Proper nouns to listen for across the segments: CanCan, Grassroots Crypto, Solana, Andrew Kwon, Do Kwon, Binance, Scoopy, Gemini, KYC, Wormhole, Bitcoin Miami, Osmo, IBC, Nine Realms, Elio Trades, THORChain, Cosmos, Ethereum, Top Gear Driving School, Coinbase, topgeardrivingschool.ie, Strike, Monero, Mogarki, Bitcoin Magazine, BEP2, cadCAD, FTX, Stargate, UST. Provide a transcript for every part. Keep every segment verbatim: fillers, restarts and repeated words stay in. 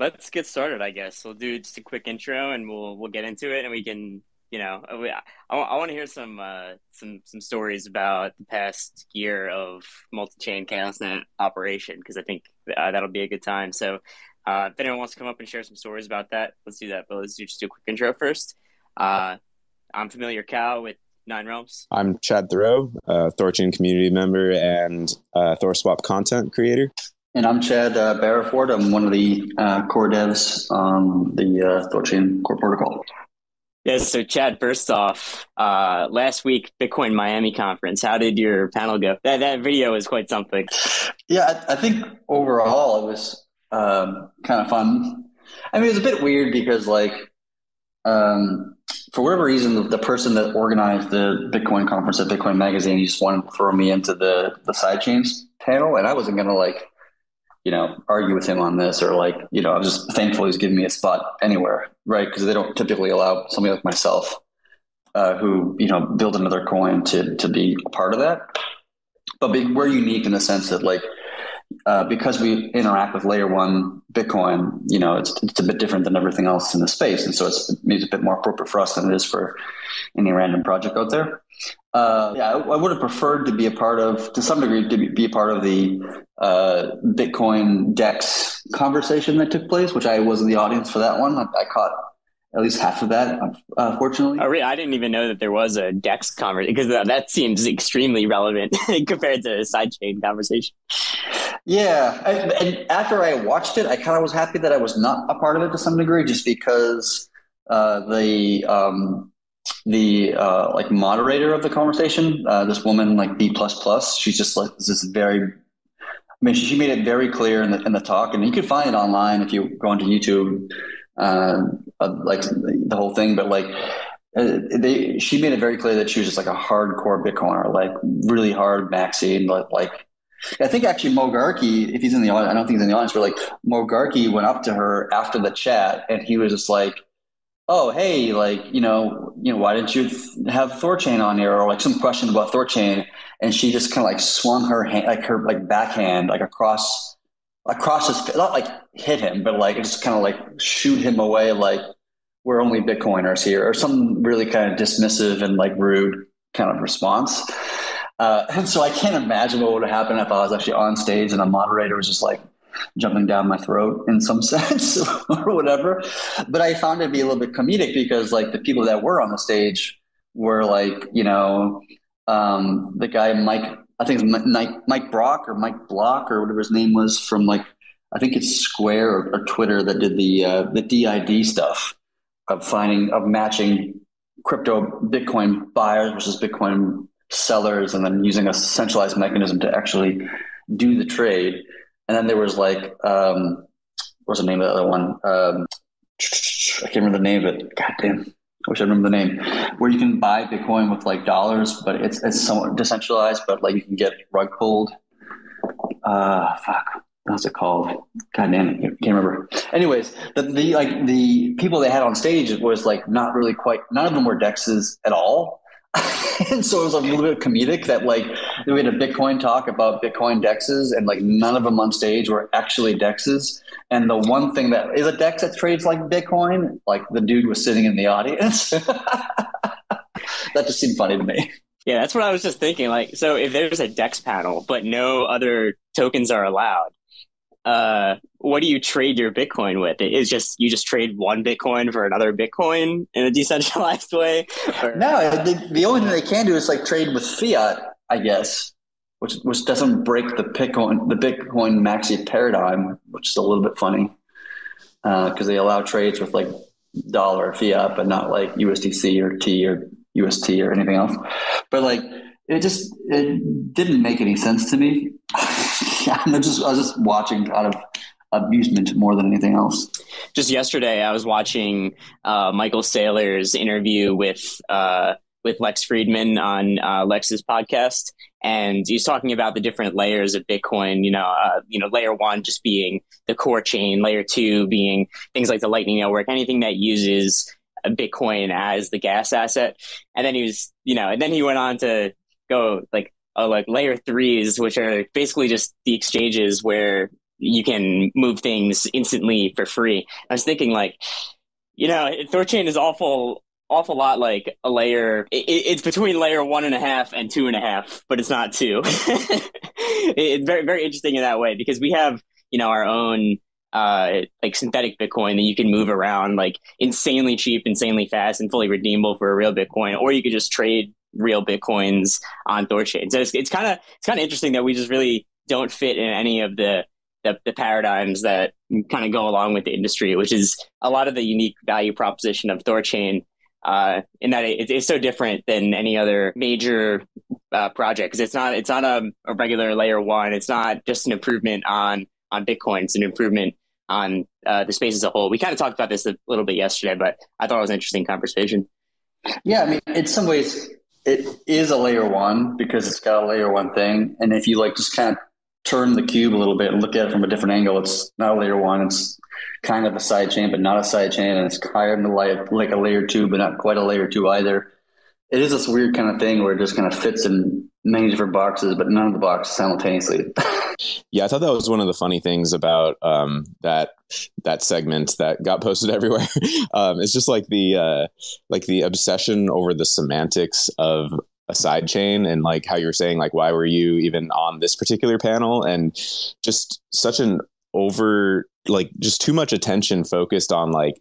Let's get started, I guess. We'll do just a quick intro and we'll we'll get into it, and we can, you know, we, I, I want to hear some uh, some some stories about the past year of multi-chain ChaosNet operation, because I think uh, that'll be a good time. So uh, if anyone wants to come up and share some stories about that, let's do that. But let's do, just do a quick intro first. Uh, I'm Familiar Cow with Nine Realms. I'm Chad Thoreau, a THORChain community member and uh, ThorSwap content creator. And I'm Chad uh, Barraford. I'm one of the uh, core devs on the uh, THORChain core protocol. Yes. So Chad, first off, uh, last week, Bitcoin Miami conference, how did your panel go? That that video was quite something. Yeah, I, I think overall it was um, kind of fun. I mean, it was a bit weird because, like, um, for whatever reason, the, the person that organized the Bitcoin conference at Bitcoin Magazine, he just wanted to throw me into the, the sidechains panel, and I wasn't going to, like, you know, argue with him on this, or, like, you know, I'm just thankful he's giving me a spot anywhere, right? Because they don't typically allow somebody like myself uh, who, you know, build another coin to to be a part of that. But be, we're unique in the sense that, like, uh, because we interact with layer one Bitcoin, you know, it's it's a bit different than everything else in the space. And so it's, it's a bit more appropriate for us than it is for any random project out there. Uh, yeah, I, I would have preferred to be a part of, to some degree, to be, be a part of the uh, Bitcoin DEX conversation that took place, which I was in the audience for that one. I, I caught at least half of that, uh, fortunately. Oh, really? I didn't even know that there was a DEX conversation, because that, that seems extremely relevant compared to a sidechain conversation. Yeah, I, and after I watched it, I kind of was happy that I was not a part of it to some degree, just because uh, the... Um, the uh like moderator of the conversation, uh this woman, like B plus plus, she's just like this very, I mean, she made it very clear in the in the talk, and you can find it online if you go onto YouTube, uh, uh like the whole thing. But, like, uh, they she made it very clear that she was just like a hardcore Bitcoiner, like really hard maxi, and like, like I think actually Mogarki, if he's in the audience, I don't think he's in the audience, but, like, Mogarki went up to her after the chat, and he was just like, oh, hey, like, you know, you know, why didn't you have THORChain on here, or like some question about THORChain? And she just kind of like swung her hand, like her like backhand, like across, across his, not like hit him, but like just kind of like shoot him away, like, we're only Bitcoiners here, or some really kind of dismissive and like rude kind of response. Uh, and so I can't imagine what would have happened if I was actually on stage and a moderator was just like jumping down my throat in some sense or whatever. But I found it to be a little bit comedic, because, like, the people that were on the stage were, like, you know, um, the guy, Mike, I think it's Mike, Mike Brock or Mike Block or whatever his name was, from, like, I think it's Square or, or Twitter, that did the, uh, the D I D stuff of finding, of matching crypto Bitcoin buyers versus Bitcoin sellers, and then using a centralized mechanism to actually do the trade. And then there was, like, um, what's the name of the other one? Um, I can't remember the name of it. God damn. I wish I remember the name. Where you can buy Bitcoin with, like, dollars, but it's it's somewhat decentralized, but, like, you can get rug pulled. Uh, fuck. What's it called? God damn it. I can't remember. Anyways, the, the like the people they had on stage was, like, not really quite, none of them were DEXs at all. And so it was a little bit comedic that, like, we had a Bitcoin talk about Bitcoin DEXs, and, like, none of them on stage were actually DEXs. And the one thing that is a DEX that trades like Bitcoin, like, the dude was sitting in the audience. That just seemed funny to me. Yeah, that's what I was just thinking. Like, so if there's a DEX panel, but no other tokens are allowed, uh, what do you trade your Bitcoin with? It is just, you just trade one Bitcoin for another Bitcoin in a decentralized way? Or? No, the, the only thing they can do is, like, trade with fiat, I guess, which which doesn't break the Bitcoin the Bitcoin maxi paradigm, which is a little bit funny, because uh, they allow trades with, like, dollar fiat, but not like U S D C or T or U S T or anything else. But, like, it just it didn't make any sense to me. I was just I was just watching out of amusement more than anything else. Just yesterday, I was watching uh, Michael Saylor's interview with. Uh, with Lex Friedman on uh, Lex's podcast. And he's talking about the different layers of Bitcoin, you know, uh, you know, layer one just being the core chain, layer two being things like the Lightning Network, anything that uses Bitcoin as the gas asset. And then he was, you know, and then he went on to go like, oh, like layer threes, which are basically just the exchanges where you can move things instantly for free. I was thinking, like, you know, THORChain is awful, awful lot like a layer. It, it's between layer one and a half and two and a half, but it's not two. it, it's very, very interesting in that way, because we have, you know, our own uh, like synthetic Bitcoin that you can move around, like insanely cheap, insanely fast, and fully redeemable for a real Bitcoin, or you could just trade real Bitcoins on THORChain. So it's it's kind of it's kind of interesting that we just really don't fit in any of the the, the paradigms that kind of go along with the industry, which is a lot of the unique value proposition of THORChain, uh, in that it, it's so different than any other major uh, project, because it's not it's not a, a regular layer one. It's not just an improvement on on Bitcoin. It's an improvement on uh, the space as a whole. We kind of talked about this a little bit yesterday, but I thought it was an interesting conversation. Yeah, I mean, in some ways, it is a layer one because it's got a layer one thing. And if you like just kind of turn the cube a little bit and look at it from a different angle, it's not a layer one. It's kind of a side chain, but not a side chain. And it's kind of like, like a layer two, but not quite a layer two either. It is this weird kind of thing where it just kind of fits in many different boxes, but none of the boxes simultaneously. Yeah, I thought that was one of the funny things about um, that that segment that got posted everywhere. um, it's just like the uh, like the obsession over the semantics of a side chain, and like how you were saying, like, why were you even on this particular panel, and just such an over, like, just too much attention focused on like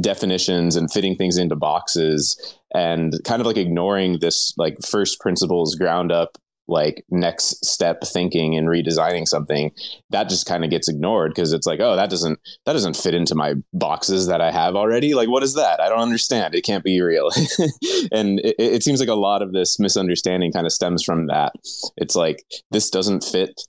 definitions and fitting things into boxes, and kind of like ignoring this like first principles, ground up, like next step thinking and redesigning something that just kind of gets ignored, because it's like, oh, that doesn't that doesn't fit into my boxes that I have already. Like, what is that? I don't understand. It can't be real. And it, it seems like a lot of this misunderstanding kind of stems from that. It's like, this doesn't fit.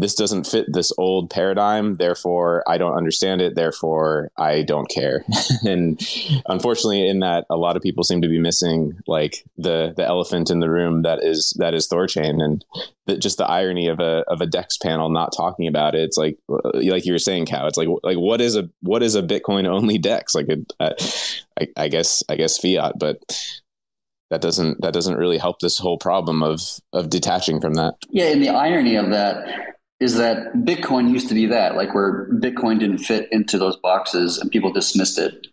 This doesn't fit this old paradigm. Therefore, I don't understand it. Therefore, I don't care. And unfortunately, in that, a lot of people seem to be missing like the the elephant in the room that is that is THORChain, and the, just the irony of a of a DEX panel not talking about it. It's like like you were saying, Cow. It's like like what is a what is a Bitcoin only DEX? Like a, a, I, I guess I guess fiat, but that doesn't that doesn't really help this whole problem of of detaching from that. Yeah, and the irony of that is that Bitcoin used to be that, like, where Bitcoin didn't fit into those boxes and people dismissed it.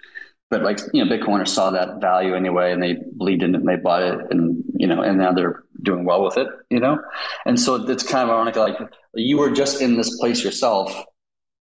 But, like, you know, Bitcoiners saw that value anyway, and they believed in it and they bought it, and, you know, and now they're doing well with it, you know? And so it's kind of ironic, like, you were just in this place yourself,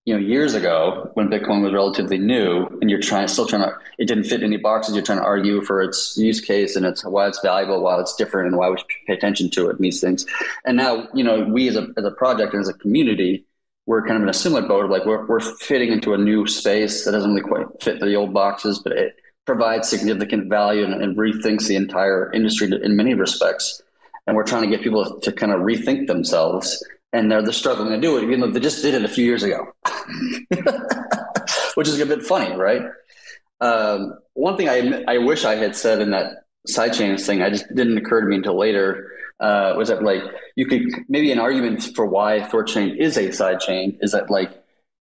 you know, years ago when Bitcoin was relatively new, and you're trying, still trying to, it didn't fit any boxes. You're trying to argue for its use case and it's why it's valuable, why it's different, and why we should pay attention to it and these things. And now, you know, we as a as a project and as a community, we're kind of in a similar boat of like, we're we're fitting into a new space that doesn't really quite fit the old boxes, but it provides significant value and, and rethinks the entire industry in many respects. And we're trying to get people to kind of rethink themselves. And they're, they're struggling to do it, even though they just did it a few years ago, which is a bit funny, right? Um, one thing I I wish I had said in that sidechains thing, I just didn't occur to me until later, uh, was that, like, you could, maybe an argument for why THORChain is a sidechain is that, like,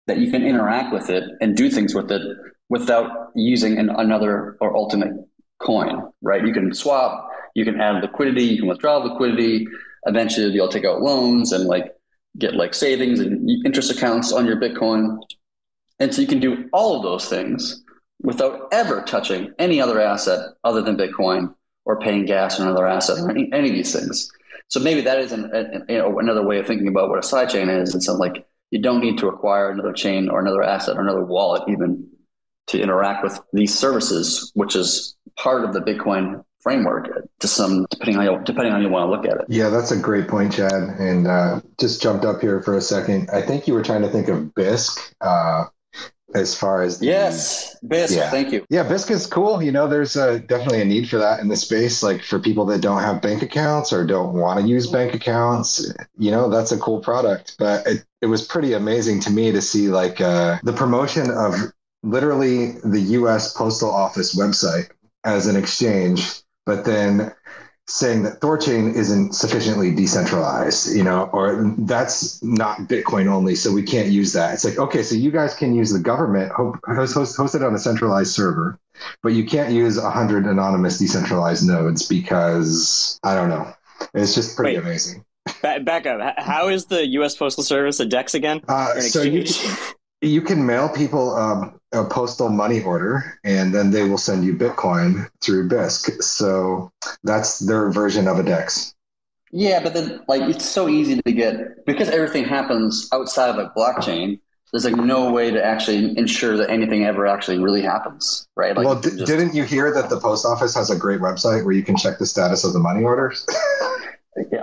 that you can interact with it and do things with it without using an, another or ultimate coin, right? You can swap, you can add liquidity, you can withdraw liquidity. Eventually, you'll take out loans and, like, get like savings and interest accounts on your Bitcoin. And so you can do all of those things without ever touching any other asset other than Bitcoin, or paying gas on another asset, or any, any of these things. So maybe that is an, an, you know, another way of thinking about what a sidechain is. And so, like, you don't need to acquire another chain or another asset or another wallet even to interact with these services, which is part of the Bitcoin framework to some, depending on you, depending on you want to look at it. Yeah, that's a great point, Chad. And uh, just jumped up here for a second. I think you were trying to think of Bisq uh, as far as the, yes, Bisq. Yeah. Thank you. Yeah, Bisq is cool. You know, there's a, definitely a need for that in the space. Like, for people that don't have bank accounts or don't want to use bank accounts, you know, that's a cool product. But it, it was pretty amazing to me to see, like, uh, the promotion of literally the U S Postal Office website as an exchange, but then saying that THORChain isn't sufficiently decentralized, you know, or that's not Bitcoin only, so we can't use that. It's like, okay, so you guys can use the government host, host, hosted on a centralized server, but you can't use one hundred anonymous decentralized nodes because, I don't know. It's just pretty Wait. amazing. Back, back up. How is the U S Postal Service a DEX again? Uh, so you, you can mail people um, a postal money order, and then they will send you Bitcoin through Bisq. So that's their version of a DEX. Yeah, but then like it's so easy to get, because everything happens outside of a blockchain. There's like no way to actually ensure that anything ever actually really happens, right? Like, well, d- just... didn't you hear that the post office has a great website where you can check the status of the money orders?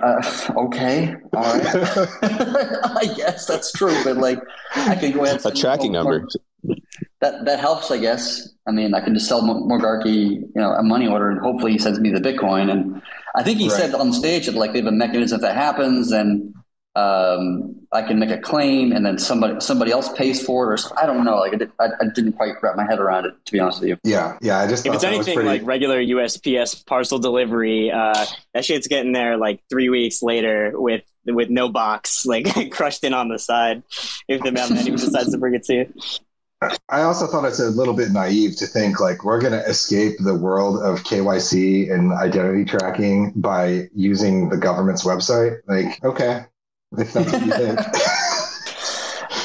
Uh, okay, all right. I guess that's true, but like I can go ahead. A tracking more, number. More. That that helps, I guess. I mean, I can just sell Mogarki, you know, a money order, and hopefully he sends me the Bitcoin. And I think he right. said on stage that like they have a mechanism that happens, and um, I can make a claim, and then somebody somebody else pays for it, or something. I don't know. Like I, did, I, I didn't quite wrap my head around it, to be honest with you. Yeah, yeah. I just if it's anything pretty... like regular U S P S parcel delivery, uh, that shit's getting there like three weeks later with with no box, like crushed in on the side. If the mountain even decides to bring it to you. I also thought it's a little bit naive to think like we're going to escape the world of K Y C and identity tracking by using the government's website. Like, okay, if that's what you think.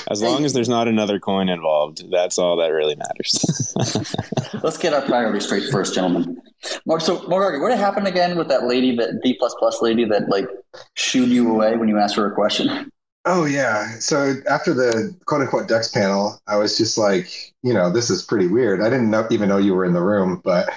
As long as there's not another coin involved, that's all that really matters. Let's get our priorities straight first, gentlemen. So, Mogarki, what happened again with that lady, that D++ lady that like shooed you away when you asked her a question? Oh, yeah. So after the quote unquote DEX panel, I was just like, you know, this is pretty weird. I didn't know, even know you were in the room, but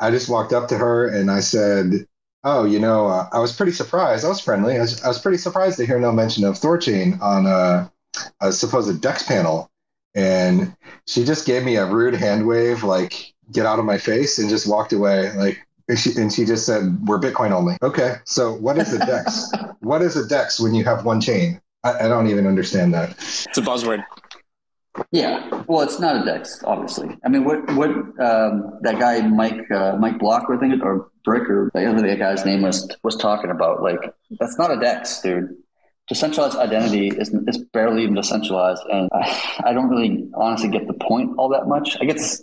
I just walked up to her and I said, oh, you know, uh, I was pretty surprised. I was friendly. I was, I was pretty surprised to hear no mention of THORChain on a, a supposed DEX panel. And she just gave me a rude hand wave, like, get out of my face, and just walked away. Like, And she, and she just said, we're Bitcoin only. Okay. So what is a DEX? What is a DEX when you have one chain? I don't even understand that. It's a buzzword. Yeah. Well, it's not a DEX, obviously. I mean, what what um, that guy Mike uh, Mike Block or thing or Brick or the other guy's name was was talking about. Like, that's not a DEX, dude. Decentralized identity is is barely even decentralized, and I, I don't really honestly get the point all that much. I guess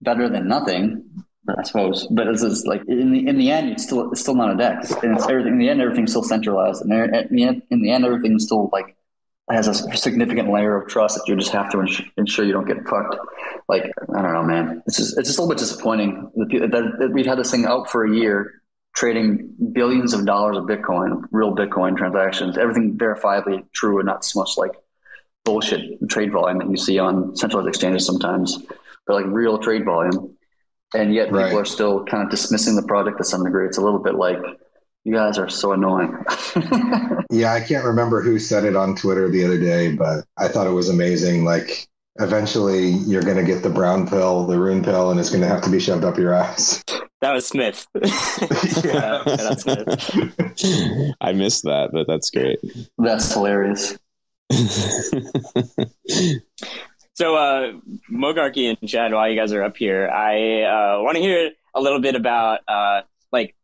better than nothing, I suppose. But this is like in the in the end, it's still it's still not a DEX, and it's everything. In the end, everything's still centralized, and in the end, in the end, everything still like has a significant layer of trust that you just have to ins- ensure you don't get fucked. Like, I don't know, man. It's just it's just a little bit disappointing that, that, that we've had this thing out for a year, trading billions of dollars of Bitcoin, real Bitcoin transactions, everything verifiably true, and not so much like bullshit trade volume that you see on centralized exchanges sometimes, but like real trade volume. And yet people right. are still kind of dismissing the project to some degree. It's a little bit like, you guys are so annoying. Yeah, I can't remember who said it on Twitter the other day, but I thought it was amazing. Like, eventually you're going to get the brown pill, the rune pill, and it's going to have to be shoved up your ass. That was Smith. yeah, that's Smith. I missed that, but that's great. That's hilarious. So, uh, Mogarki and Chad, while you guys are up here, I uh, want to hear a little bit about, uh, like,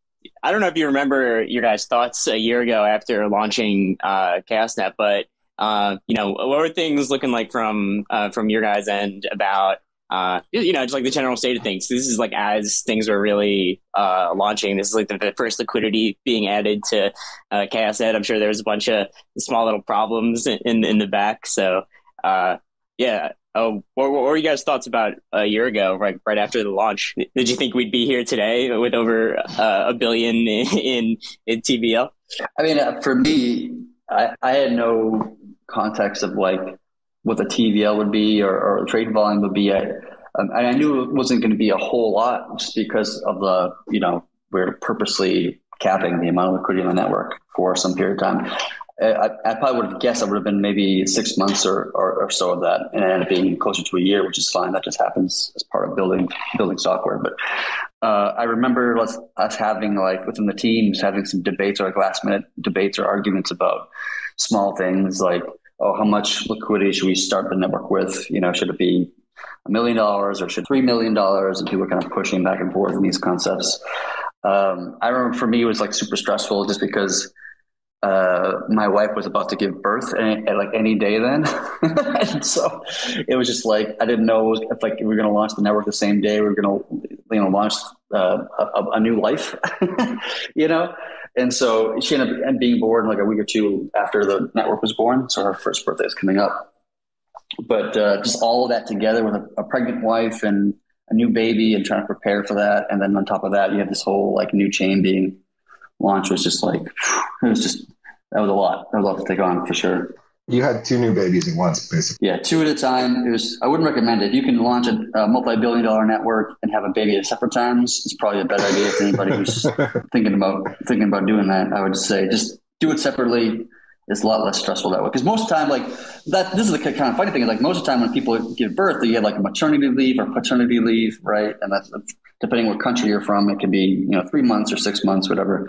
I don't know if you remember your guys' thoughts a year ago after launching uh, ChaosNet, but, uh, you know, what were things looking like from uh, from your guys' end about, uh, you know, just like the general state of things? This is like as things were really uh, launching, this is like the, the first liquidity being added to uh, ChaosNet. I'm sure there was a bunch of small little problems in, in, in the back, so, uh, yeah. Oh, what, what were you guys' thoughts about a year ago, right, right after the launch? Did you think we'd be here today with over uh, a billion in, in T V L? I mean, uh, for me, I, I had no context of like what the T V L would be or, or trade volume would be. I, um, and I knew it wasn't going to be a whole lot just because of the, you know, we're purposely capping the amount of liquidity on the network for some period of time. I, I probably would have guessed it would have been maybe six months or, or, or so of that, and it ended up being closer to a year, which is fine. That just happens as part of building building software. But uh, I remember us, us having like within the teams having some debates or like last minute debates or arguments about small things like, oh, how much liquidity should we start the network with? You know, should it be a million dollars or should three million dollars? And people were kind of pushing back and forth in these concepts. Um, I remember for me it was like super stressful just because. Uh, my wife was about to give birth at, at like any day then. And so it was just like, I didn't know if like we were going to launch the network the same day, we were going to, you know, launch uh, a, a new life, you know? And so she ended up being born like a week or two after the network was born. So her first birthday is coming up. But uh, just all of that together with a, a pregnant wife and a new baby and trying to prepare for that. And then on top of that, you have this whole like new chain being launched, was just like, it was just, that was a lot. That was a lot to take on for sure. You had two new babies at once, basically. Yeah, two at a time. It was. I wouldn't recommend it. If you can launch a, a multi-billion dollar network and have a baby at separate times, it's probably a better idea for anybody who's thinking about thinking about doing that. I would say just do it separately. It's a lot less stressful that way. Because most of the time, like that, this is the kind of funny thing. Is like most of the time when people give birth, you have like a maternity leave or paternity leave, right? And that's depending what country you're from, it can be you know three months or six months, whatever.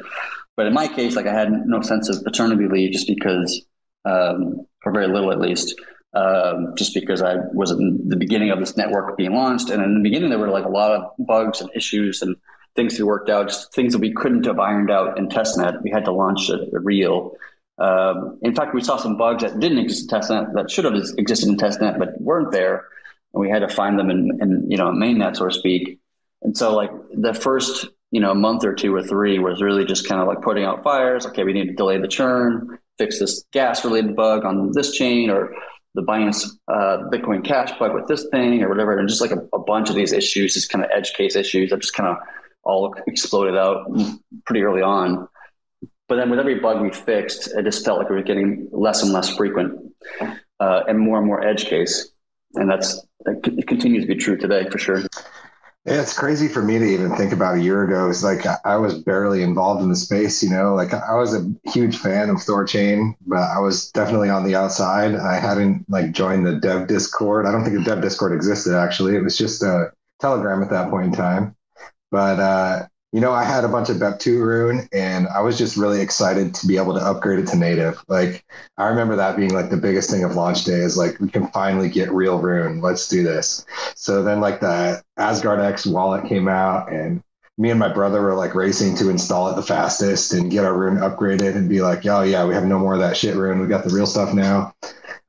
But in my case, like I had no sense of paternity leave just because. Um, or very little at least, um, just because I was at the beginning of this network being launched. And in the beginning, there were like a lot of bugs and issues and things we worked out, just things that we couldn't have ironed out in testnet. We had to launch a, a reel. Um, in fact, we saw some bugs that didn't exist in testnet that should have existed in testnet, but weren't there. And we had to find them in, in you know, mainnet, so to speak. And so like the first, you know, month or two or three was really just kind of like putting out fires. Okay, we need to delay the churn. Fix this gas-related bug on this chain, or the Binance uh, Bitcoin Cash bug with this thing, or whatever, and just like a, a bunch of these issues, these kind of edge case issues that just kind of all exploded out pretty early on. But then with every bug we fixed, it just felt like we were getting less and less frequent uh, and more and more edge case, and that's it continues to be true today for sure. Yeah, it's crazy for me to even think about a year ago. It's like I was barely involved in the space, you know, like I was a huge fan of THORChain, but I was definitely on the outside. I hadn't like joined the dev Discord. I don't think the dev Discord existed, actually. It was just a Telegram at that point in time. But, uh, you know, I had a bunch of B E P two Rune, and I was just really excited to be able to upgrade it to native. Like I remember that being like the biggest thing of launch day is like, we can finally get real Rune. Let's do this. So then like the Asgard X wallet came out, and me and my brother were like racing to install it the fastest and get our Rune upgraded and be like, oh yeah, we have no more of that shit Rune. We got the real stuff now.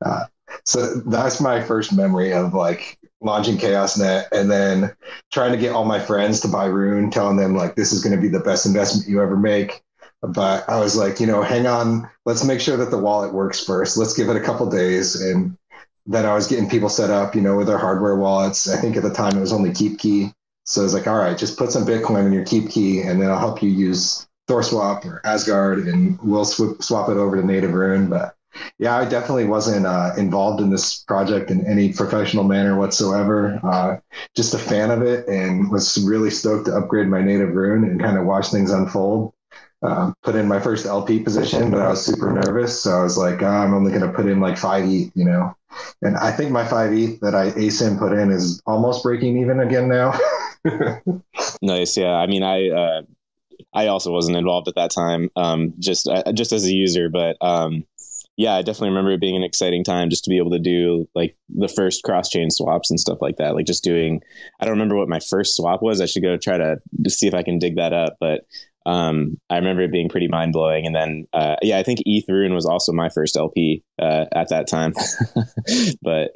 Uh, so that's my first memory of like launching ChaosNet and then trying to get all my friends to buy Rune, telling them like, this is going to be the best investment you ever make. But I was like, you know, hang on, let's make sure that the wallet works first. Let's give it a couple days. And then I was getting people set up, you know, with their hardware wallets. I think at the time it was only KeepKey. So I was like, all right, just put some Bitcoin in your KeepKey and then I'll help you use ThorSwap or Asgard and we'll sw- swap it over to native Rune. But yeah, I definitely wasn't uh, involved in this project in any professional manner whatsoever. Uh, just a fan of it and was really stoked to upgrade my native Rune and kind of watch things unfold. Uh, put in my first L P position, but I was super nervous. So I was like, oh, I'm only going to put in like five E T H, you know. And I think my five E T H that I A S I N put in is almost breaking even again now. Nice. Yeah. I mean, I uh, I also wasn't involved at that time, um, just uh, just as a user, but um yeah, I definitely remember it being an exciting time just to be able to do like the first cross-chain swaps and stuff like that. Like just doing, I don't remember what my first swap was. I should go try to see if I can dig that up. But um, I remember it being pretty mind-blowing. And then, uh, yeah, I think E T H Rune was also my first L P uh, at that time. But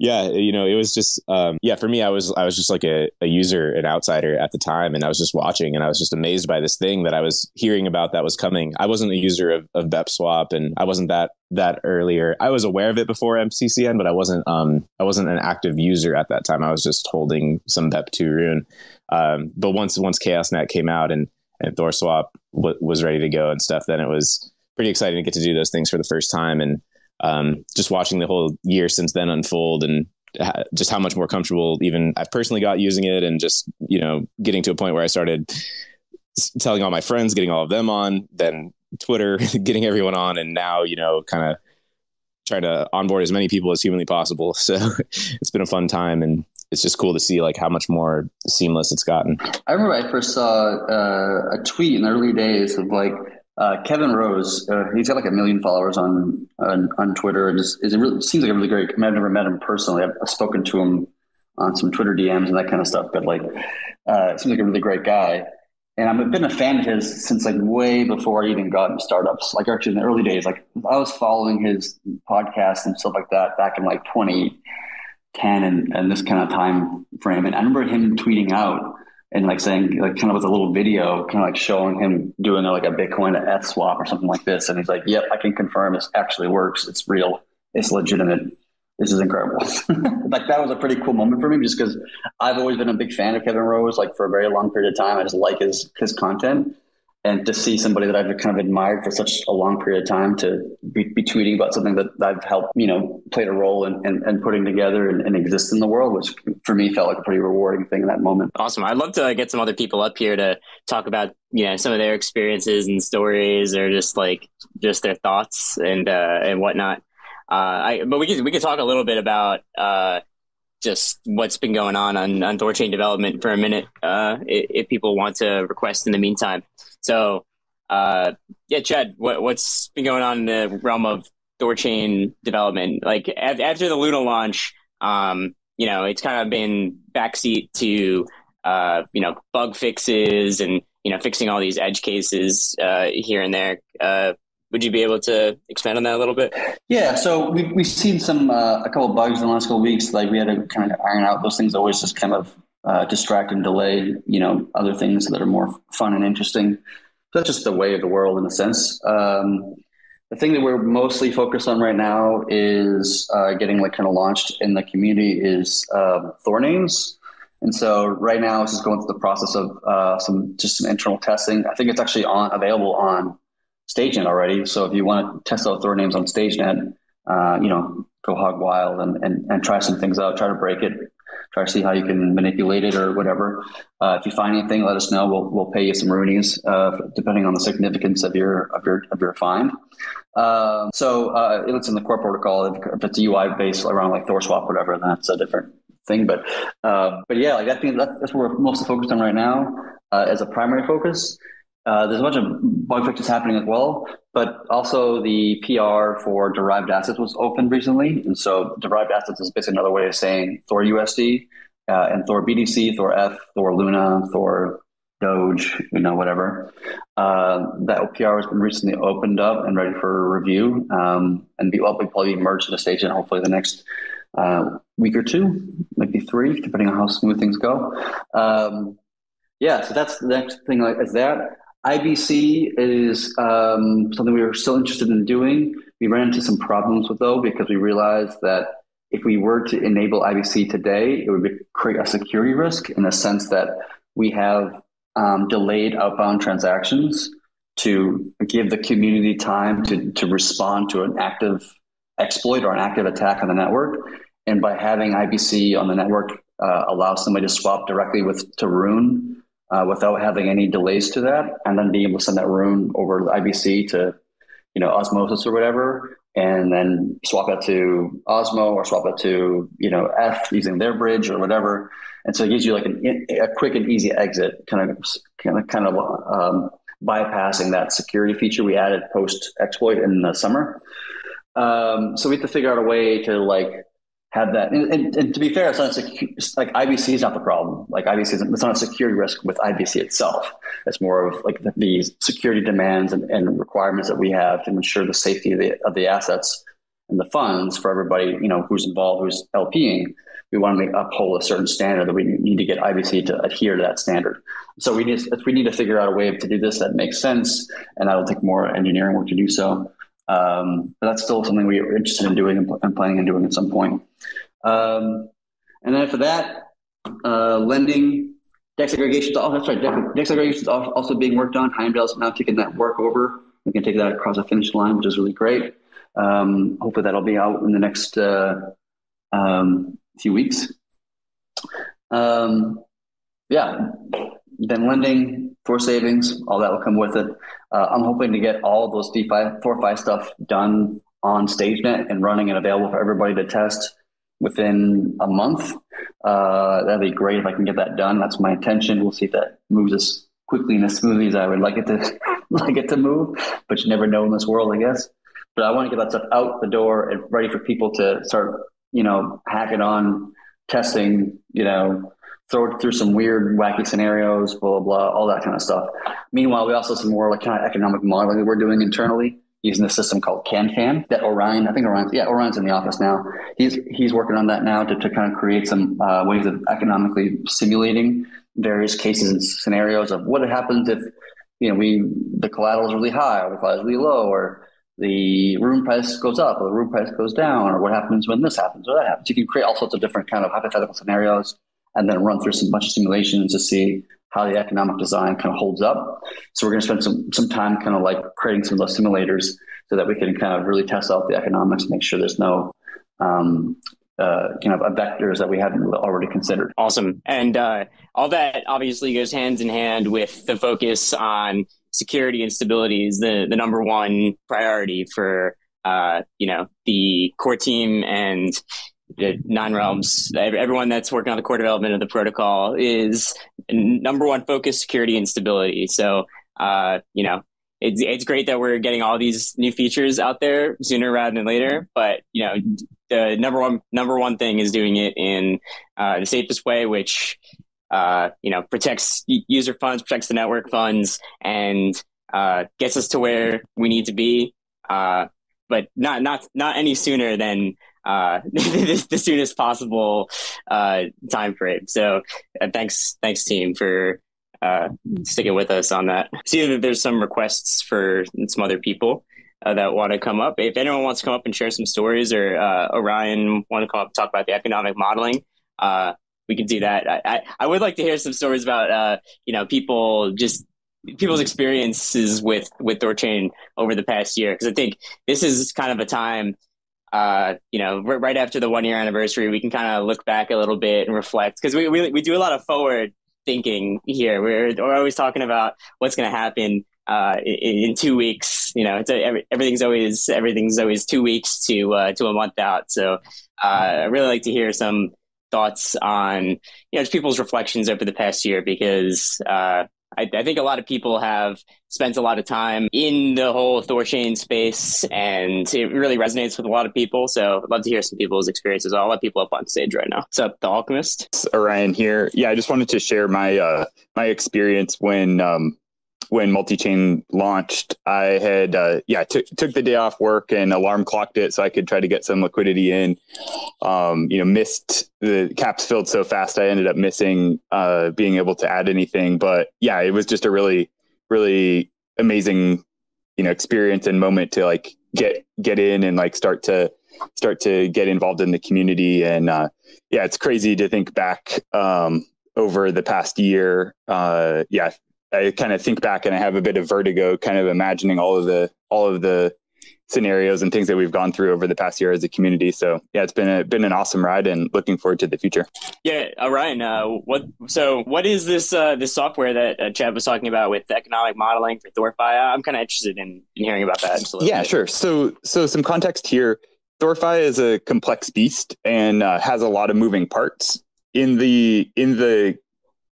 yeah, you know, it was just, um, yeah, for me, I was I was just like a, a user, an outsider at the time. And I was just watching and I was just amazed by this thing that I was hearing about that was coming. I wasn't a user of, of BEPSwap and I wasn't that that earlier. I was aware of it before M C C N, but I wasn't um, I wasn't an active user at that time. I was just holding some B E P two Rune. Um, but once once ChaosNet came out and, and ThorSwap w- was ready to go and stuff, then it was pretty exciting to get to do those things for the first time. And Um, just watching the whole year since then unfold and ha- just how much more comfortable even I personally got using it, and just, you know, getting to a point where I started s- telling all my friends, getting all of them on, then Twitter, getting everyone on. And now, you know, kind of trying to onboard as many people as humanly possible. So it's been a fun time, and it's just cool to see like how much more seamless it's gotten. I remember I first saw uh, a tweet in the early days of like, Uh, Kevin Rose, uh, he's got like a million followers on on, on Twitter, and is, is it really seems like a really great. I've never met him personally. I've, I've spoken to him on some Twitter D Ms and that kind of stuff, but like, uh, it seems like a really great guy. And I've been a fan of his since like way before I even got into startups. Like actually in the early days, like I was following his podcast and stuff like that back in like twenty ten and, and this kind of time frame. And I remember him tweeting out and like saying, like kind of with a little video, kind of like showing him doing a, like a Bitcoin to Eth swap or something like this. And he's like, yep, I can confirm this actually works. It's real. It's legitimate. This is incredible. Like that was a pretty cool moment for me, just because I've always been a big fan of Kevin Rose, like for a very long period of time. I just like his, his content, and to see somebody that I've kind of admired for such a long period of time to be, be tweeting about something that I've helped, you know, played a role in, in, in putting together and, and exist in the world, which for me felt like a pretty rewarding thing in that moment. Awesome. I'd love to get some other people up here to talk about, you know, some of their experiences and stories, or just like, just their thoughts and, uh, and whatnot. Uh, I, but we could, we could talk a little bit about, uh, just what's been going on on, on THORChain development for a minute, uh, if, if people want to request in the meantime. So, uh, yeah, Chad, what, what's been going on in the realm of THORChain development? Like af- after the Luna launch, um, you know, it's kind of been backseat to, uh, you know, bug fixes and, you know, fixing all these edge cases uh, here and there. Uh, Would you be able to expand on that a little bit? Yeah, so we've, we've seen some uh, a couple of bugs in the last couple of weeks. Like we had to kind of iron out. Those things always just kind of uh, distract and delay, you know, other things that are more fun and interesting. That's just the way of the world in a sense. Um, the thing that we're mostly focused on right now is uh, getting like kind of launched in the community is uh, Thor names. And so right now this is going through the process of uh, some just some internal testing. I think it's actually on available on StageNet already. So if you want to test out Thor names on StageNet, uh, you know, go hog wild and, and, and try some things out, try to break it, try to see how you can manipulate it or whatever. Uh, if you find anything, let us know. We'll, we'll pay you some Roonies, uh, depending on the significance of your, of your, of your find. Uh, so, uh, it's in the core protocol. If, if it's U I based around like ThorSwap or whatever, then that's a different thing. But, uh, but yeah, like that thing, that's, that's what we're mostly focused on right now, uh, as a primary focus. Uh, there's a bunch of bug fixes happening as well, but also the P R for derived assets was opened recently. And so derived assets is basically another way of saying Thor U S D uh, and Thor B D C, Thor F, Thor Luna, Thor Doge, you know, whatever. Uh, that P R has been recently opened up and ready for review, um, and be, well, we'll probably merge into stage and hopefully the next uh, week or two, maybe three, depending on how smooth things go. Um, yeah, so that's the next thing like is that. I B C is um, something we were still interested in doing. We ran into some problems with though, because we realized that if we were to enable I B C today, it would be, create a security risk in the sense that we have um, delayed outbound transactions to give the community time to, to respond to an active exploit or an active attack on the network. And by having I B C on the network uh, allows somebody to swap directly with to Rune, Uh, without having any delays to that, and then being able to send that Rune over I B C to, you know, Osmosis or whatever, and then swap that to Osmo or swap that to, you know, F using their bridge or whatever. And so it gives you like an, a quick and easy exit, kind of kind of, kind of um, bypassing that security feature we added post-exploit in the summer. Um, so we have to figure out a way to like, have that, and, and, and to be fair, it's not a secu- like I B C is not the problem. Like I B C, is, it's not a security risk with I B C itself. It's more of like the, the security demands and, and requirements that we have to ensure the safety of the, of the assets and the funds for everybody. You know, who's involved, who's LPing. We want to uphold a certain standard that we need to get I B C to adhere to that standard. So we need we need to figure out a way to do this that makes sense, and that'll take more engineering work to do so. Um, but that's still something we are interested in doing and, and planning on doing at some point. Um, and then for that, uh, lending, dex aggregation, oh, that's right, dex, dex aggregation is also being worked on. Heimdall's now taking that work over. We can take that across the finish line, which is really great. Um, hopefully that'll be out in the next uh, um, few weeks. Um, yeah. Then lending, for savings, all that will come with it. Uh, I'm hoping to get all of those DeFi, ThorFi stuff done on StageNet and running and available for everybody to test within a month. Uh, that'd be great if I can get that done. That's my intention. We'll see if that moves as quickly and as smoothly as I would like it to like it to move, but you never know in this world, I guess. But I want to get that stuff out the door and ready for people to start, you know, hacking on, testing, you know, throw it through some weird, wacky scenarios, blah, blah, blah, all that kind of stuff. Meanwhile, we also have some more like kind of economic modeling that we're doing internally using a system called CanCan that Orion, I think Orion's, yeah, Orion's in the office now. He's he's working on that now to, to kind of create some uh, ways of economically simulating various cases and scenarios of what happens if, you know, we the collateral is really high or the collateral is really low, or the room price goes up or the room price goes down, or what happens when this happens or that happens. You can create all sorts of different kind of hypothetical scenarios and then run through some bunch of simulations to see how the economic design kind of holds up. So we're going to spend some some time kind of like creating some of those simulators so that we can kind of really test out the economics and make sure there's no um, uh, you know, vectors that we haven't already considered. Awesome. And uh, all that obviously goes hand in hand with the focus on security and stability is the, the number one priority for, uh, you know, the core team and the Nine Realms. Everyone that's working on the core development of the protocol is number one focus, security and stability. So, uh, you know, It's it's great that we're getting all these new features out there sooner rather than later, but you know the number one number one thing is doing it in uh, the safest way, which uh, you know protects user funds, protects the network funds, and uh, gets us to where we need to be. Uh, but not not not any sooner than uh, the, the soonest possible uh, time frame. So uh, thanks thanks team for uh sticking with us on that. See that there's some requests for some other people uh, that want to come up. If anyone wants to come up and share some stories, or uh Orion want to come up and talk about the economic modeling, uh we can do that. I, I I would like to hear some stories about uh you know people just people's experiences with with THORChain over the past year, because I think this is kind of a time uh you know r- right after the one year anniversary we can kind of look back a little bit and reflect, because we, we we do a lot of forward thinking here. We're, we're always talking about what's going to happen uh, in, in two weeks. You know, it's a, every, everything's always everything's always two weeks to uh, to a month out. So uh, I really like to hear some thoughts on you know just people's reflections over the past year, because uh, I, I think a lot of people have spent a lot of time in the whole THORChain space, and it really resonates with a lot of people. So I'd love to hear some people's experiences. I'll let people up on stage right now. What's up, The Alchemist? It's Orion here. Yeah, I just wanted to share my uh, my experience when um, when multi-chain launched. I had uh, yeah t- took the day off work and alarm clocked it so I could try to get some liquidity in. Um, you know, missed the caps filled so fast I ended up missing uh, being able to add anything. But yeah, it was just a really really amazing, you know, experience and moment to like get, get in and like start to start to get involved in the community. And uh, yeah, it's crazy to think back um, over the past year. Uh, yeah. I kind of think back and I have a bit of vertigo kind of imagining all of the, all of the scenarios and things that we've gone through over the past year as a community. So yeah, it's been a, been an awesome ride and looking forward to the future. Yeah. Orion, uh, what, so what is this, uh, this software that uh, Chad was talking about with economic modeling for ThorFi? I'm kind of interested in, in hearing about that. Absolutely. Yeah, sure. So, so some context here, ThorFi is a complex beast and uh, has a lot of moving parts in the, in the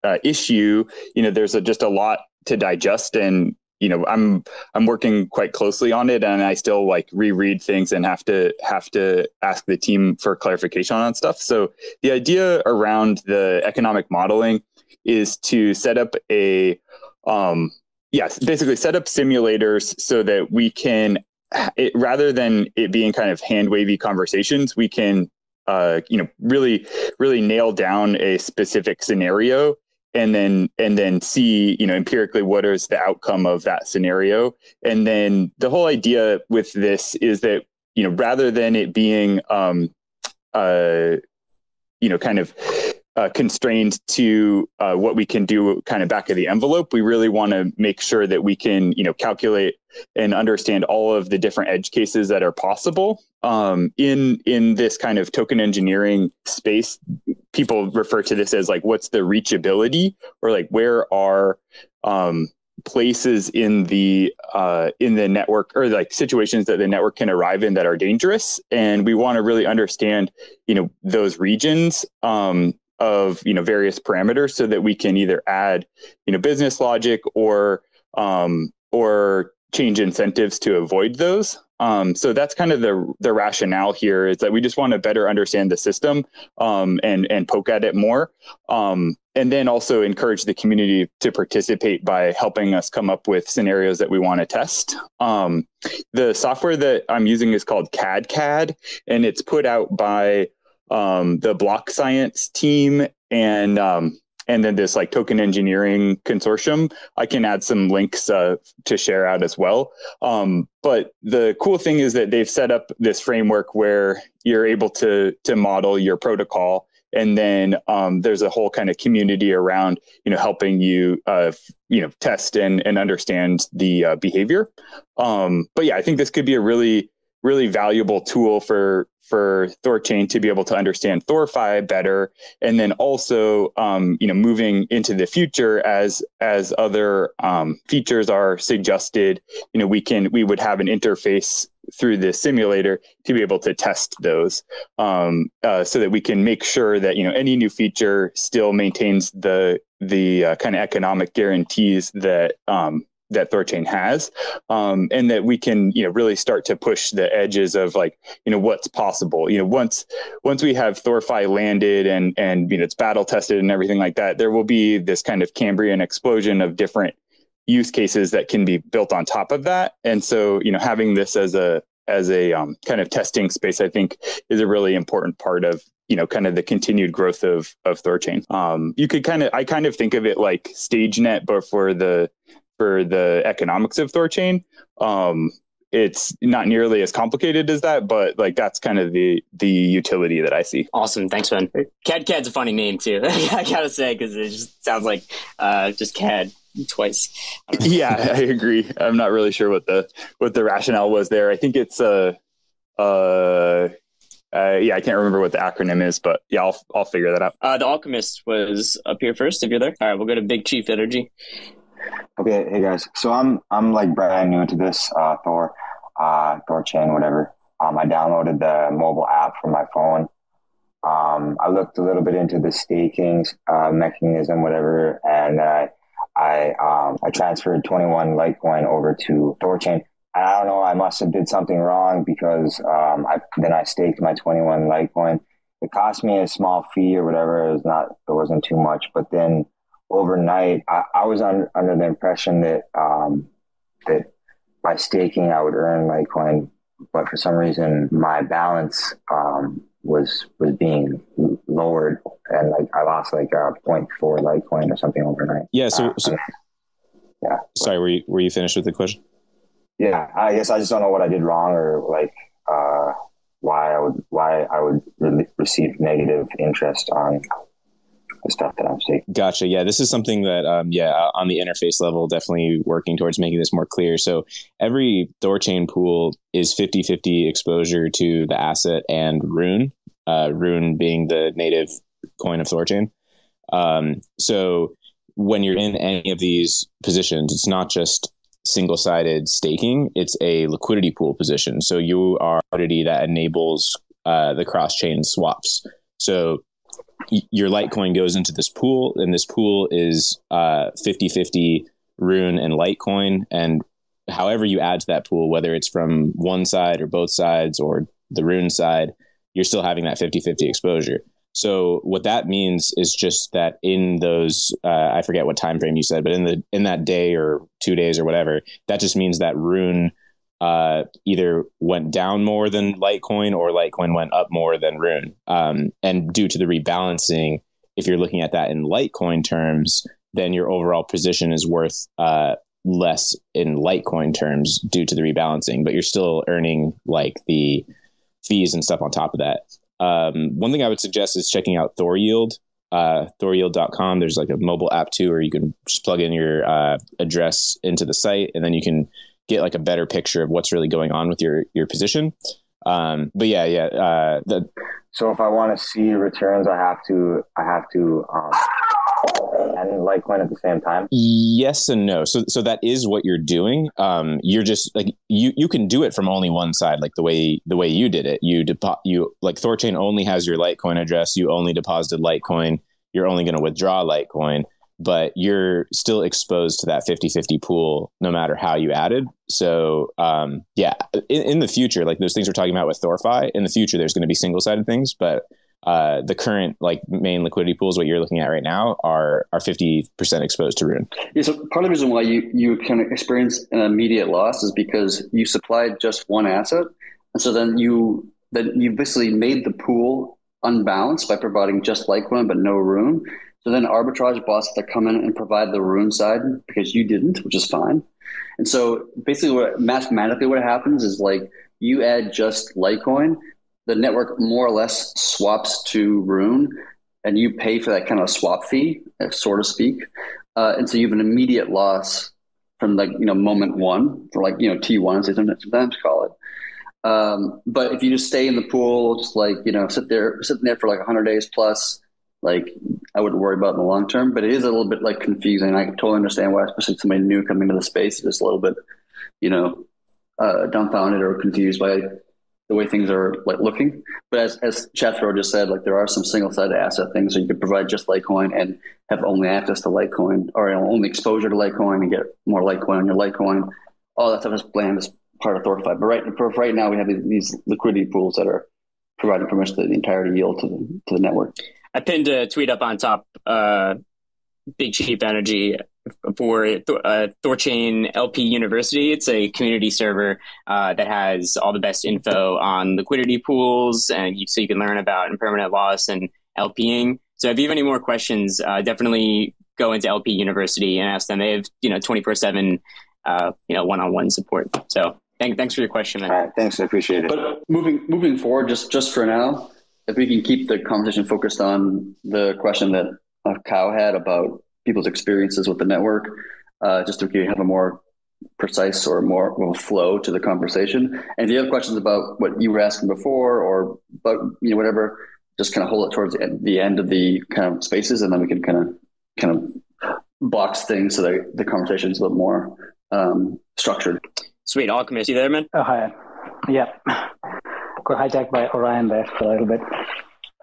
uh, issue. You know, there's a, just a lot to digest, and you know, I'm I'm working quite closely on it, and I still like reread things and have to have to ask the team for clarification on stuff. So the idea around the economic modeling is to set up a, um, yes, basically set up simulators so that we can, it, rather than it being kind of hand wavy conversations, we can, uh, you know, really really nail down a specific scenario. And then and then see, you know, empirically what is the outcome of that scenario. And then the whole idea with this is that, you know, rather than it being, um, uh, you know, kind of uh, constrained to uh, what we can do kind of back of the envelope, we really want to make sure that we can, you know, calculate and understand all of the different edge cases that are possible. Um, in in this kind of token engineering space, people refer to this as like, what's the reachability, or like where are um, places in the uh, in the network, or like situations that the network can arrive in that are dangerous. And we want to really understand, you know, those regions um, of, you know, various parameters so that we can either add, you know, business logic or um, or change incentives to avoid those. Um, so that's kind of the the rationale here, is that we just want to better understand the system um, and and poke at it more, um, and then also encourage the community to participate by helping us come up with scenarios that we want to test. Um, the software that I'm using is called cadCAD, and it's put out by um, the Block Science team and um, and then this like token engineering consortium. I can add some links uh, to share out as well. Um, but the cool thing is that they've set up this framework where you're able to to model your protocol, and then um, there's a whole kind of community around, you know, helping you, uh, you know, test and and understand the uh, behavior. Um, but yeah, I think this could be a really really valuable tool for for THORChain to be able to understand ThorFi better, and then also um, you know, moving into the future as as other um, features are suggested, you know, we can we would have an interface through the simulator to be able to test those, um, uh, so that we can make sure that, you know, any new feature still maintains the the uh, kind of economic guarantees that um, that THORChain has, um, and that we can, you know, really start to push the edges of like, you know, what's possible. You know, once once we have ThorFi landed and and you know, it's battle tested and everything like that, there will be this kind of Cambrian explosion of different use cases that can be built on top of that. And so, you know, having this as a as a um, kind of testing space, I think, is a really important part of, you know, kind of the continued growth of of THORChain. Um, you could kind of I kind of think of it like StageNet, but for the for the economics of THORChain. Um, it's not nearly as complicated as that, but like that's kind of the the utility that I see. Awesome, thanks, man. CAD CAD's a funny name too, I gotta say, because it just sounds like uh, just CAD twice. I yeah, I agree. I'm not really sure what the what the rationale was there. I think it's a. Uh, uh, Uh, yeah, I can't remember what the acronym is, but yeah, I'll I'll figure that out. Uh, the Alchemist was up here first. If you're there, all right, we'll go to Big Chief Energy. Okay, hey guys. So I'm I'm like brand new to this uh, Thor, uh, THORChain, whatever. Um, I downloaded the mobile app from my phone. Um, I looked a little bit into the staking uh, mechanism, whatever, and uh, I um, I transferred twenty-one Litecoin over to THORChain. I don't know, I must have did something wrong because um, I then I staked my twenty-one Litecoin. It cost me a small fee or whatever. It was not, it wasn't too much. But then overnight, I, I was un, under the impression that um, that by staking I would earn Litecoin, but for some reason my balance um, was was being lowered, and like I lost like a zero point four Litecoin or something overnight. Yeah. So, uh, so yeah. Sorry, were you were you finished with the question? Yeah, I guess I just don't know what I did wrong, or like uh, why I would why I would re- receive negative interest on the stuff that I'm seeing. Gotcha. Yeah, this is something that um, yeah, on the interface level, definitely working towards making this more clear. So every THORChain pool is fifty-fifty exposure to the asset and Rune, uh, Rune being the native coin of THORChain. Um, so when you're in any of these positions, it's not just single-sided staking, it's a liquidity pool position. So you are an entity that enables uh, the cross-chain swaps. So y- your Litecoin goes into this pool, and this pool is uh, fifty-fifty Rune and Litecoin. And however you add to that pool, whether it's from one side or both sides or the Rune side, you're still having that fifty-fifty exposure. So what that means is just that in those, uh, I forget what time frame you said, but in the in that day or two days or whatever, that just means that Rune uh, either went down more than Litecoin or Litecoin went up more than Rune. Um, and due to the rebalancing, if you're looking at that in Litecoin terms, then your overall position is worth uh, less in Litecoin terms due to the rebalancing, but you're still earning like the fees and stuff on top of that. Um, one thing I would suggest is checking out ThorYield, uh, thor yield dot com. There's like a mobile app too, where you can just plug in your uh, address into the site, and then you can get like a better picture of what's really going on with your, your position. Um, but yeah, yeah. Uh, the- so if I want to see returns, I have to, I have to, um, and Litecoin at the same time? Yes and no. So so that is what you're doing. Um, you're just like you you can do it from only one side, like the way the way you did it. You depo- you like THORChain only has your Litecoin address. You only deposited Litecoin. You're only going to withdraw Litecoin, but you're still exposed to that fifty-fifty pool no matter how you added. So um, yeah, in, in the future, like those things we're talking about with ThorFi, in the future there's going to be single-sided things, but Uh, the current like main liquidity pools, what you're looking at right now, are are fifty percent exposed to Rune. Yeah, so part of the reason why you, you can experience an immediate loss is because you supplied just one asset, and so then you then you basically made the pool unbalanced by providing just Litecoin but no Rune. So then arbitrage bots that come in and provide the Rune side because you didn't, which is fine. And so basically what mathematically what happens is like you add just Litecoin, the network more or less swaps to Rune, and you pay for that kind of swap fee, so to speak. Uh, and so you have an immediate loss from like, you know, moment one for like, you know, T one, as they sometimes call it. Um, but if you just stay in the pool, just like, you know, sit there, sitting there for like one hundred days plus, like I wouldn't worry about in the long term, but it is a little bit like confusing. I totally understand why, especially somebody new coming into the space, just a little bit, you know, uh, dumbfounded or confused by the way things are like looking. But as, as Chad Thoreau just said, like there are some single side asset things that you could provide just Litecoin and have only access to Litecoin or only exposure to Litecoin and get more Litecoin on your Litecoin. All that stuff is planned as part of ThorSwap. But right, right now we have these liquidity pools that are providing pretty much the, the entire yield to the, to the network. I pinned a tweet up on top, uh, Big Cheap Energy for uh, THORChain L P University. It's a community server uh, that has all the best info on liquidity pools, and you, so you can learn about impermanent loss and LPing. So if you have any more questions, uh, definitely go into L P University and ask them. They have, you know, twenty-four seven, uh, you know, one-on-one support. So thank, thanks for your question, man. All right, thanks, I appreciate it. But moving moving forward, just just for now, if we can keep the conversation focused on the question that uh, Cow had about people's experiences with the network, uh, just to have a more precise or more well, flow to the conversation. And if you have questions about what you were asking before or but you know whatever, just kind of hold it towards the end of the kind of spaces, and then we can kind of kind of box things so that the conversation is a little more um, structured. Sweet. Alchemix, you there, man? Oh, hi. Yeah. Got hijacked by Orion there for a little bit.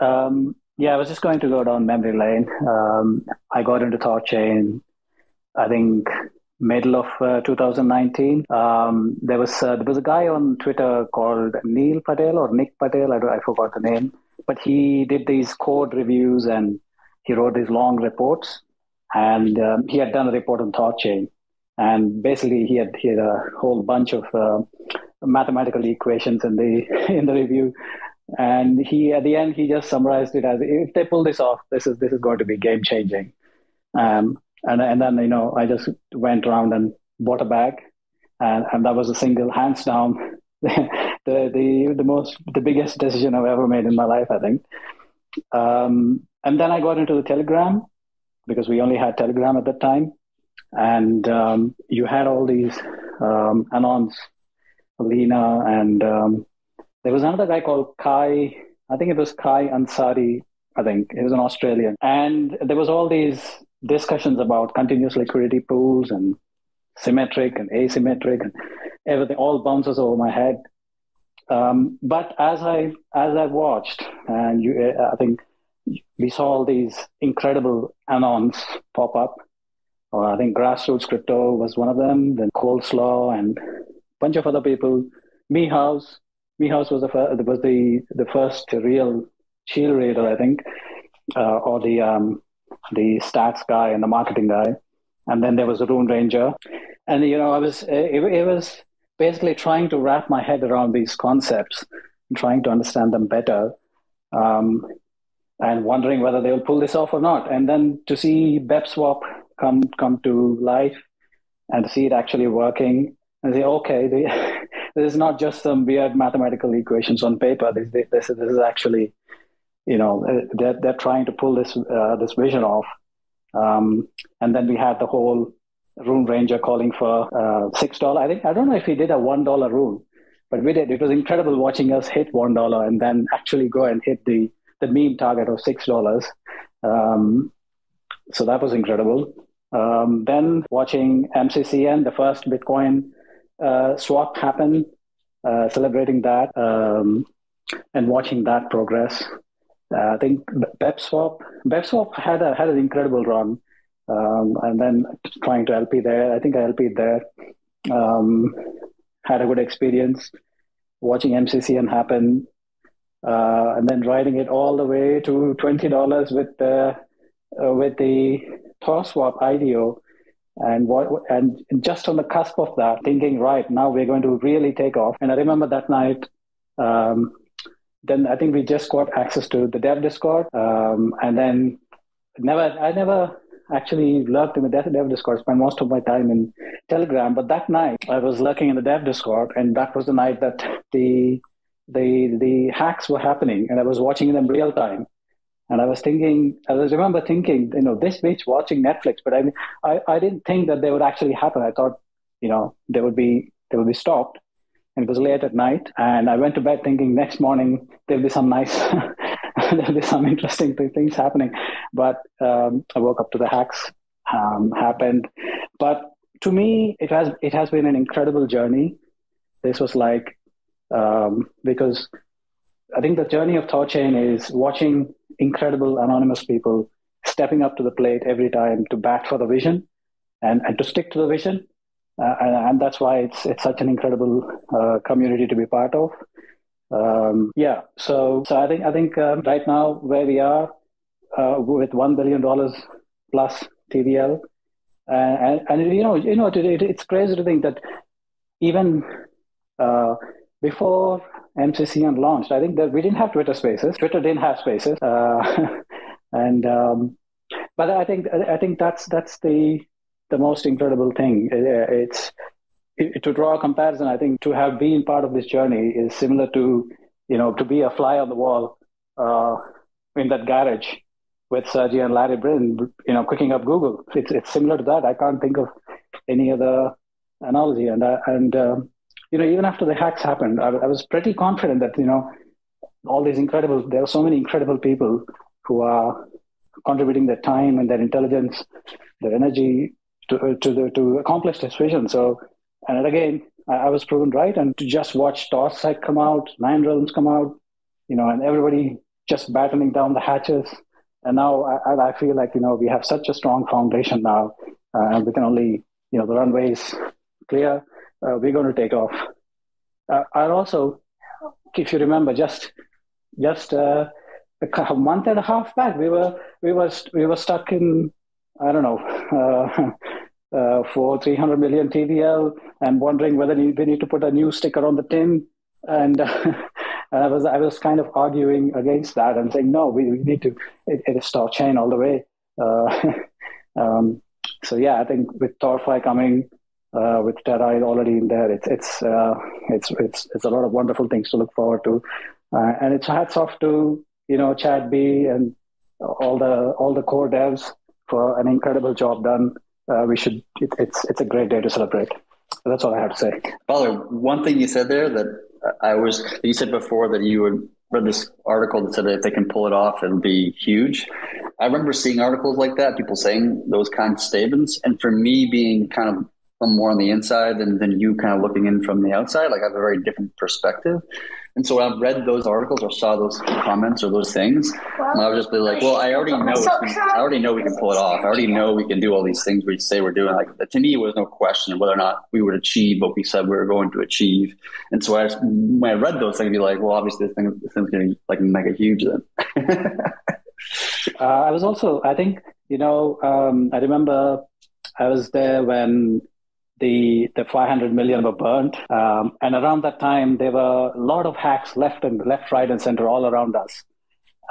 Um, yeah, I was just going to go down memory lane. Um, I got into THORChain, I think, middle of uh, two thousand nineteen. Um, there was uh, there was a guy on Twitter called Neil Patel or Nick Patel. I, don't, I forgot the name. But he did these code reviews and he wrote these long reports. And um, he had done a report on THORChain. And basically, he had, he had a whole bunch of uh, mathematical equations in the in the review, and he at the end he just summarized it as, if they pull this off, this is this is going to be game changing. Um, and and then you know I just went around and bought a bag, and, and that was a single hands down the, the the most the biggest decision I've ever made in my life, I think. Um, and then I got into the Telegram because we only had Telegram at that time. And um, you had all these um, Anons, Lina, and um, there was another guy called Kai, I think it was Kai Ansari, I think. He was an Australian. And there was all these discussions about continuous liquidity pools and symmetric and asymmetric and everything, all bounces over my head. Um, but as I as I watched, and you, I think we saw all these incredible Anons pop up. I think Grassroots Crypto was one of them, then Coleslaw and a bunch of other people. MeHouse. MeHouse was the first, was the, the first real chill raider, I think, uh, or the um, the stats guy and the marketing guy. And then there was the Rune Ranger. And, you know, I was it, it was basically trying to wrap my head around these concepts and trying to understand them better. Um, and wondering whether they will pull this off or not. And then to see BEPSwap come come to life and to see it actually working and say, okay, they, this is not just some weird mathematical equations on paper. This this, this is actually, you know, they're, they're trying to pull this uh, this vision off. Um, and then we had the whole Rune Ranger calling for uh, six dollars. I think, I don't know if he did a one dollar rune, but we did. It was incredible watching us hit one dollar and then actually go and hit the the meme target of six dollars. Um, so that was incredible. Um, then watching M C C N, the first Bitcoin uh, swap happen, uh, celebrating that um, and watching that progress. Uh, I think BEPSwap, BEPSwap had a, had an incredible run, um, and then trying to L P there. I think I L P'd there, um, had a good experience watching M C C N happen, uh, and then riding it all the way to twenty dollars with the uh, with the ThorSwap I D O, and what and just on the cusp of that, thinking, right, now we're going to really take off. And I remember that night, um, then I think we just got access to the dev Discord, um, and then never, I never actually lurked in the dev, dev Discord. Spent most of my time in Telegram. But that night, I was lurking in the dev Discord, and that was the night that the the the hacks were happening, and I was watching them real time. And I was thinking, I was remember thinking, you know, this bitch watching Netflix. But I mean, I, I didn't think that they would actually happen. I thought, you know, they would be they would be stopped. And it was late at night, and I went to bed thinking next morning there'll be some nice, there'll be some interesting things happening. But um, I woke up to the hacks um, happened. But to me, it has it has been an incredible journey. This was like um, because I think the journey of THORChain is watching incredible anonymous people stepping up to the plate every time to bat for the vision and, and to stick to the vision. Uh, and, and that's why it's it's such an incredible uh, community to be part of. Um, yeah, so so I think I think um, right now where we are uh, with one billion dollars plus T V L, uh, and and you know you know it, it, it's crazy to think that even uh, before M C C N launched, I think that we didn't have Twitter Spaces. Twitter didn't have Spaces, uh, and um, but I think I think that's that's the. the most incredible thing. It's it, to draw a comparison. I think to have been part of this journey is similar to, you know, to be a fly on the wall uh, in that garage with Sergey and Larry Brin, you know, cooking up Google. It's it's similar to that. I can't think of any other analogy. And uh, and uh, you know, even after the hacks happened, I, I was pretty confident that, you know, all these incredible. There are so many incredible people who are contributing their time and their intelligence, their energy. To to the, to accomplish this vision. So, and again, I, I was proven right. And to just watch ThorSwap come out, Nine Realms come out, you know, and everybody just battling down the hatches. And now I, I feel like, you know, we have such a strong foundation now, uh, and we can only, you know, the runway is clear. Uh, we're going to take off. Uh, and also, if you remember, just just uh, a month and a half back, we were we were we were stuck in. I don't know, uh, uh, for three hundred million T V L and wondering whether we need to put a new sticker on the tin. And, uh, and I was I was kind of arguing against that and saying, no, we, we need to, it, it is THORChain all the way. Uh, um, so yeah, I think with ThorFly coming, uh, with Terra already in there, it's it's, uh, it's it's it's a lot of wonderful things to look forward to. Uh, and it's hats off to, you know, Chad B and all the all the core devs for an incredible job done. Uh, we should, it, it's it's a great day to celebrate. So that's all I have to say. Balu, one thing you said there that I was, you said before that you would read this article that said that if they can pull it off, it'll be huge. I remember seeing articles like that, people saying those kinds of statements. And for me being kind of more on the inside than, than you kind of looking in from the outside, like I have a very different perspective. And so when I read those articles or saw those comments or those things, well, I was just be like, well, I already know it's been, I already know we can pull it off. I already know we can do all these things we say we're doing. Like, to me, it was no question whether or not we would achieve what we said we were going to achieve. And so I just, when I read those things, I'd be like, well, obviously this thing this thing's going to like make a huge then. uh, I was also, I think, you know, um, I remember I was there when the the five hundred million were burnt. Um, and around that time, there were a lot of hacks left and left, right, and center all around us.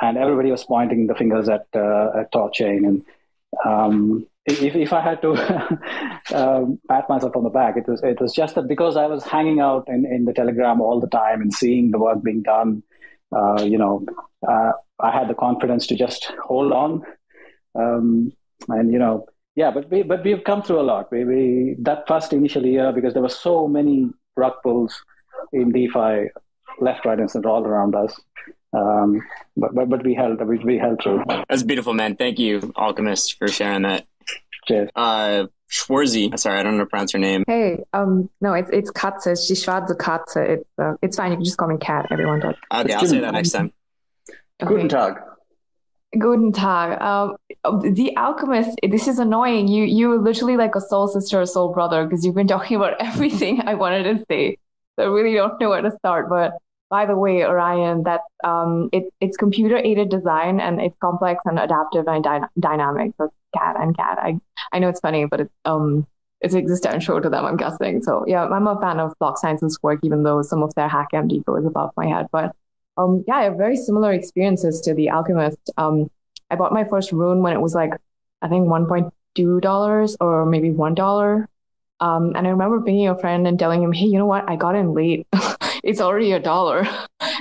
And everybody was pointing the fingers at, uh, at THORChain. And um, if if I had to um, pat myself on the back, it was it was just that because I was hanging out in, in the Telegram all the time and seeing the work being done, uh, you know, uh, I had the confidence to just hold on. Um, and, you know, Yeah, but we but we've come through a lot. We, we that first initial year, because there were so many rug pulls in DeFi, left, right, and center all around us. Um, but, but but we held we, we held through. That's beautiful, man. Thank you, Alchemix, for sharing that. Cheers. Uh, Schwarzy. Sorry, I don't know how to pronounce your name. Hey, um, no, it's it's Katze. It's Schwarze Katze. It's uh, it's fine. You can just call me Kat. Everyone does. Okay, I'll say that next time. Okay. Guten Tag. Guten Tag. Um, the Alchemist, this is annoying. You you were literally like a soul sister or soul brother because you've been talking about everything I wanted to say. So I really don't know where to start. But by the way, Orion, that um, it, it's computer-aided design and it's complex and adaptive and dy- dynamic. So CAD and CAD. I, I know it's funny, but it's, um, it's existential to them, I'm guessing. So yeah, I'm a fan of Block Science's work, even though some of their HackMD goes above my head. But Um, yeah, I have very similar experiences to the Alchemist. Um, I bought my first Rune when it was like, I think one dollar two or maybe one dollar. Um, and I remember pinging a friend and telling him, hey, you know what? I got in late. It's already a dollar.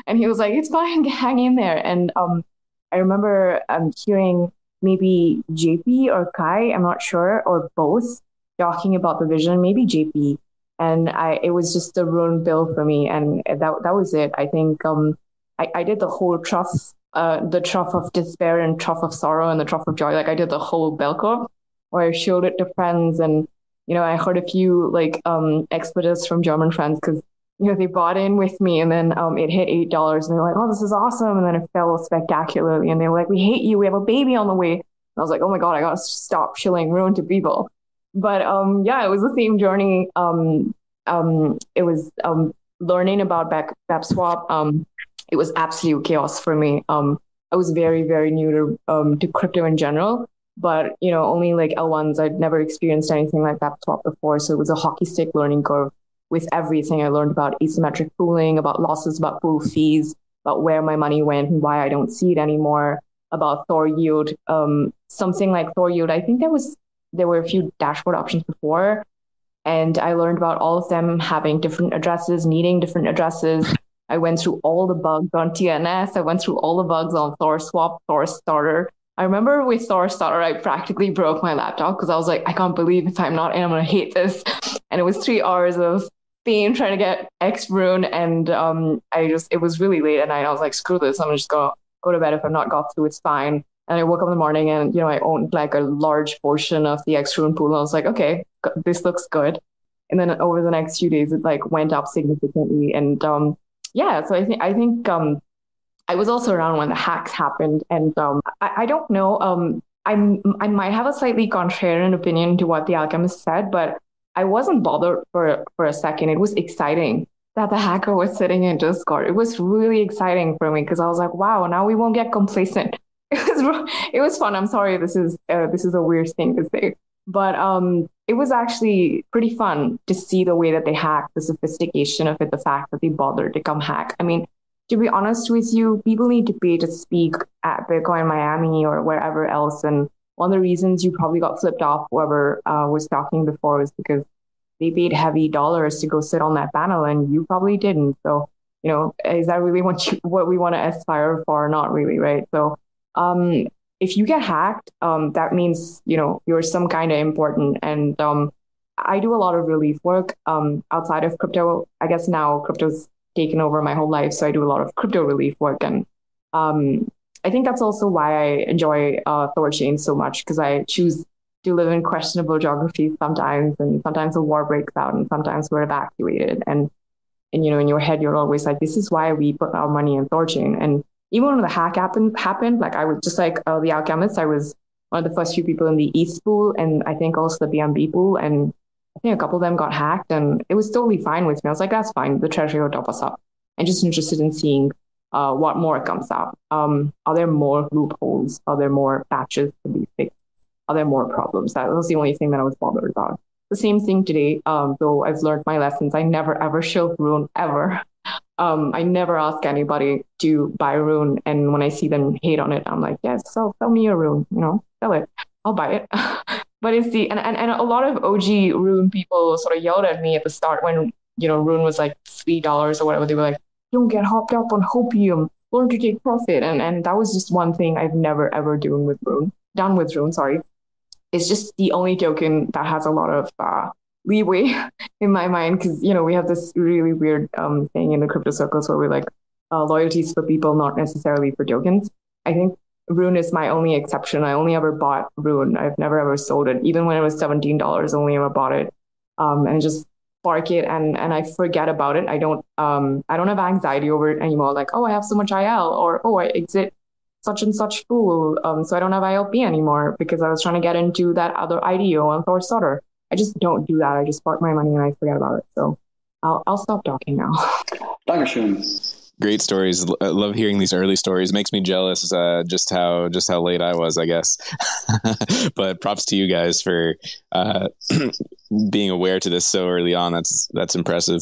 And he was like, it's fine, hang in there. And um, I remember um, hearing maybe J P or Kai, I'm not sure, or both talking about the vision, maybe J P. And I, it was just the Rune bill for me. And that that was it. I think um, I, I did the whole trough, uh, the trough of despair and trough of sorrow and the trough of joy. Like I did the whole bell curve where I showed it to friends. And, you know, I heard a few like um, expletives from German friends because, you know, they bought in with me and then um, it hit eight dollars and they're like, oh, this is awesome. And then it fell spectacularly. And they were like, we hate you. We have a baby on the way. And I was like, oh my God, I got to stop shilling Rune to people. But um, yeah, it was the same journey. Um, um, it was um, learning about BEPSwap. Um, it was absolute chaos for me. Um, I was very, very new to um, to crypto in general, but you know, only like L ones. I'd never experienced anything like BEPSwap before, so it was a hockey stick learning curve with everything. I learned about asymmetric pooling, about losses, about pool fees, about where my money went and why I don't see it anymore. About ThorYield, um, something like ThorYield. I think there was. There were a few dashboard options before, and I learned about all of them having different addresses, needing different addresses. I went through all the bugs on T N S. I went through all the bugs on ThorSwap, ThorStarter. I remember with ThorStarter, I practically broke my laptop because I was like, I can't believe if I'm not in, I'm going to hate this. And it was three hours of pain trying to get X Rune. And um, I just, it was really late at night. I was like, screw this. I'm just going to go to bed. If I've not got through, it's fine. And I woke up in the morning and, you know, I owned like a large portion of the X-Rune pool. And I was like, okay, this looks good. And then over the next few days, it like went up significantly. And um, yeah, so I think I think um, I was also around when the hacks happened. And um, I, I don't know, um, I'm, I might have a slightly contrarian opinion to what the Alchemist said, but I wasn't bothered for, for a second. It was exciting that the hacker was sitting in Discord. It was really exciting for me because I was like, wow, now we won't get complacent. It was, it was fun. I'm sorry. This is uh, this is a weird thing to say, but um, it was actually pretty fun to see the way that they hacked, the sophistication of it, the fact that they bothered to come hack. I mean, to be honest with you, people need to pay to speak at Bitcoin Miami or wherever else. And one of the reasons you probably got flipped off, whoever uh, was talking before, was because they paid heavy dollars to go sit on that panel, and you probably didn't. So, you know, is that really what you, what we want to aspire for? Not really, right? So. Um, if you get hacked, um, that means, you know, you're some kind of important. And um, I do a lot of relief work um, outside of crypto. I guess now crypto's taken over my whole life. So I do a lot of crypto relief work. And um, I think that's also why I enjoy uh, THORChain so much, because I choose to live in questionable geographies sometimes. And sometimes a war breaks out and sometimes we're evacuated. And, and you know, in your head, you're always like, this is why we put our money in THORChain. And even when the hack happened, happened, like I was just like uh, the Alchemist, I was one of the first few people in the East pool, and I think also the B M B pool, and I think a couple of them got hacked, and it was totally fine with me. I was like, that's fine. The treasury will top us up. I'm just interested in seeing uh, what more comes up. Um, are there more loopholes? Are there more patches to be fixed? Are there more problems? That was the only thing that I was bothered about. The same thing today, um, though I've learned my lessons. I never, ever shill Rune, ever. Um, I never ask anybody to buy Rune, and when I see them hate on it, I'm like, yes, sell, sell me a Rune, you know, sell it, I'll buy it. But it's the, and, and, and a lot of O G Rune people sort of yelled at me at the start when, you know, Rune was like three dollars or whatever. They were like, don't get hopped up on hopium, learn to take profit. And and that was just one thing I've never, ever doing with Rune, done with Rune, sorry. It's just the only token that has a lot of uh, leeway in my mind, because you know we have this really weird um thing in the crypto circles where we're like uh, loyalties for people, not necessarily for tokens. I think Rune is my only exception. I only ever bought Rune. I've never ever sold it, even when it was seventeen dollars. Only ever bought it um and just park it, and and I forget about it. I don't um I don't have anxiety over it anymore, like, oh, I have so much I L, or oh, I exit such and such pool, um so I don't have I L P anymore because I was trying to get into that other I D O on ThorStarter. I just don't do that. I just park my money and I forget about it. So I'll, I'll stop talking now. Great stories. I love hearing these early stories. Makes me jealous uh, just how just how late I was, I guess. But props to you guys for uh, being aware to this so early on. That's that's impressive.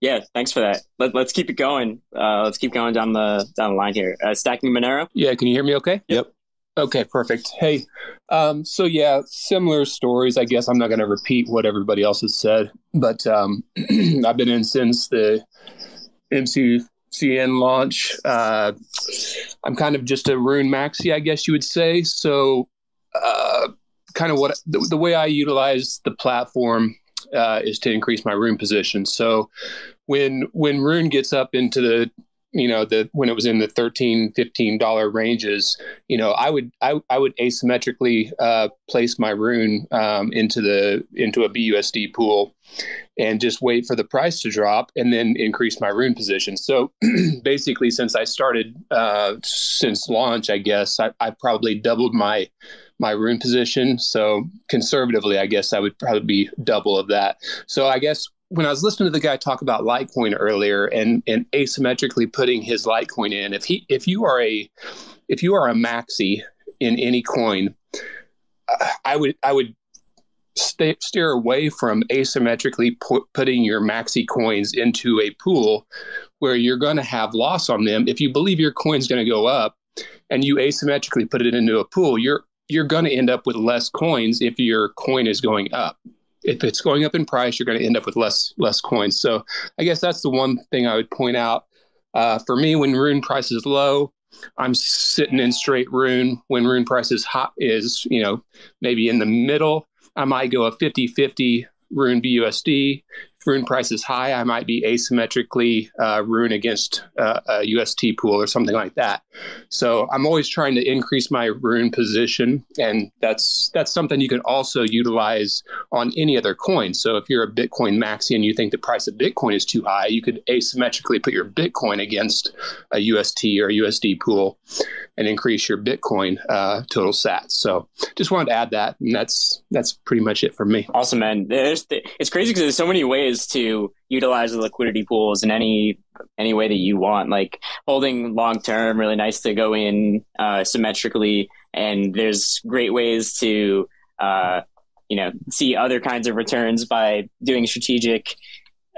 Yeah, thanks for that. Let, let's keep it going. Uh, let's keep going down the down the line here. Uh, Stacking Monero. Yeah, can you hear me okay? Yep. Okay, perfect. Hey, um, so yeah, similar stories. I guess I'm not going to repeat what everybody else has said, but um, I've been in since the M C C N launch. Uh, I'm kind of just a Rune maxi, I guess you would say. So uh, kind of what the, the way I utilize the platform uh, is to increase my Rune position. So when when Rune gets up into the you know, the, when it was in the thirteen, fifteen dollar ranges, you know, I would, I, I would asymmetrically uh, place my Rune um, into the, into a B U S D pool and just wait for the price to drop and then increase my Rune position. So basically since I started, uh, since launch, I guess I, I probably doubled my, my Rune position. So conservatively, I guess I would probably be double of that. So I guess, when I was listening to the guy talk about Litecoin earlier and, and asymmetrically putting his Litecoin in, if he if you are a if you are a maxi in any coin, I would I would stay, steer away from asymmetrically pu- putting your maxi coins into a pool where you're going to have loss on them. If you believe your coin's going to go up and you asymmetrically put it into a pool, you're you're going to end up with less coins if your coin is going up. If it's going up in price, you're going to end up with less less coins. So I guess that's the one thing I would point out. Uh, for me, when Rune price is low, I'm sitting in straight Rune. When Rune price is hot, is, you know, maybe in the middle, I might go a fifty-fifty Rune B U S D. If Rune price is high, I might be asymmetrically uh, Rune against uh, a U S T pool or something like that. So I'm always trying to increase my Rune position, and that's that's something you can also utilize on any other coin. So if you're a Bitcoin maxi and you think the price of Bitcoin is too high, you could asymmetrically put your Bitcoin against a U S T or a U S D pool and increase your Bitcoin uh, total sats. So just wanted to add that, and that's that's pretty much it for me. Awesome, man. There's th- it's crazy because there's so many ways to utilize the liquidity pools in any any way that you want. Like holding long term, really nice to go in uh, symmetrically, and there's great ways to uh, you know see other kinds of returns by doing strategic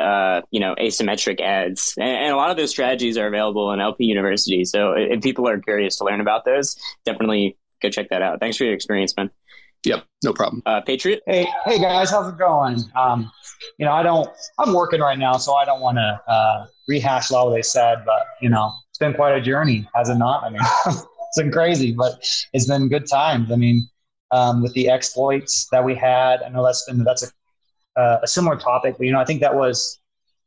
uh, you know asymmetric adds, and, and a lot of those strategies are available in L P University. So if people are curious to learn about those, definitely go check that out. Thanks for your experience, man. Yep, no problem. Uh, Patriot? Hey, hey guys, how's it going? Um, you know, I don't, I'm working right now, so I don't want to uh, rehash all they said, but, you know, it's been quite a journey, has it not? I mean, it's been crazy, but it's been good times. I mean, um, with the exploits that we had, I know that's been, that's a, uh, a similar topic, but, you know, I think that was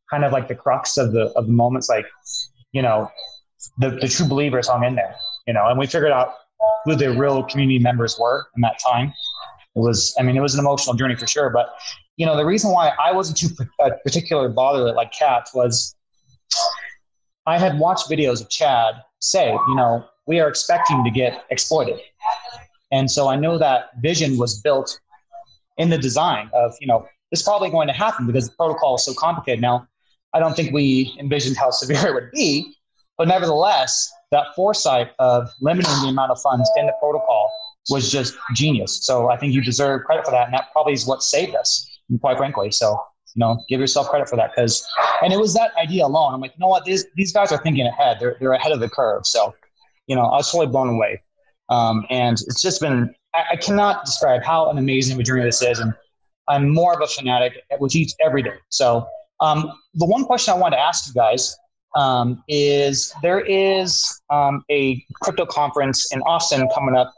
kind of like the crux of the, of the moments, like, you know, the, the true believers hung in there, you know, and we figured out who the real community members were in that time. It was, I mean, it was an emotional journey for sure. But, you know, the reason why I wasn't too particularly bothered like Kat was I had watched videos of Chad say, you know, we are expecting to get exploited. And so I know that vision was built in the design of, you know, this is probably going to happen because the protocol is so complicated. Now, I don't think we envisioned how severe it would be, but nevertheless, that foresight of limiting the amount of funds in the protocol was just genius. So I think you deserve credit for that. And that probably is what saved us, quite frankly. So, you know, give yourself credit for that. Because, and it was that idea alone. I'm like, you know what? These, these guys are thinking ahead. They're they're ahead of the curve. So, you know, I was totally blown away. Um, and it's just been, I, I cannot describe how an amazing journey this is. And I'm more of a fanatic, which eats every day. So um, the one question I wanted to ask you guys um, is there is um, a crypto conference in Austin coming up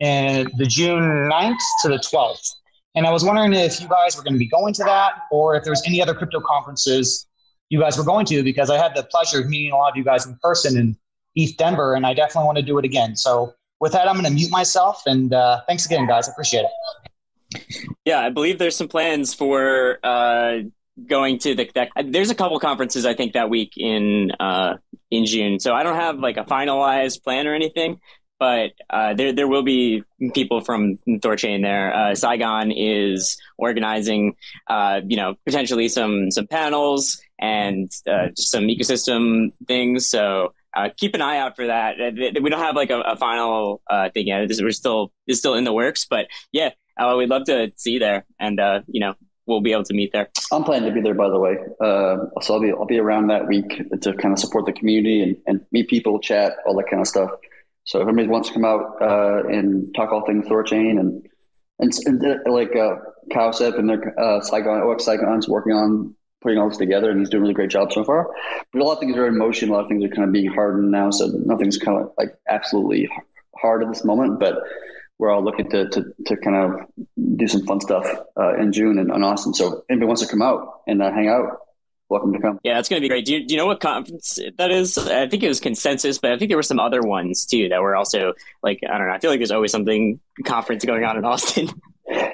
in the June ninth to the twelfth. And I was wondering if you guys were going to be going to that or if there's any other crypto conferences you guys were going to, because I had the pleasure of meeting a lot of you guys in person in East Denver, and I definitely want to do it again. So with that, I'm going to mute myself. And uh, thanks again, guys. I appreciate it. Yeah, I believe there's some plans for uh, going to the that, there's a couple conferences, I think, that week in uh, in June. So I don't have like a finalized plan or anything. But uh, there there will be people from THORChain there. Uh, Saigon is organizing, uh, you know, potentially some some panels and uh, just some ecosystem things. So uh, keep an eye out for that. We don't have like a, a final uh, thing yet. This, we're still it's still in the works. But yeah, uh, we'd love to see you there, and uh, you know, we'll be able to meet there. I'm planning to be there, by the way. Uh, so I'll be I'll be around that week to kind of support the community and, and meet people, chat, all that kind of stuff. So if anybody wants to come out uh, and talk all things THORChain and and, and like uh, ChaosNet and their uh, Saigon, O X Saigon's working on putting all this together, and he's doing a really great job so far. But a lot of things are in motion. A lot of things are kind of being hardened now, so nothing's kind of like absolutely hard at this moment. But we're all looking to to, to kind of do some fun stuff uh, in June and on Austin. So if anybody wants to come out and uh, hang out, welcome to come. Yeah, that's going to be great. Do you, do you know what conference that is? I think it was Consensus, but I think there were some other ones too that were also like, I don't know. I feel like there's always something conference going on in Austin.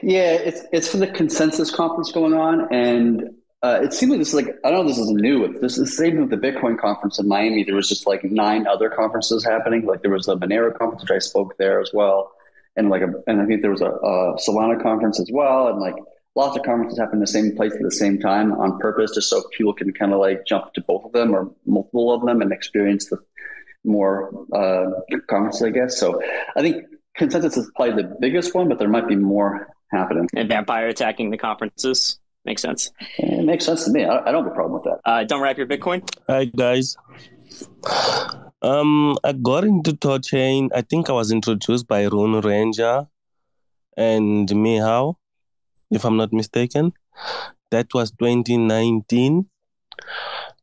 Yeah, it's it's for the Consensus conference going on. And uh, it seems like this is like, I don't know if this is new. This is the same with the Bitcoin conference in Miami. There was just like nine other conferences happening. Like there was the Monero conference, which I spoke there as well. And like, a, and I think there was a, a Solana conference as well. And like, lots of conferences happen in the same place at the same time on purpose, just so people can kind of like jump to both of them or multiple of them and experience the more uh, conferences, I guess. So I think Consensus is probably the biggest one, but there might be more happening. And Vampire attacking the conferences. Makes sense. It makes sense to me. I, I don't have a problem with that. Uh, don't wrap your Bitcoin. Hi, guys. Um, I got into THORChain. I think I was introduced by Rune Ranger and Mihao, if I'm not mistaken. That was twenty nineteen.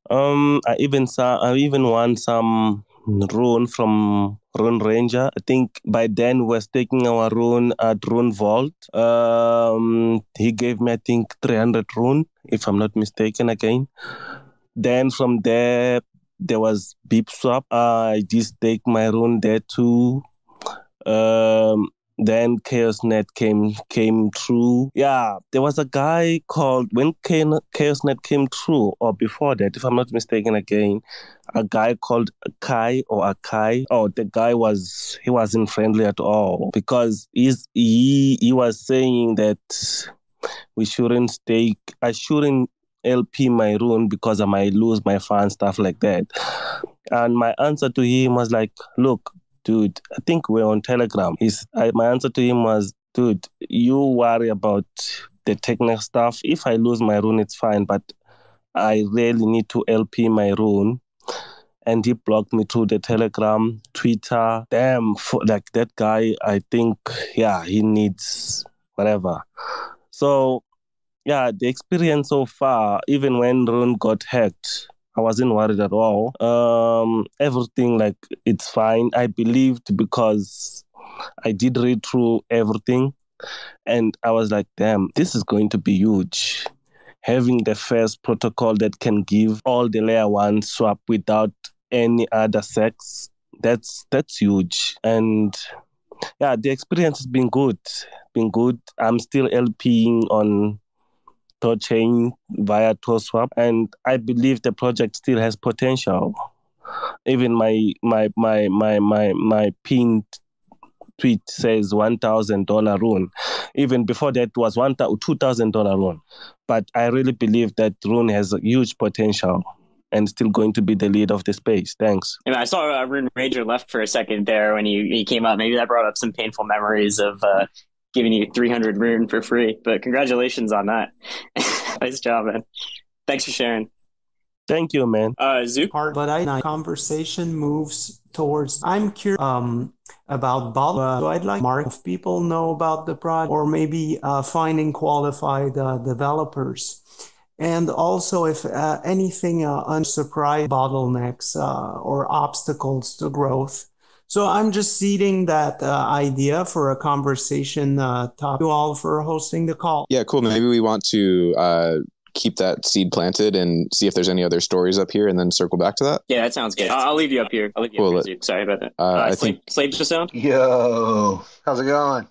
Um, I even saw, I even won some rune from Rune Ranger. I think by then we were staking our rune at Rune Vault. Um, he gave me, I think, three hundred rune, if I'm not mistaken again. Then from there, there was BEPSwap. I did stake my rune there too. Um, Then ChaosNet came came through. Yeah, there was a guy called, when ChaosNet came through, or before that, if I'm not mistaken again, a guy called Kai or Akai. Oh, the guy was, he wasn't friendly at all because he's, he, he was saying that we shouldn't stake, I shouldn't L P my rune because I might lose my funds, stuff like that. And my answer to him was like, look, dude, I think we're on Telegram. His, I, my answer to him was, dude, you worry about the technical stuff. If I lose my rune, it's fine, but I really need to L P my rune. And he blocked me through the Telegram, Twitter. Damn, for, like that guy, I think, yeah, he needs whatever. So, yeah, the experience so far, even when Rune got hacked, I wasn't worried at all. Um, everything, like, it's fine. I believed because I did read through everything. And I was like, damn, this is going to be huge. Having the first protocol that can give all the layer one swap without any other sex, that's that's huge. And yeah, the experience has been good. Been good. I'm still LPing on THORChain via ThorSwap, and I believe the project still has potential. Even my my my my my my pinned tweet says one thousand dollar rune. Even before that was one two thousand dollar rune. But I really believe that rune has a huge potential and still going to be the lead of the space. Thanks. And I saw uh, Rune Ranger left for a second there when he he came out. Maybe that brought up some painful memories of Uh, giving you three hundred rune for free, but congratulations on that. Nice job, man. Thanks for sharing. Thank you, man. Uh, Zook? Hard, but I, conversation moves towards, I'm curious um, about Bal. Uh, so I'd like Mark, if people know about the project, or maybe uh, finding qualified uh, developers. And also if uh, anything uh, unsurprised bottlenecks uh, or obstacles to growth. So I'm just seeding that uh, idea for a conversation. Uh, top you all for hosting the call. Yeah, cool. Maybe we want to uh, keep that seed planted and see if there's any other stories up here, and then circle back to that. Yeah, that sounds good. I'll, I'll leave you up here. I'll leave you cool. up here. Sorry about that. Uh, uh, I Slave, think Slave just sound. Yo, how's it going?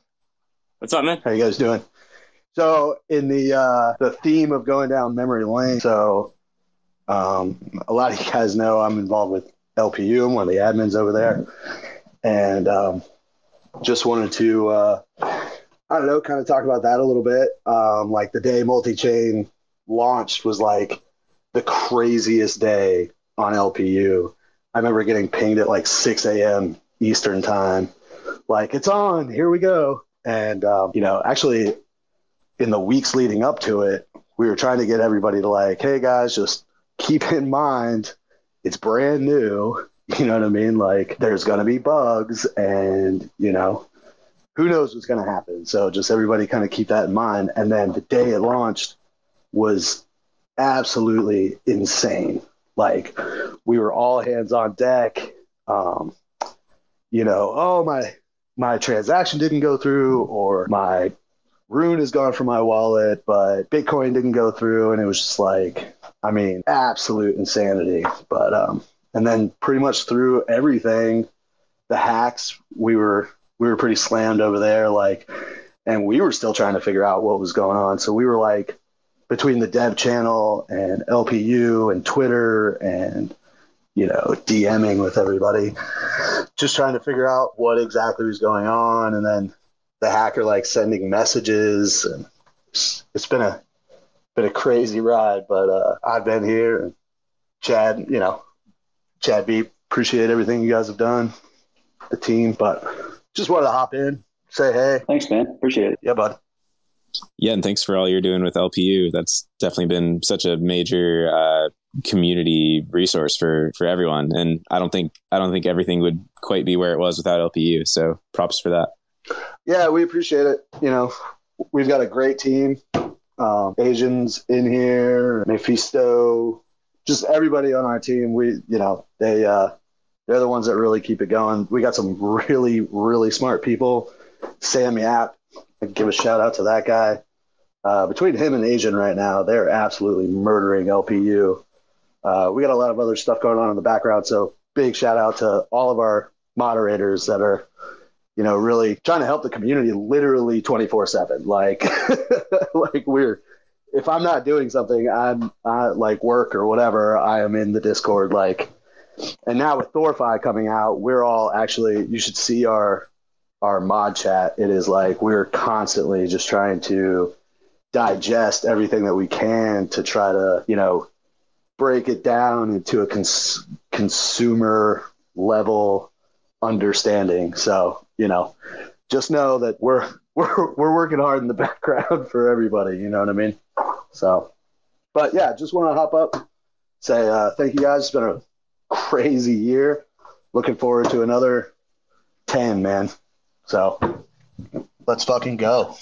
What's up, man? How you guys doing? So in the uh, the theme of going down memory lane, so um, a lot of you guys know I'm involved with L P U. I'm one of the admins over there, and um, just wanted to, uh, I don't know, kind of talk about that a little bit. Um, like the day multi-chain launched was like the craziest day on L P U. I remember getting pinged at like six a.m. Eastern time, like it's on, here we go. And, um, you know, actually in the weeks leading up to it, we were trying to get everybody to like, hey guys, just keep in mind, it's brand new. You know what I mean? Like, there's going to be bugs and, you know, who knows what's going to happen. So just everybody kind of keep that in mind. And then the day it launched was absolutely insane. Like, we were all hands on deck. Um, you know, oh, my my transaction didn't go through, or my Rune is gone from my wallet, but Bitcoin didn't go through. And it was just like, I mean, absolute insanity. But um, and then pretty much through everything, the hacks, we were we were pretty slammed over there. Like, and we were still trying to figure out what was going on. So we were like, between the dev channel and L P U and Twitter and, you know, DMing with everybody, just trying to figure out what exactly was going on. And then the hacker, like, sending messages, and it's been a been a crazy ride, but uh, I've been here, and Chad, you know, Chad B, appreciate everything you guys have done, the team, but just wanted to hop in, say hey. Thanks, man. Appreciate it. Yeah, bud. Yeah, and thanks for all you're doing with L P U. That's definitely been such a major uh, community resource for, for everyone. And I don't think I don't think everything would quite be where it was without L P U. So props for that. Yeah, we appreciate it. You know, we've got a great team. Um, Asians in here, Mephisto, just everybody on our team. We, you know, they uh, they're the ones that really keep it going. We got some really really smart people. Sam Yap. Give a shout out to that guy. Uh, between him and Asian right now, they're absolutely murdering L P U. Uh, we got a lot of other stuff going on in the background, so big shout out to all of our moderators that are, you know, really trying to help the community literally twenty-four seven. Like, like we're, if I'm not doing something, I'm I, like work or whatever, I am in the Discord. Like, and now with ThorFi coming out, we're all actually, you should see our our mod chat. It is like we're constantly just trying to digest everything that we can to try to, you know, break it down into a cons- consumer level understanding. So, you know, just know that we're we're we're working hard in the background for everybody, you know what I mean? So, but yeah, just want to hop up, say uh, thank you guys. It's been a crazy year. Looking forward to another ten, man. So let's fucking go.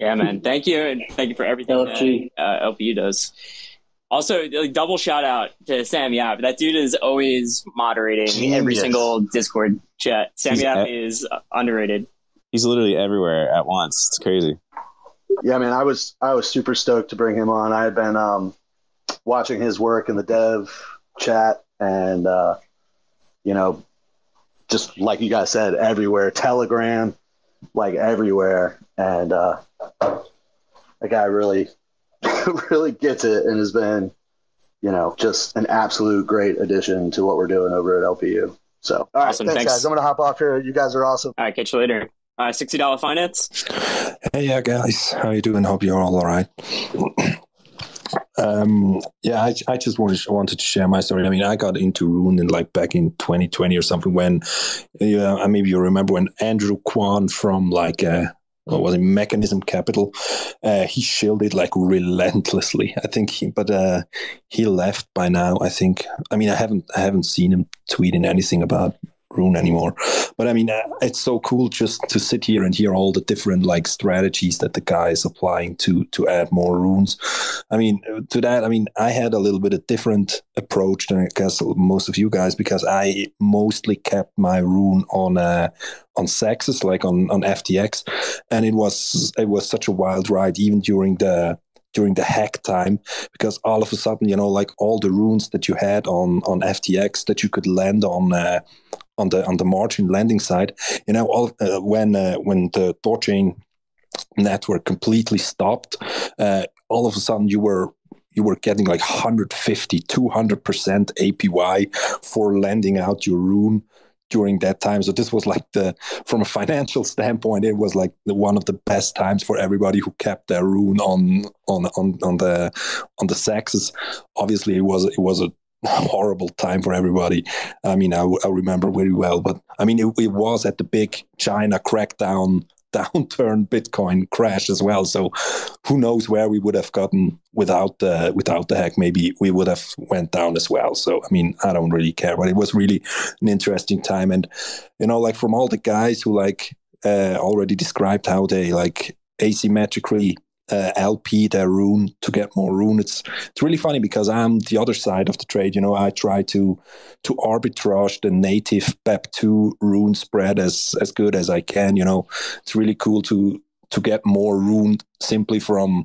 Yeah, man. Thank you. And thank you for everything L P. That uh, L P U does. Also, like, double shout out to Sam Yap. That dude is always moderating Genius. Every single Discord chat. Sam He's Yap at- is underrated. He's literally everywhere at once. It's crazy. Yeah, man. I was I was super stoked to bring him on. I had been um, watching his work in the dev chat and, uh, you know, just like you guys said, everywhere, Telegram, like everywhere. And uh, the guy really, really gets it and has been, you know, just an absolute great addition to what we're doing over at L P U. So, all right, awesome. thanks, thanks, guys. I'm going to hop off here. You guys are awesome. All right, catch you later. Uh, sixty dollars finance. Hey, yeah, guys. How you doing? Hope you're all all right. Um, yeah, I, I just wanted, wanted to share my story. I mean, I got into Rune in like back in twenty twenty or something when, you know, I mean, you remember when Andrew Kwon from like, uh, what was it, Mechanism Capital, uh, he shielded like relentlessly. I think he, but uh, he left by now, I think. I mean, I haven't, I haven't seen him tweeting anything about Rune anymore, but I mean, uh, it's so cool just to sit here and hear all the different like strategies that the guy is applying to to add more runes. I mean, to that, I mean, I had a little bit of different approach than I guess most of you guys, because I mostly kept my rune on uh, on sexes, like on on F T X, and it was it was such a wild ride, even during the. during the hack time, because all of a sudden, you know, like all the runes that you had on, on F T X that you could land on uh, on the on the margin landing side, you know, all uh, when uh, when the THORChain network completely stopped, uh, all of a sudden you were you were getting like one fifty, two hundred percent A P Y for landing out your rune during that time. So this was like the, from a financial standpoint, it was like the, one of the best times for everybody who kept their rune on on on on the on the sexes. Obviously, it was it was a horrible time for everybody. I mean, I, I remember very well, but I mean, it, it was at the big China crackdown downturn, Bitcoin crash as well. So who knows where we would have gotten without the without the hack. Maybe we would have went down as well. So I mean, I don't really care, but it was really an interesting time. And you know, like from all the guys who like uh, already described how they like asymmetrically Uh, L P their Rune to get more Rune. It's it's really funny because I'm the other side of the trade. You know, I try to to arbitrage the native B E P two Rune spread as as good as I can. You know, it's really cool to to get more Rune simply from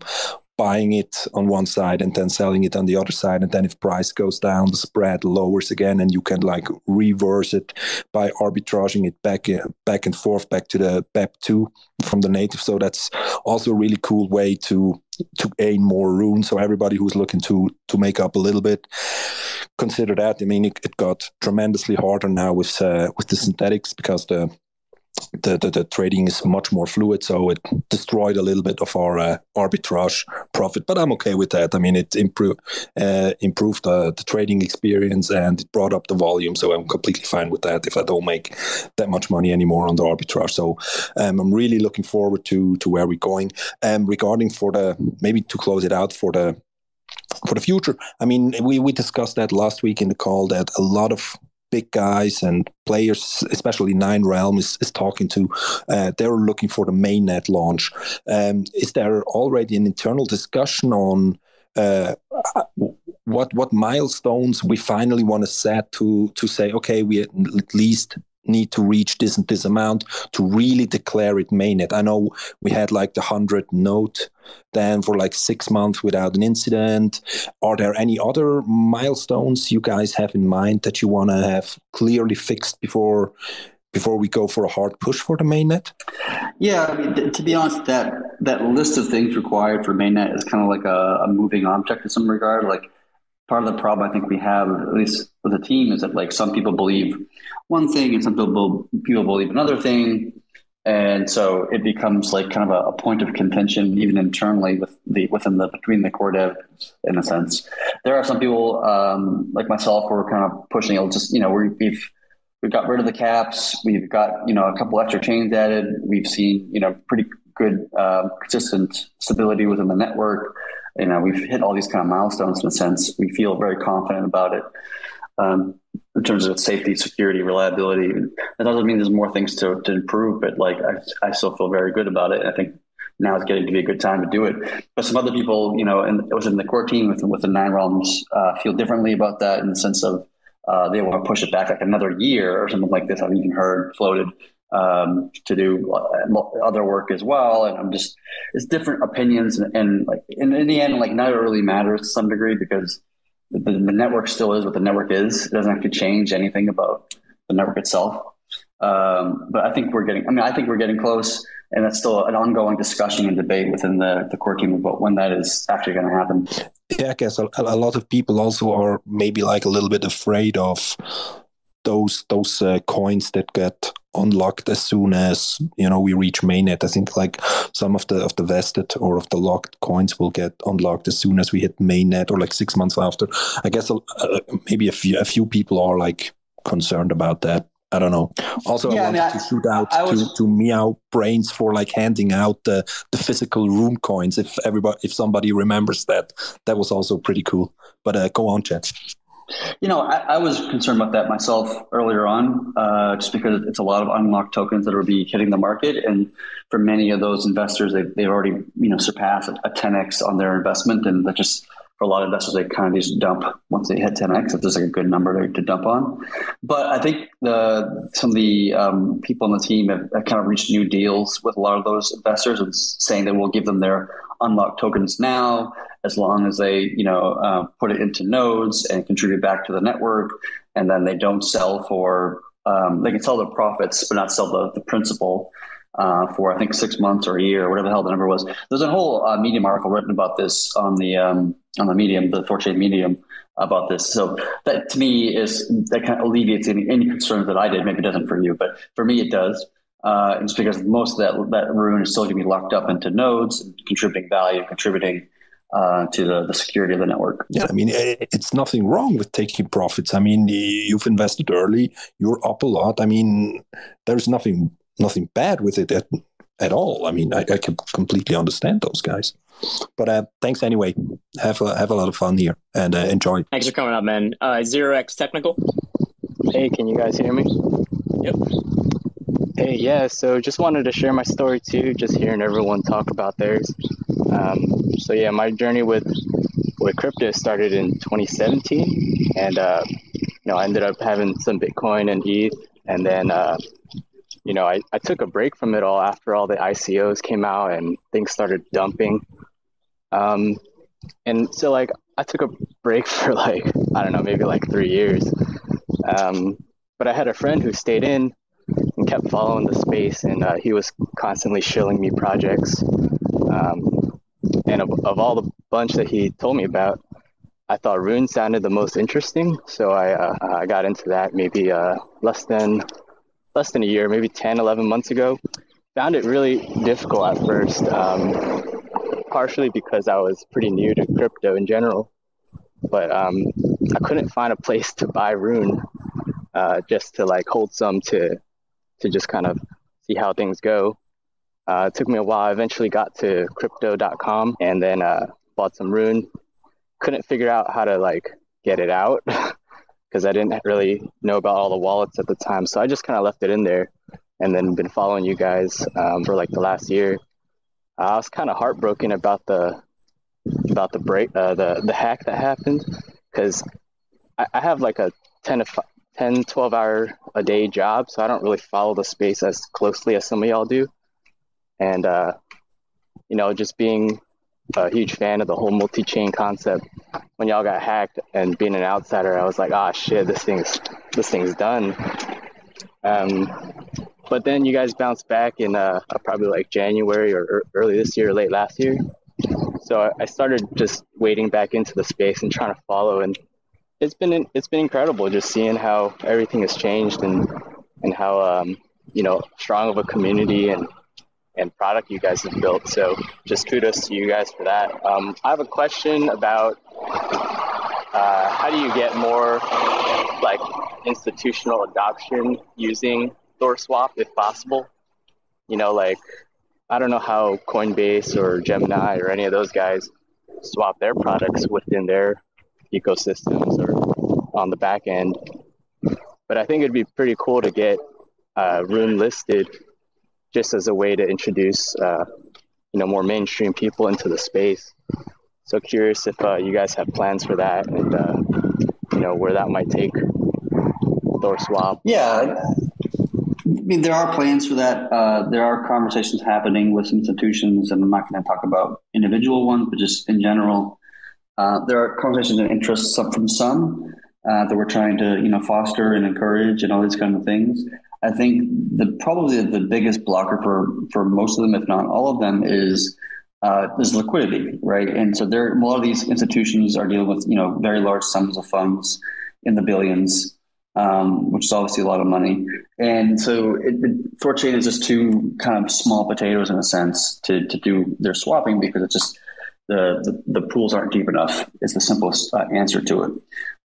buying it on one side and then selling it on the other side, and then if price goes down, the spread lowers again, and you can like reverse it by arbitraging it back back and forth back to the B E P two from the native. So that's also a really cool way to to gain more Rune. So everybody who's looking to to make up a little bit, consider that. I mean, it, it got tremendously harder now with uh, with the synthetics because the The, the the trading is much more fluid, so it destroyed a little bit of our uh, arbitrage profit, but I'm okay with that. I mean, it improved uh, improved uh, the trading experience and it brought up the volume, so I'm completely fine with that if I don't make that much money anymore on the arbitrage. So um, I'm really looking forward to to where we're going. Um, regarding for the, maybe to close it out for the for the future, I mean, we, we discussed that last week in the call that a lot of big guys and players, especially Nine Realms, is, is talking to. Uh, they're looking for the mainnet launch. Um, is there already an internal discussion on uh, what what milestones we finally want to set to to say, okay, we at least need to reach this and this amount to really declare it mainnet? I know we had like the one hundred node then for like six months without an incident. Are there any other milestones you guys have in mind that you want to have clearly fixed before before we go for a hard push for the mainnet? Yeah, I mean, th- to be honest, that that list of things required for mainnet is kind of like a, a moving object in some regard. Like, part of the problem I think we have, at least with the team, is that like some people believe one thing and some people people believe another thing, and so it becomes like kind of a, a point of contention even internally with the within the between the core dev. In a sense, there are some people um, like myself who are kind of pushing. It'll just you know we're, we've we've got rid of the caps. We've got you know a couple extra chains added. We've seen you know pretty good uh, consistent stability within the network. You know, we've hit all these kind of milestones in a sense. We feel very confident about it um, in terms of safety, security, reliability. That doesn't mean there's more things to, to improve, but like I, I still feel very good about it. I think now is getting to be a good time to do it. But some other people, you know, and it was in the core team with, with the Nine Realms, uh, feel differently about that in the sense of uh, they want to push it back like another year or something like this. I've even heard floated. Um, to do other work as well, and I'm just it's different opinions, and, and like in, in the end, like not really matters to some degree because the, the network still is what the network is. It doesn't have to change anything about the network itself. Um, but I think we're getting. I mean, I think we're getting close, and that's still an ongoing discussion and debate within the, the core team about when that is actually going to happen. Yeah, I guess a, a lot of people also are maybe like a little bit afraid of those those uh, coins that get unlocked as soon as you know we reach mainnet. I think like some of the of the vested or of the locked coins will get unlocked as soon as we hit mainnet or like six months after. I guess uh, maybe a few a few people are like concerned about that. I don't know. Also, yeah, I wanted I mean, to I, shoot out I, I was, to, to meow brains for like handing out the, the physical Rune coins. If everybody, if somebody remembers that, that was also pretty cool. But uh, go on, Chad. You know, I, I was concerned about that myself earlier on, uh, just because it's a lot of unlocked tokens that will be hitting the market. And for many of those investors, they've, they've already, you know, surpassed a ten X on their investment. And that just, for a lot of investors, they kind of just dump once they hit ten X. It's just like a good number to, to dump on. But I think the some of the um, people on the team have, have kind of reached new deals with a lot of those investors and saying that we'll give them their unlocked tokens now, as long as they, you know, uh, put it into nodes and contribute back to the network, and then they don't sell for, um, they can sell their profits, but not sell the, the principal uh, for, I think, six months or a year, or whatever the hell the number was. There's a whole uh, Medium article written about this on the um, on the Medium, the THORChain Medium, about this. So that, to me, is that kind of alleviates any, any concerns that I did. Maybe it doesn't for you, but for me, it does. Uh, it's because most of that, that Rune is still going to be locked up into nodes, contributing value, contributing Uh, to the, the security of the network. Yeah, I mean, it, it's nothing wrong with taking profits. I mean, you've invested early, you're up a lot. I mean, there's nothing nothing bad with it. At, at all. I mean, I, I can completely understand those guys. But uh, thanks anyway. Have a, have a lot of fun here and uh, enjoy. Thanks for coming up, man. Uh, zero X Technical. Hey, can you guys hear me? Yep. Hey, yeah, so just wanted to share my story too, just hearing everyone talk about theirs. Um, so yeah, my journey with with crypto started in twenty seventeen, and uh, you know, I ended up having some Bitcoin and E T H, and then uh, you know, I, I took a break from it all after all the I C Os came out and things started dumping. Um, and so like I took a break for like, I don't know, maybe like three years. Um, but I had a friend who stayed in and kept following the space, and uh, he was constantly shilling me projects. Um, and of, of all the bunch that he told me about, I thought Rune sounded the most interesting. So I uh, I got into that maybe uh, less than less than a year, maybe ten, eleven months ago. Found it really difficult at first, um, partially because I was pretty new to crypto in general. But um, I couldn't find a place to buy Rune, uh, just to like hold some to to just kind of see how things go. Uh, it took me a while. I eventually got to crypto dot com and then uh, bought some Rune. Couldn't figure out how to like get it out because I didn't really know about all the wallets at the time. So I just kind of left it in there, and then been following you guys um, for like the last year. Uh, I was kind of heartbroken about the about the break, uh, the the hack that happened, because I, I have like a ten to twelve hour a day job, so I don't really follow the space as closely as some of y'all do. And uh, you know, just being a huge fan of the whole multi-chain concept, when y'all got hacked and being an outsider, I was like, ah, shit, this thing's this thing's done. Um, but then you guys bounced back in uh, probably like January or early this year, or late last year. So I started just wading back into the space and trying to follow, and it's been it's been incredible just seeing how everything has changed, and and how um, you know, strong of a community and and product you guys have built. So just kudos to you guys for that. Um, I have a question about uh, how do you get more like institutional adoption using ThorSwap if possible? You know, like, I don't know how Coinbase or Gemini or any of those guys swap their products within their ecosystems or on the back end. But I think it'd be pretty cool to get uh, Rune listed just as a way to introduce uh, you know, more mainstream people into the space. So curious if uh, you guys have plans for that, and uh, you know, where that might take ThorSwap. Yeah. I mean, there are plans for that. Uh, there are conversations happening with institutions, and I'm not going to talk about individual ones, but just in general, uh, there are conversations and interests from some uh, that we're trying to, you know, foster and encourage and all these kind of things. I think the probably the biggest blocker for for most of them, if not all of them, is uh, is liquidity, right? And so there, a lot of these institutions are dealing with, you know, very large sums of funds in the billions. Um, which is obviously a lot of money. And so it, it, ThorChain is just too kind of small potatoes in a sense to, to do their swapping, because it's just the, the, the pools aren't deep enough. It's the simplest uh, answer to it.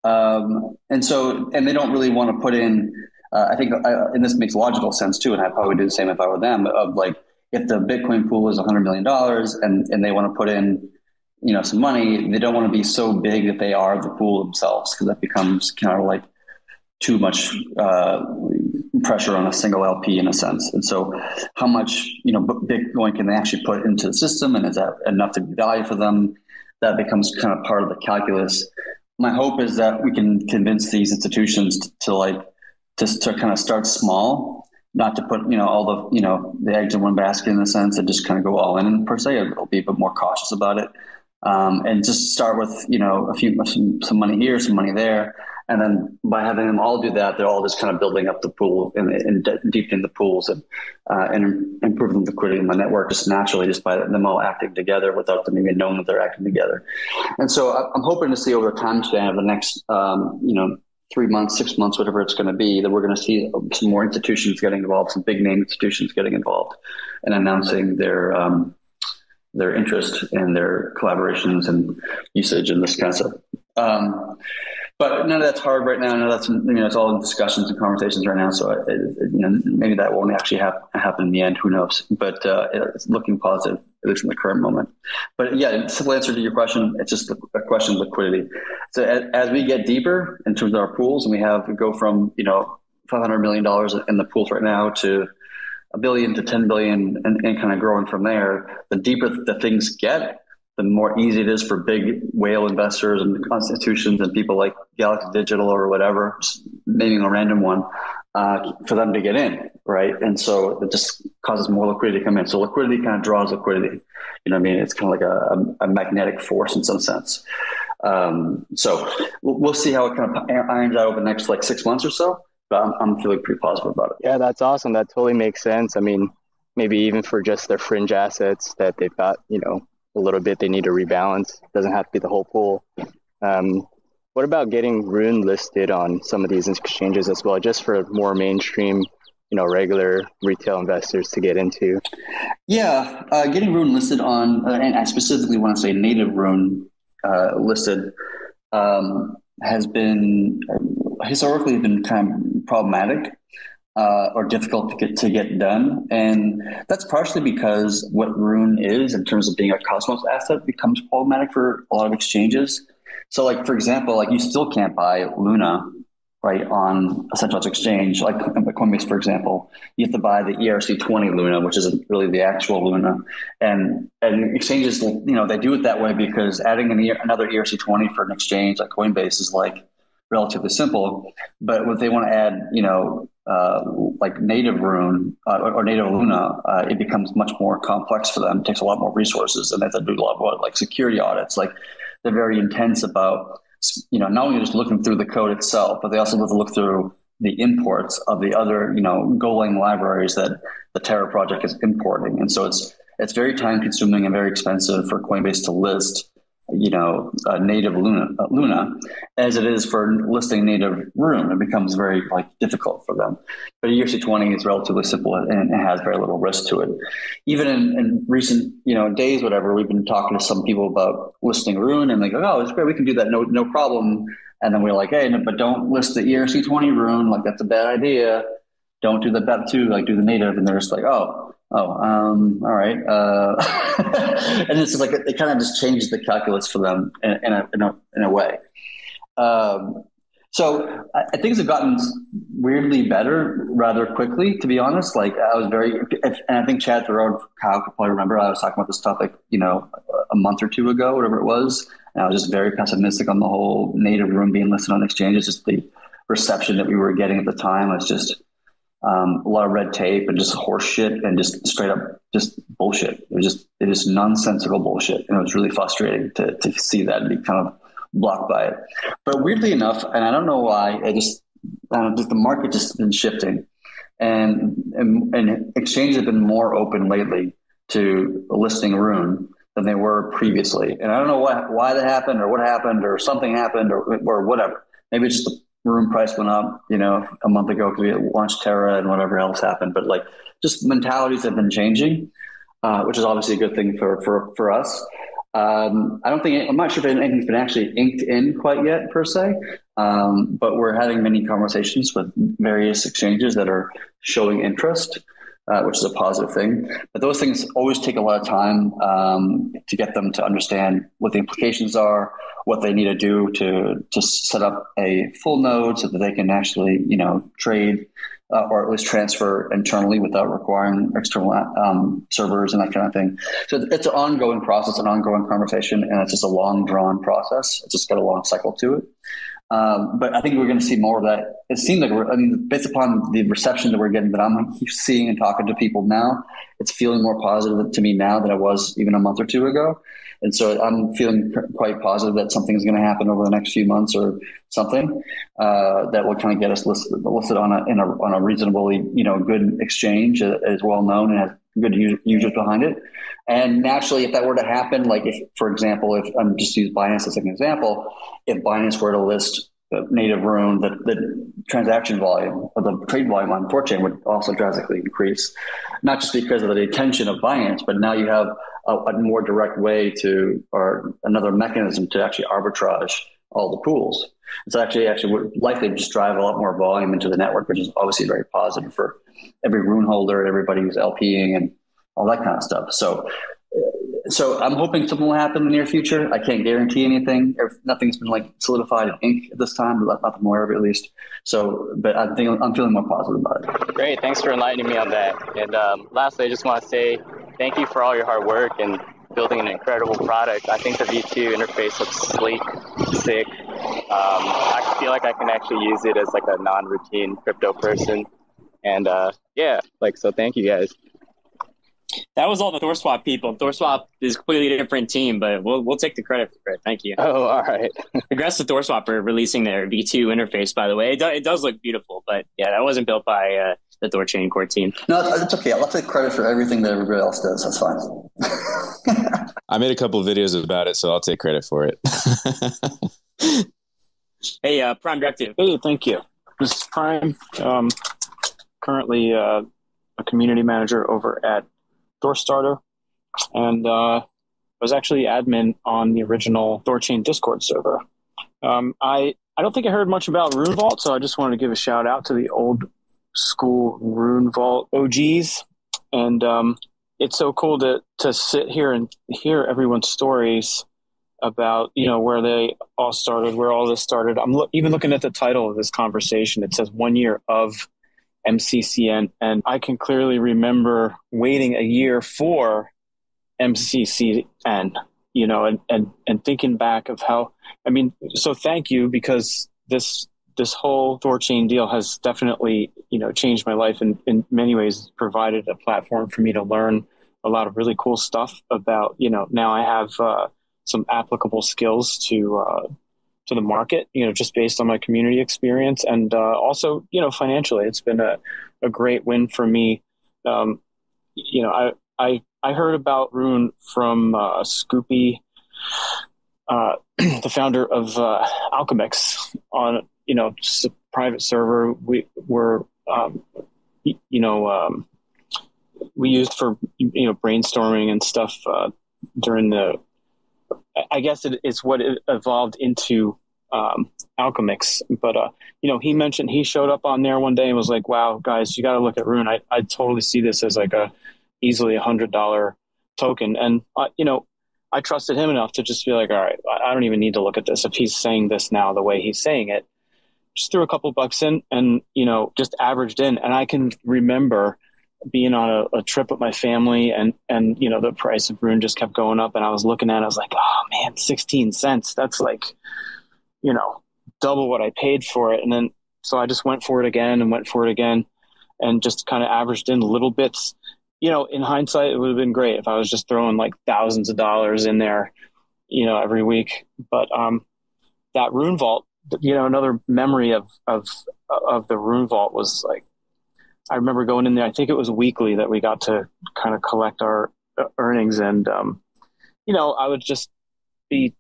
Um, and so, and they don't really want to put in, uh, I think, I, and this makes logical sense too, and I'd probably do the same if I were them, of like, if the Bitcoin pool is one hundred million dollars and, and they want to put in, you know, some money, they don't want to be so big that they are the pool themselves, because that becomes kind of like too much uh, pressure on a single L P in a sense. And so how much, you know, Bitcoin can they actually put into the system, and is that enough to be value for them? That becomes kind of part of the calculus. My hope is that we can convince these institutions to, to like, to, to kind of start small, not to put, you know, all the, you know, the eggs in one basket in a sense, and just kind of go all in per se. It'll be a bit more cautious about it. Um, and just start with, you know, a few, some, some money here, some money there. And then by having them all do that, they're all just kind of building up the pool and, and de- deepening the pools and uh, and improving liquidity in the network just naturally, just by them all acting together without them even knowing that they're acting together. And so I'm hoping to see over the time span of the next, um, you know, three months, six months, whatever it's going to be, that we're going to see some more institutions getting involved, some big name institutions getting involved and announcing their um, their interest and their collaborations and usage in this concept. Um, But none of that's hard right now. No, that's, you know, it's all in discussions and conversations right now. So it, it, you know, maybe that won't actually have, happen in the end. Who knows? But uh, it's looking positive, at least in the current moment. But yeah, simple answer to your question. It's just a question of liquidity. So as, as we get deeper in terms of our pools, and we have we go from you know five hundred million dollars in the pools right now to a billion to ten billion, and, and kind of growing from there. The deeper the things get, the more easy it is for big whale investors and institutions and people like Galaxy Digital or whatever, naming a random one, uh, for them to get in, right? And so it just causes more liquidity to come in. So liquidity kind of draws liquidity. You know what I mean? It's kind of like a, a, a magnetic force in some sense. Um, so we'll, we'll see how it kind of irons out over the next like six months or so. But I'm, I'm feeling pretty positive about it. Yeah, that's awesome. That totally makes sense. I mean, maybe even for just their fringe assets that they've got, you know, a little bit they need to rebalance. It doesn't have to be the whole pool. Um, what about getting Rune listed on some of these exchanges as well, just for more mainstream, you know, regular retail investors to get into? Yeah, uh, getting Rune listed on, uh, and I specifically want to say native Rune uh, listed, um, has been historically been kind of problematic. Uh, or difficult to get to get done. And that's partially because what Rune is in terms of being a Cosmos asset becomes problematic for a lot of exchanges. So like, for example, like you still can't buy Luna, right, on a centralized exchange, like Coinbase, for example. You have to buy the E R C twenty Luna, which isn't really the actual Luna. And and exchanges, you know, they do it that way because adding an e- another E R C twenty for an exchange like Coinbase is like relatively simple. But what they want to add, you know, Uh, like native Rune uh, or, or native Luna, uh, it becomes much more complex for them. It takes a lot more resources, and they have to do a lot more like security audits. Like they're very intense about, you know, not only just looking through the code itself, but they also have to look through the imports of the other, you know, Golang libraries that the Terra project is importing. And so it's it's very time consuming and very expensive for Coinbase to list, you know, uh, native Luna, uh, Luna, as it is for listing native Rune. It becomes very like difficult for them. But E R C twenty is relatively simple and it has very little risk to it. Even in, in recent, you know, days, whatever, we've been talking to some people about listing Rune, and they go, "Oh, it's great, we can do that, no, no problem." And then we're like, "Hey, no, but don't list the E R C twenty Rune. Like that's a bad idea. Don't do the B E P two. Like do the native." And they're just like, "Oh." Oh, um, all right. Uh, and it's like, it kind of just changes the calculus for them in, in, a, in, a, in a way. Um, so I, I things have gotten weirdly better rather quickly, to be honest. Like I was very, if, and I think Chad Thoreau and Kyle could probably remember, I was talking about this topic, you know, a month or two ago, whatever it was. And I was just very pessimistic on the whole native Rune being listed on exchanges. Just the reception that we were getting at the time was just, Um, a lot of red tape and just horse shit and just straight up just bullshit. It was just it is nonsensical bullshit. And it was really frustrating to to see that and be kind of blocked by it. But weirdly enough, and I don't know why, I just, I don't know, just the market just been shifting. And, and and exchanges have been more open lately to listing Rune than they were previously. And I don't know why, why that happened or what happened or something happened or, or whatever. Maybe it's just the Rune price went up, you know, a month ago because we launched Terra and whatever else happened. But like, just mentalities have been changing, uh, which is obviously a good thing for for for us. Um, I don't think I'm not sure if anything's been actually inked in quite yet per se, um, but we're having many conversations with various exchanges that are showing interest, uh, which is a positive thing. But those things always take a lot of time um, to get them to understand what the implications are, what they need to do to, to set up a full node so that they can actually, you know, trade uh, or at least transfer internally without requiring external um, servers and that kind of thing. So it's an ongoing process, an ongoing conversation, and it's just a long drawn process. It's just got a long cycle to it. Um, but I think we're going to see more of that. It seems like, we're, I mean, based upon the reception that we're getting, that I'm seeing and talking to people now, it's feeling more positive to me now than it was even a month or two ago. And so I'm feeling quite positive that something's going to happen over the next few months or something uh, that will kind of get us listed, listed on a, in a on a reasonably, you know, good exchange that is well known and has good user, users behind it. And naturally, if that were to happen, like if, for example, if I'm um, just use Binance as an example, if Binance were to list the native Rune, the, the transaction volume or the trade volume on THORChain would also drastically increase, not just because of the attention of Binance, but now you have a, a more direct way to, or another mechanism to actually arbitrage all the pools. It's actually actually would likely just drive a lot more volume into the network, which is obviously very positive for every Rune holder, everybody who's LPing and all that kind of stuff. So, so I'm hoping something will happen in the near future. I can't guarantee anything. Nothing's been like solidified in ink at this time, but not more of it at least. So, but I think I'm feeling more positive about it. Great. Thanks for enlightening me on that. And um, lastly, I just want to say thank you for all your hard work and building an incredible product. I think the V two interface looks sleek, sick. Um, I feel like I can actually use it as like a non-routine crypto person. And uh, yeah, like, so thank you guys. That was all the ThorSwap people. ThorSwap is a completely different team, but we'll we'll take the credit for it. Thank you. Oh, all right. Congrats to ThorSwap for releasing their V two interface, by the way. It, do, it does look beautiful, but yeah, that wasn't built by uh, the THORChain core team. No, it's okay. I'll take credit for everything that everybody else does. That's fine. I made a couple of videos about it, so I'll take credit for it. Hey, uh, Prime Directive. Hey, thank you. This is Prime. Um, currently uh, a community manager over at ThorStarter, and uh, was actually admin on the original THORChain Discord server. Um, I, I don't think I heard much about Rune Vault, so I just wanted to give a shout out to the old school Rune Vault O Gs. And um, it's so cool to to sit here and hear everyone's stories about, you know, where they all started, where all this started. I'm lo- even looking at the title of this conversation. It says one year of M C C N, and I can clearly remember waiting a year for M C C N, you know, and, and, and thinking back of how, I mean, so thank you, because this this whole THORChain deal has definitely, you know, changed my life and in many ways provided a platform for me to learn a lot of really cool stuff about, you know, now I have uh, some applicable skills to uh to the market, you know, just based on my community experience. And uh, also, you know, financially, it's been a, a great win for me. Um, you know, I, I, I heard about Rune from uh, Scoopy, uh, the founder of uh, Alchemix, on, you know, just a private server. We were, um, you know, um, we used for, you know, brainstorming and stuff uh, during the, I guess it, it's what it evolved into um, Alchemix. But, uh, you know, he mentioned he showed up on there one day and was like, wow, guys, you got to look at Rune. I, I totally see this as like a easily one hundred dollars token. And, uh, you know, I trusted him enough to just be like, all right, I don't even need to look at this. If he's saying this now the way he's saying it, just threw a couple bucks in and, you know, just averaged in. And I can remember being on a, a trip with my family, and, and, you know, the price of Rune just kept going up, and I was looking at it, I was like, oh man, sixteen cents. That's like, you know, double what I paid for it. And then, so I just went for it again and went for it again and just kind of averaged in little bits. You know, in hindsight, it would have been great if I was just throwing like thousands of dollars in there, you know, every week. But, um, that Rune Vault, you know, another memory of, of, of the Rune Vault was like, I remember going in there, I think it was weekly that we got to kind of collect our earnings. And, um, you know, I would just be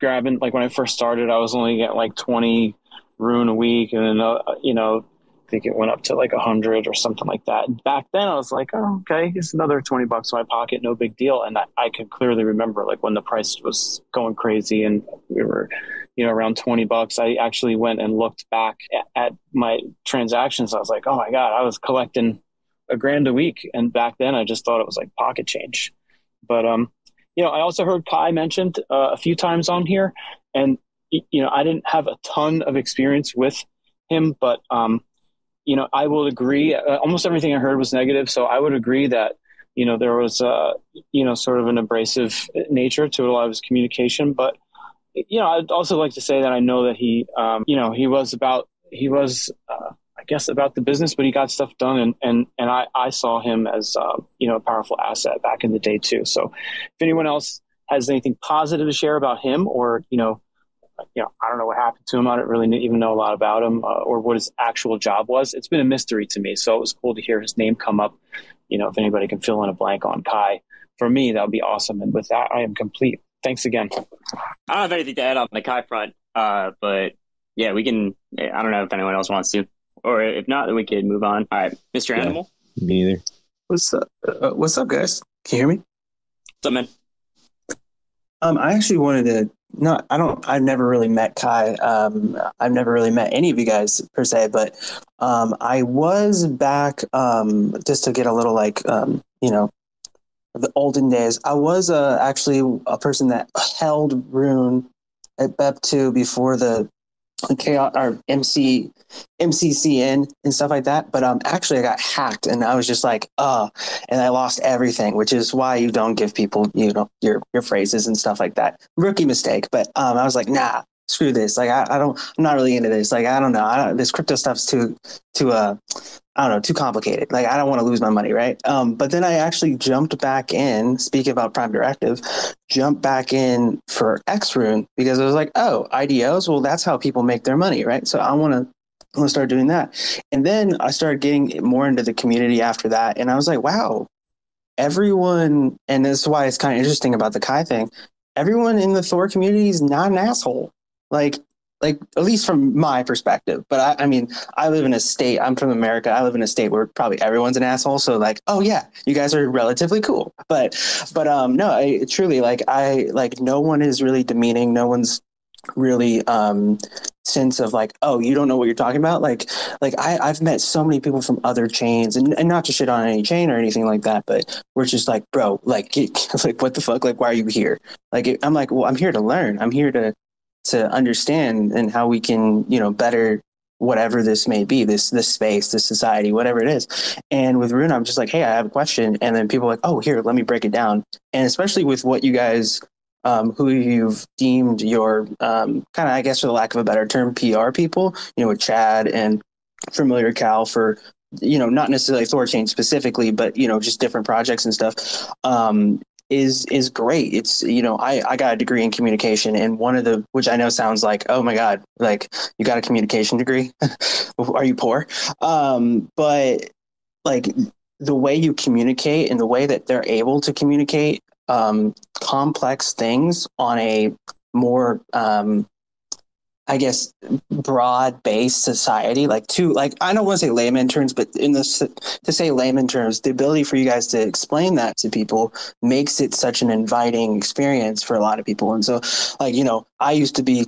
grabbing, like when I first started, I was only getting like twenty Rune a week. And then, uh, you know, I think it went up to like a hundred or something like that. And back then I was like, oh, okay, it's another twenty bucks in my pocket. No big deal. And I, I could clearly remember like when the price was going crazy and we were, you know, around twenty bucks, I actually went and looked back at my transactions. I was like, oh my God, I was collecting a grand a week. And back then I just thought it was like pocket change. But, um, you know, I also heard Kai mentioned uh, a few times on here, and, you know, I didn't have a ton of experience with him, but, um, you know, I will agree. Uh, almost everything I heard was negative. So I would agree that, you know, there was, uh, you know, sort of an abrasive nature to a lot of his communication, but, you know, I'd also like to say that I know that he, um, you know, he was about, he was, uh, I guess, about the business, but he got stuff done. And and, and I, I saw him as, um, you know, a powerful asset back in the day, too. So if anyone else has anything positive to share about him, or, you know, you know, I don't know what happened to him. I don't really even know a lot about him, uh, or what his actual job was. It's been a mystery to me. So it was cool to hear his name come up. You know, if anybody can fill in a blank on Kai, for me, that would be awesome. And with that, I am complete. Thanks again. I don't have anything to add on the Kai front, uh, but yeah, we can. I don't know if anyone else wants to, or if not, we could move on. All right, Mister Yeah, Animal. Me either. What's up? Uh, what's up, guys? Can you hear me? What's up, man? Um, I actually wanted to not, I don't, I've never really met Kai. Um, I've never really met any of you guys per se, but um, I was back um, just to get a little like, um, you know, the olden days. I was uh, actually a person that held Rune at B E P two before the chaos or M C M C C N and stuff like that. But um, actually I got hacked and I was just like, uh, and I lost everything, which is why you don't give people, you know, your, your phrases and stuff like that. Rookie mistake. But um, I was like, nah, screw this. Like, I, I don't, I'm not really into this. Like, I don't know. I don't, this crypto stuff's too, too, uh, I don't know, too complicated. Like, I don't want to lose my money. Right. Um, but then I actually jumped back in, speaking about Prime Directive, jumped back in for X Rune because it was like, oh, I D Os. Well, that's how people make their money. Right. So I want to, I'm going to start doing that. And then I started getting more into the community after that. And I was like, wow, everyone. And this is why it's kind of interesting about the Kai thing. Everyone in the Thor community is not an asshole. Like, like at least from my perspective. But I, I mean, I live in a state, I'm from America. I live in a state where probably everyone's an asshole. So like, oh yeah, you guys are relatively cool. But, but um, no, I truly like, I like, no one is really demeaning. No one's really um, sense of like, oh, you don't know what you're talking about. Like, like I, I've met so many people from other chains and, and not to shit on any chain or anything like that, but we're just like, bro, like, like what the fuck? Like, why are you here? Like, it, I'm like, well, I'm here to learn. I'm here to, to understand and how we can, you know, better whatever this may be, this, this space, this society, whatever it is. And with Rune, I'm just like, hey, I have a question. And then people are like, oh, here, let me break it down. And especially with what you guys, um, who you've deemed your um, kind of, I guess, for the lack of a better term, P R people, you know, with Chad and Familiar Cow for, you know, not necessarily THORChain specifically, but, you know, just different projects and stuff. Um, is is great. It's, you know, I, I got a degree in communication, and one of the, which I know sounds like, oh my God, like you got a communication degree? Are you poor? Um, but like the way you communicate and the way that they're able to communicate um, complex things on a more, um, I guess, broad based society, like to like, I don't want to say layman terms, but in this, to say layman terms, the ability for you guys to explain that to people makes it such an inviting experience for a lot of people. And so like, you know, I used to be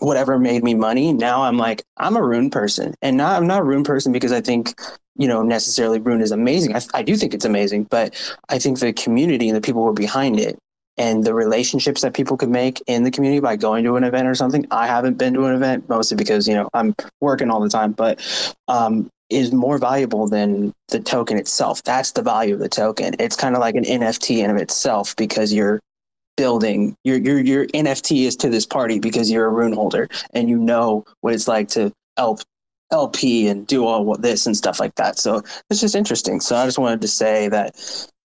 whatever made me money. Now I'm like, I'm a Rune person, and now I'm not a Rune person because I think, you know, necessarily Rune is amazing. I, I do think it's amazing, but I think the community and the people who are behind it and the relationships that people could make in the community by going to an event or something. I haven't been to an event mostly because, you know, I'm working all the time, but um, is more valuable than the token itself. That's the value of the token. It's kind of like an N F T in of itself because you're building your, your, your N F T is to this party because you're a Rune holder and you know what it's like to help L P and do all what this and stuff like that. So it's just interesting. So I just wanted to say that,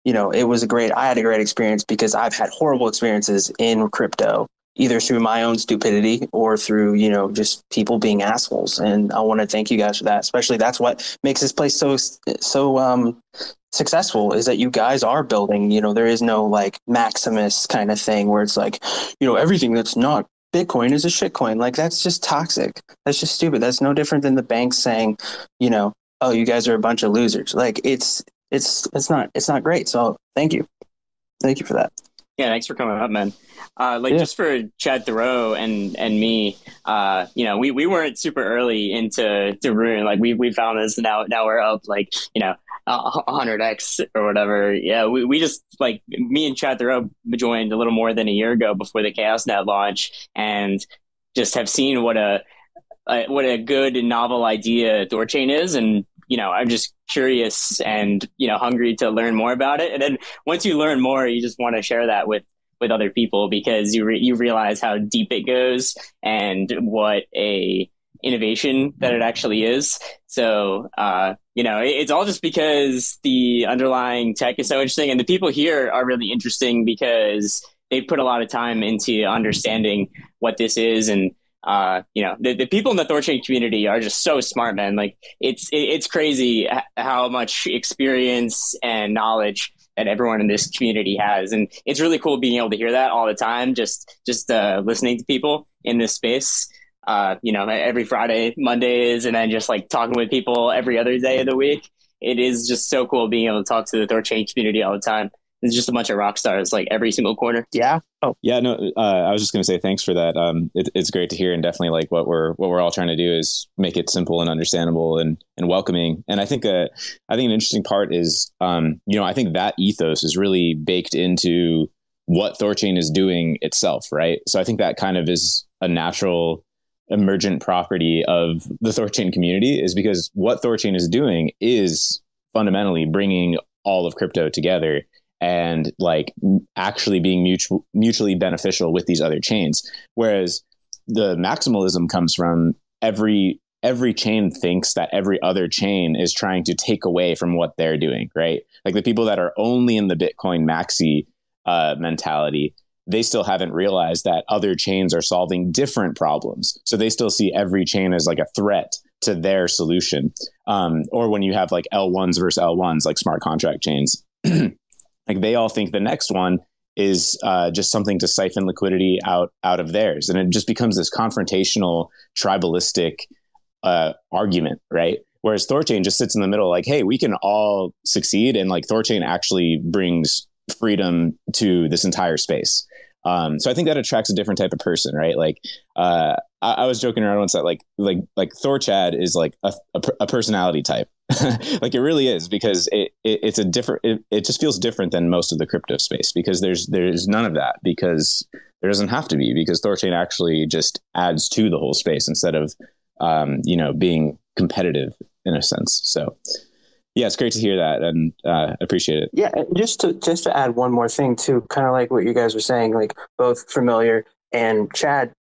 you know, it was a great, I had a great experience because I've had horrible experiences in crypto, either through my own stupidity or through, you know, just people being assholes. And I want to thank you guys for that. Especially that's what makes this place so, so um, successful is that you guys are building, you know, there is no like Maximus kind of thing where it's like, you know, everything that's not Bitcoin is a shitcoin. Like that's just toxic. That's just stupid. That's no different than the bank saying, you know, oh, you guys are a bunch of losers. Like it's, It's it's not it's not great. So thank you, thank you for that. Yeah, thanks for coming up, man. Uh, like yeah. Just for Chad Thoreau and and me, uh, you know, we, we weren't super early into to Rune. Like we we found this now now we're up like you know a hundred x or whatever. Yeah, we we just like me and Chad Thoreau joined a little more than a year ago before the ChaosNet launch, and just have seen what a, a what a good and novel idea THORChain is and. You know, I'm just curious and, you know, hungry to learn more about it. And then once you learn more, you just want to share that with, with other people because you re- you realize how deep it goes and what a innovation that it actually is. So, uh, you know, it, it's all just because the underlying tech is so interesting and the people here are really interesting because they put a lot of time into understanding what this is and, Uh, you know, the, the people in the THORChain community are just so smart, man. Like it's, it, it's crazy how much experience and knowledge that everyone in this community has. And it's really cool being able to hear that all the time. Just, just, uh, listening to people in this space, uh, you know, every Friday, Mondays, and then just like talking with people every other day of the week. It is just so cool being able to talk to the THORChain community all the time. It's just a bunch of rock stars, like every single corner. Yeah. Oh, yeah. No, uh, I was just going to say thanks for that. Um, it, it's great to hear, and definitely like what we're what we're all trying to do is make it simple and understandable and, and welcoming. And I think uh, I think an interesting part is, um, you know, I think that ethos is really baked into what THORChain is doing itself, right? So I think that kind of is a natural emergent property of the THORChain community, is because what THORChain is doing is fundamentally bringing all of crypto together and like actually being mutual, mutually beneficial with these other chains. Whereas the maximalism comes from every every chain thinks that every other chain is trying to take away from what they're doing, right? Like the people that are only in the Bitcoin maxi uh, mentality, they still haven't realized that other chains are solving different problems. So they still see every chain as like a threat to their solution. Um, or when you have like L ones versus L ones, like smart contract chains, like they all think the next one is uh, just something to siphon liquidity out out of theirs. And it just becomes this confrontational, tribalistic uh, argument, right? Whereas THORChain just sits in the middle like, hey, we can all succeed. And like THORChain actually brings freedom to this entire space. Um, so I think that attracts a different type of person, right? Like uh, I, I was joking around once that like like like ThorChad is like a, a, a personality type. Like it really is, because it, it it's a different, it, it just feels different than most of the crypto space, because there's there's none of that, because there doesn't have to be, because THORChain actually just adds to the whole space instead of um, you know, being competitive in a sense. So yeah, it's great to hear that, and uh, appreciate it. Yeah, just to just to add one more thing too, kind of like what you guys were saying, like both Familiar and Chad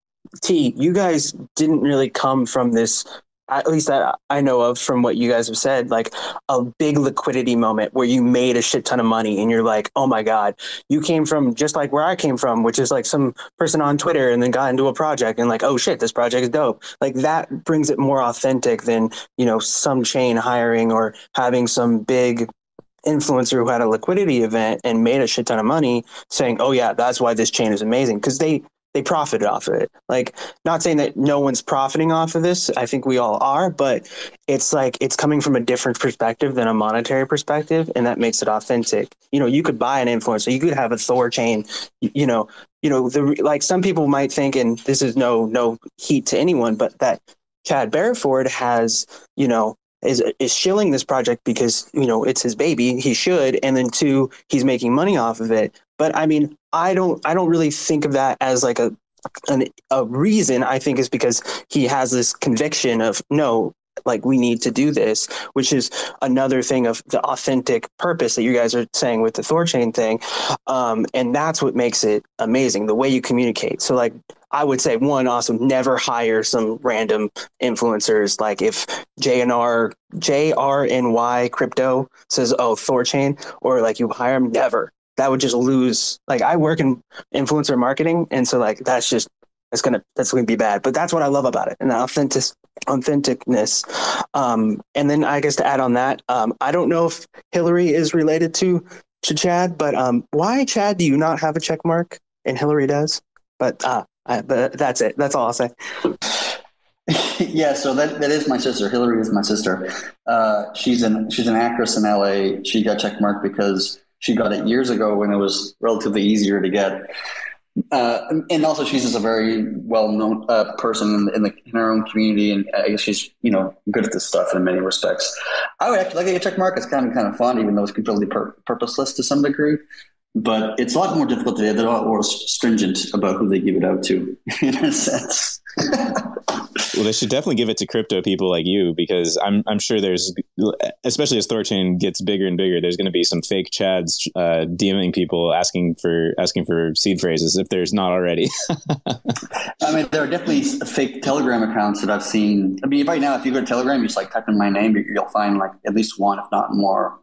T, you guys didn't really come from this, at least that I know of, from what you guys have said, like a big liquidity moment where you made a shit ton of money and you're like, oh my God. You came from just like where I came from, which is like some person on Twitter and then got into a project and like, oh shit, this project is dope. Like that brings it more authentic than, you know, some chain hiring or having some big influencer who had a liquidity event and made a shit ton of money saying, oh yeah, that's why this chain is amazing. Cause they, They profited off of it. Like, not saying that no one's profiting off of this. I think we all are, but it's like, it's coming from a different perspective than a monetary perspective. And that makes it authentic. You know, you could buy an influencer, you could have a THORChain, you, you know, you know, the, like some people might think, and this is no, no heat to anyone, but that Chad Barraford has, you know, is is shilling this project because, you know, it's his baby, he should. And then two, he's making money off of it. But I mean, I don't I don't really think of that as like a an, a reason. I think is because he has this conviction of, no, like we need to do this, which is another thing of the authentic purpose that you guys are saying with the THORChain thing. Um, and that's what makes it amazing, the way you communicate. So like, I would say one, also never hire some random influencers. Like if J N R, J R N Y crypto says, oh, THORChain, or like you hire them, never. That would just lose. Like I work in influencer marketing. And so like, that's just, that's going to, that's going to be bad, but that's what I love about it. And the authentic authenticness. Um, and then I guess to add on that, um, I don't know if Hillary is related to, to Chad, but um, why, Chad, do you not have a check mark and Hillary does? But, uh, I, but that's it. That's all I'll say. Yeah. So that, that is my sister. Hillary is my sister. Uh, she's an, she's an actress in L A. She got check marked because she got it years ago when it was relatively easier to get. Uh, and also, she's just a very well-known uh, person in, in, the, in her own community, and I guess she's, you know, good at this stuff in many respects. I would actually like to get check mark. It's kind of kind of fun, even though it's completely pur- purposeless to some degree. But it's a lot more difficult today. They're a lot more stringent about who they give it out to, in a sense. Well, they should definitely give it to crypto people like you, because I'm I'm sure there's, especially as THORChain gets bigger and bigger, there's going to be some fake Chads uh, DMing people asking for asking for seed phrases if there's not already. I mean, there are definitely fake Telegram accounts that I've seen. I mean, right now, if you go to Telegram, you just like type in my name, you'll find like at least one, if not more,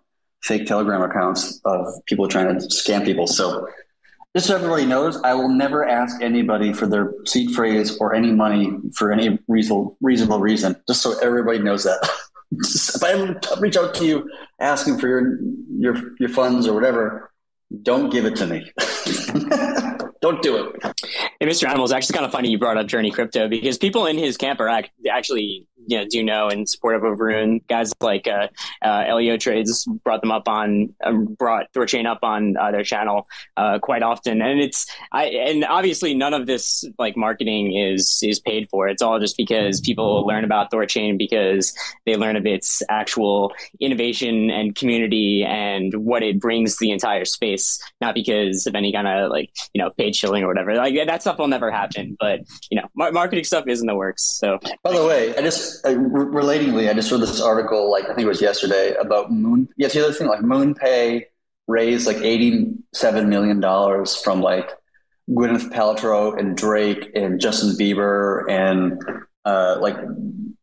fake Telegram accounts of people trying to scam people. So just so everybody knows, I will never ask anybody for their seed phrase or any money for any reasonable, reasonable reason, just so everybody knows that. Just, if I reach out to you asking for your, your, your funds or whatever, don't give it to me. Don't do it. Hey, Mister Animal, it's actually kind of funny you brought up Journey Crypto, because people in his camp are act- actually you know, do know and supportive of Rune. Guys like uh, uh, Elio Trades brought them up on um, brought THORChain up on uh, their channel uh, quite often, and it's I and obviously none of this like marketing is is paid for. It's all just because people learn about THORChain because they learn of its actual innovation and community and what it brings to the entire space, not because of any kind of like you know paid shilling or whatever. Like that stuff will never happen, but you know mar- marketing stuff is in the works. So by the way, I just I, relatingly, I just read this article like I think it was yesterday about Moon. Yeah, it's the other thing like MoonPay raised like eighty-seven million dollars from like Gwyneth Paltrow and Drake and Justin Bieber and uh, like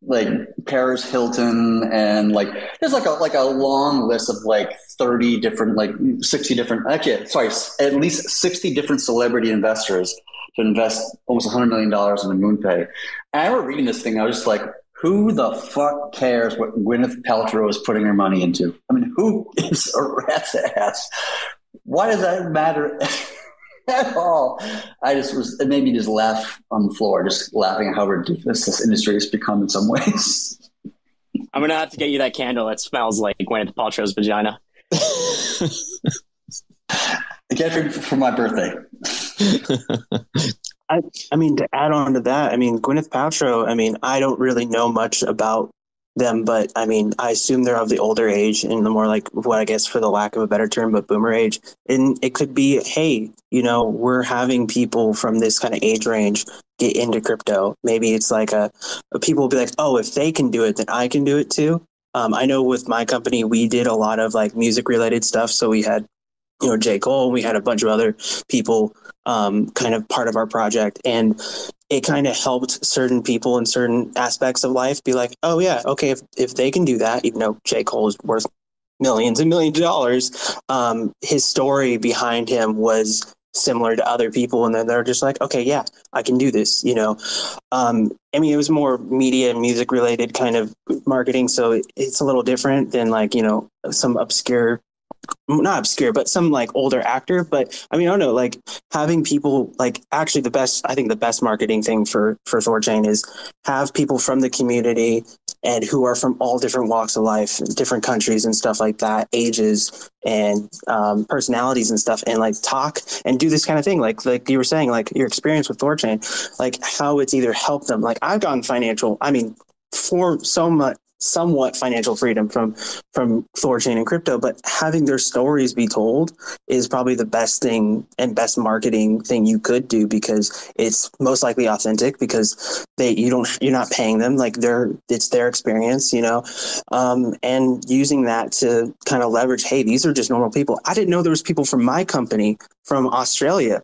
like Paris Hilton and like there's like a like a long list of like thirty different like sixty different actually sorry at least sixty different celebrity investors to invest almost one hundred million dollars in the MoonPay. And I remember reading this thing. I was just like, who the fuck cares what Gwyneth Paltrow is putting her money into? I mean, who is a rat's ass? Why does that matter at all? I just was, it made me just laugh on the floor, just laughing at how ridiculous this industry has become in some ways. I'm going to have to get you that candle that smells like Gwyneth Paltrow's vagina. Again, for, for my birthday. I, I mean, to add on to that, I mean, Gwyneth Paltrow, I mean, I don't really know much about them, but I mean, I assume they're of the older age and the more like what I guess for the lack of a better term, but boomer age. And it could be, hey, you know, we're having people from this kind of age range get into crypto. Maybe it's like a, a people will be like, oh, if they can do it, then I can do it too. Um, I know with my company, we did a lot of like music related stuff. So we had you know, J. Cole, we had a bunch of other people um, kind of part of our project. And it kind of helped certain people in certain aspects of life be like, oh, yeah, okay, if, if they can do that, even though J. Cole is worth millions and millions of dollars, um, his story behind him was similar to other people. And then they're just like, okay, yeah, I can do this, you know. Um, I mean, it was more media and music related kind of marketing. So it, it's a little different than like, you know, some obscure not obscure, but some like older actor. But I mean, I don't know, like having people like actually the best, I think the best marketing thing for, for THORChain is have people from the community and who are from all different walks of life, different countries and stuff like that, ages and um, personalities and stuff, and like talk and do this kind of thing. Like, like you were saying, like your experience with THORChain, like how it's either helped them. Like I've gotten financial, I mean, for so much, somewhat financial freedom from from THORChain and crypto, but having their stories be told is probably the best thing and best marketing thing you could do, because it's most likely authentic, because they you don't you're not paying them, like they're it's their experience, you know, um, and using that to kind of leverage, hey, these are just normal people. I didn't know there was people from my company from Australia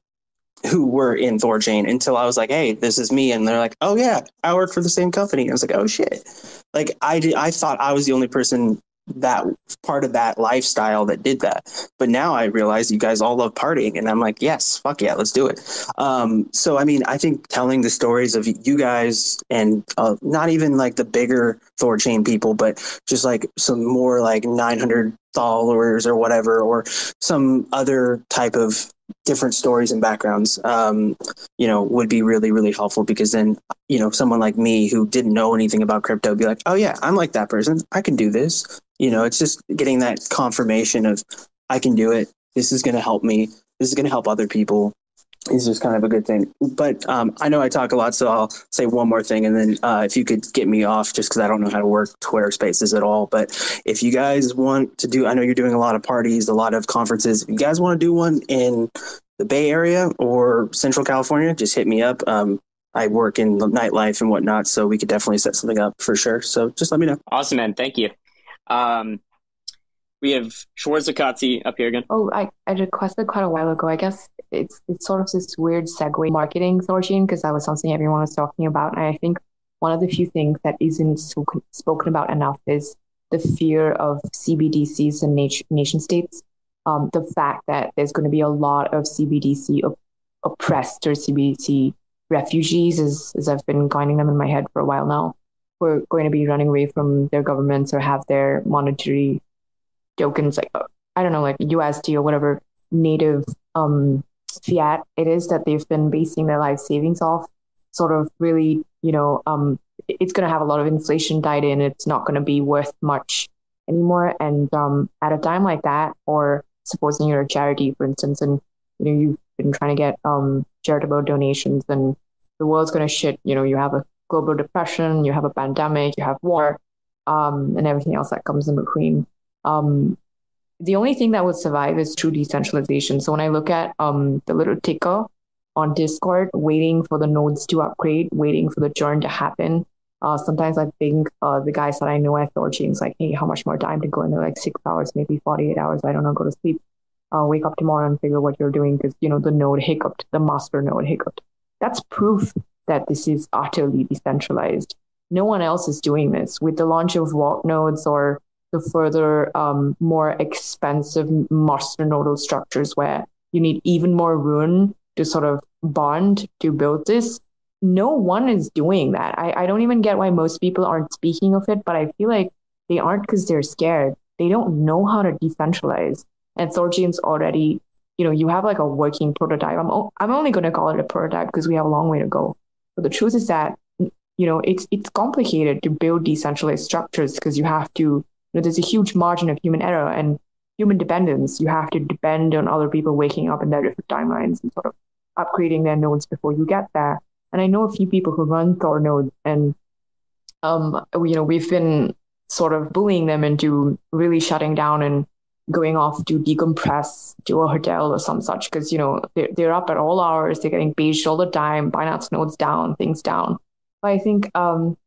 who were in THORChain until I was like, hey, this is me. And they're like, oh yeah, I work for the same company. And I was like, oh shit. Like I did, I thought I was the only person that part of that lifestyle that did that. But now I realize you guys all love partying, and I'm like, yes, fuck yeah, let's do it. Um, so, I mean, I think telling the stories of you guys and uh, not even like the bigger THORChain people, but just like some more like nine hundred followers or whatever, or some other type of different stories and backgrounds, um, you know, would be really, really helpful, because then, you know, someone like me who didn't know anything about crypto would be like, oh yeah, I'm like that person. I can do this. You know, it's just getting that confirmation of I can do it. This is going to help me. This is going to help other people. It's just kind of a good thing. But um, I know I talk a lot, so I'll say one more thing. And then uh, if you could get me off, just because I don't know how to work Twitter Spaces at all. But if you guys want to do, I know you're doing a lot of parties, a lot of conferences. If you guys want to do one in the Bay Area or Central California, just hit me up. Um, I work in the nightlife and whatnot, so we could definitely set something up for sure. So just let me know. Awesome, man. Thank you. Um, we have Schwarz Akatsi up here again. Oh, I, I requested quite a while ago. I guess it's it's sort of this weird segue marketing THORChain, because that was something everyone was talking about. And I think one of the few things that isn't so spoken about enough is the fear of C B D Cs and nat- nation states. Um, the fact that there's going to be a lot of C B D C op- oppressed or C B D C refugees, as, as I've been coining them in my head for a while now, who are going to be running away from their governments or have their monetary tokens, like, I don't know, like U S T or whatever native um, fiat it is that they've been basing their life savings off, sort of really, you know, um, it's going to have a lot of inflation tied in. It's not going to be worth much anymore. And um, at a time like that, or supposing you're a charity, for instance, and you know, you've been trying to get um, charitable donations, and the world's going to shit. You know, you have a global depression, you have a pandemic, you have war, um, and everything else that comes in between. Um, the only thing that will survive is true decentralization. So when I look at um, the little ticker on Discord, waiting for the nodes to upgrade, waiting for the churn to happen. Uh, sometimes I think uh, the guys that I know at THORChain's like, hey, how much more time to go? And they're like six hours, maybe forty-eight hours. I don't know, go to sleep. Uh, wake up tomorrow and figure what you're doing because, you know, the node hiccuped, the master node hiccuped. That's proof that this is utterly decentralized. No one else is doing this. With the launch of walk nodes or the further um, more expensive master nodal structures where you need even more Rune to sort of bond to build this, no one is doing that. I, I don't even get why most people aren't speaking of it, but I feel like they aren't because they're scared. They don't know how to decentralize. And THORChain's already, you know, you have like a working prototype. I'm o- I'm only going to call it a prototype because we have a long way to go. But the truth is that, you know, it's it's complicated to build decentralized structures because you have to, you know, there's a huge margin of human error and human dependence. You have to depend on other people waking up in their different timelines and sort of upgrading their nodes before you get there. And I know a few people who run Thor nodes, and um, you know, we've been sort of bullying them into really shutting down and going off to decompress to a hotel or some such, because, you know, they're, they're up at all hours, they're getting paged all the time, Binance nodes down, things down. But I think um,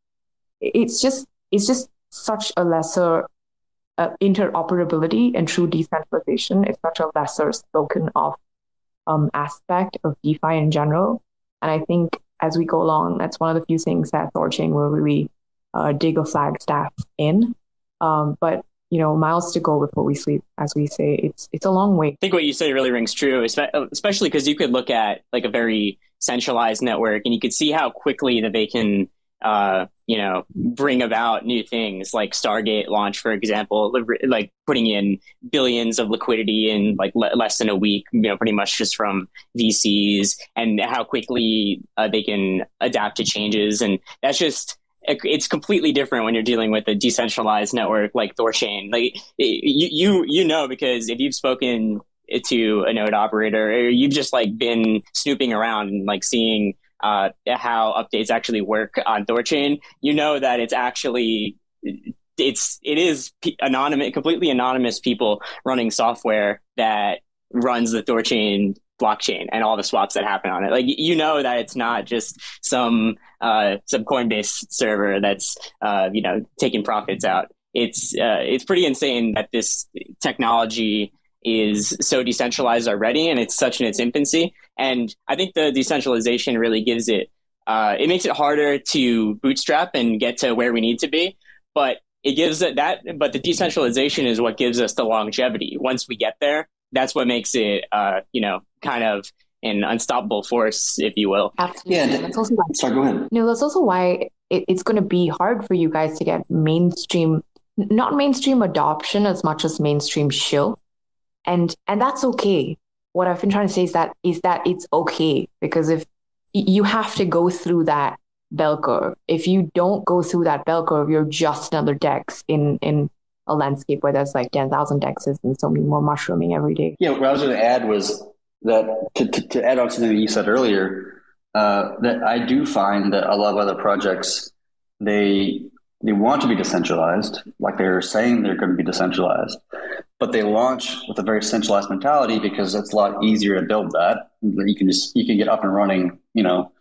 it's just it's just such a lesser uh, interoperability and true decentralization is such a lesser spoken of um, aspect of DeFi in general. And I think as we go along, that's one of the few things that THORChain will really uh, dig a flagstaff in. Um, but you know, miles to go before we sleep, as we say. It's it's a long way. I think what you say really rings true, especially because you could look at like a very centralized network and you could see how quickly that they can, uh, you know, bring about new things like Stargate launch, for example, like putting in billions of liquidity in like le- less than a week, you know, pretty much just from V Cs, and how quickly uh, they can adapt to changes. And that's just, it's completely different when you're dealing with a decentralized network like THORChain. Like you, you, you know, because if you've spoken to a node operator, or you've just like been snooping around and like seeing uh, how updates actually work on THORChain, you know that it's actually it's it is anonymous, completely anonymous people running software that runs the THORChain blockchain and all the swaps that happen on it. Like, you know that it's not just some uh some Coinbase server that's uh you know taking profits out. It's uh, it's pretty insane that this technology is so decentralized already, and it's such in its infancy. And I think the decentralization really gives it uh it makes it harder to bootstrap and get to where we need to be, but it gives it that but the decentralization is what gives us the longevity. Once we get there, that's what makes it, uh, you know, kind of an unstoppable force, if you will. Absolutely. Yeah, that's also why, sorry, go ahead. No, that's also why it, it's going to be hard for you guys to get mainstream, not mainstream adoption as much as mainstream shill. And and that's okay. What I've been trying to say is that is that it's okay, because if you have to go through that bell curve, if you don't go through that bell curve, you're just another DEX in in. a landscape where there's like ten thousand dexes and so many more mushrooming every day. Yeah, what I was going to add was that to, to, to add on to something you said earlier, uh, that I do find that a lot of other projects, they they want to be decentralized, like they're saying they're going to be decentralized, but they launch with a very centralized mentality because it's a lot easier to build that. You can just you can get up and running, you know,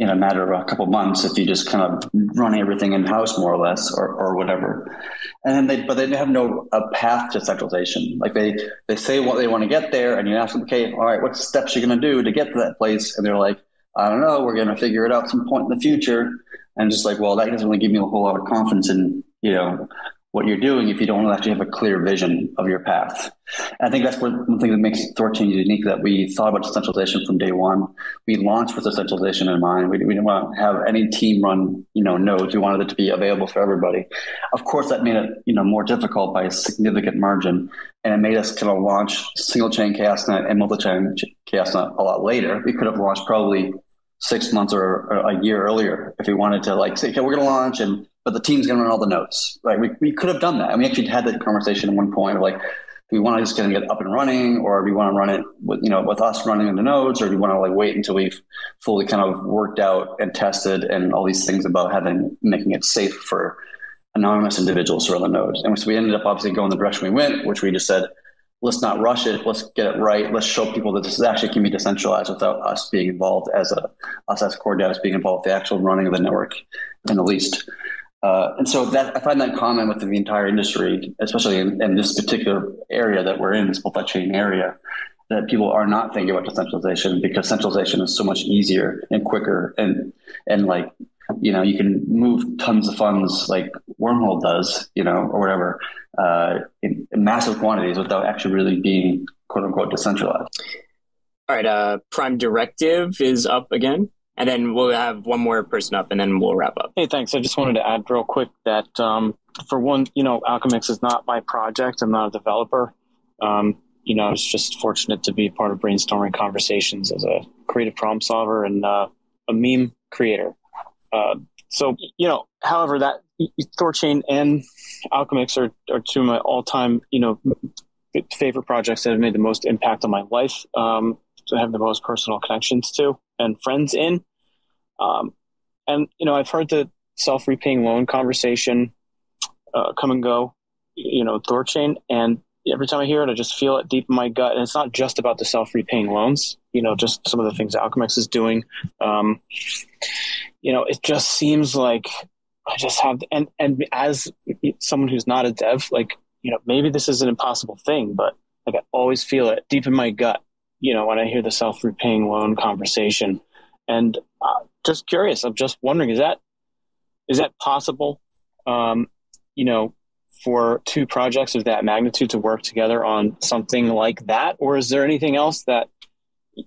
in a matter of a couple months, if you just kind of run everything in house more or less, or, or whatever. And they, but they have no a path to centralization. Like they, they say what they want to get there, and you ask them, okay, all right, what steps are you going to do to get to that place? And they're like, I don't know, we're going to figure it out some point in the future. And just like, well, that doesn't really give me a whole lot of confidence in, you know, what you're doing if you don't actually have a clear vision of your path. And I think that's one thing that makes THORChain unique, that we thought about decentralization from day one. We launched with decentralization in mind. We, we didn't want to have any team run, you know, nodes. We wanted it to be available for everybody. Of course, that made it, you know, more difficult by a significant margin, and it made us kind of launch single chain ChaosNet and multi chain ChaosNet a lot later. We could have launched probably six months or, or a year earlier if we wanted to like say, okay, we're going to launch and, but the team's going to run all the nodes, right? We we could have done that. And we actually had that conversation at one point of like, do we want to just get it up and running, or do we want to run it with, you know, with us running in the nodes, or do we want to like wait until we've fully kind of worked out and tested and all these things about having, making it safe for anonymous individuals who are on the nodes. And so we ended up obviously going the direction we went, which we just said, let's not rush it. Let's get it right. Let's show people that this actually can be decentralized without us being involved as a, us as core devs being involved with the actual running of the network in the least. Uh, and so that, I find that common with the entire industry, especially in, in this particular area that we're in, this multi-chain area, that people are not thinking about decentralization because centralization is so much easier and quicker. And, and like, you know, you can move tons of funds like Wormhole does, you know, or whatever, uh, in, in massive quantities without actually really being quote unquote decentralized. All right. Uh, Prime Directive is up again. And then we'll have one more person up, and then we'll wrap up. Hey, thanks. I just wanted to add real quick that, um, for one, you know, Alchemix is not my project. I'm not a developer. Um, you know, I was just fortunate to be part of brainstorming conversations as a creative problem solver and uh, a meme creator. Uh, so, you know, however, that THORChain and Alchemix are, are two of my all-time, you know, favorite projects that have made the most impact on my life. Um, that I have the most personal connections to and friends in. Um, and, you know, I've heard the self-repaying loan conversation uh, come and go, you know, THORChain. And every time I hear it, I just feel it deep in my gut. And it's not just about the self-repaying loans, you know, just some of the things Alchemix is doing. Um, you know, it just seems like I just have, and, and as someone who's not a dev, like, you know, maybe this is an impossible thing, but like I always feel it deep in my gut, you know, when I hear the self-repaying loan conversation. And uh, just curious, I'm just wondering, is that is that possible, um, you know, for two projects of that magnitude to work together on something like that? Or is there anything else that,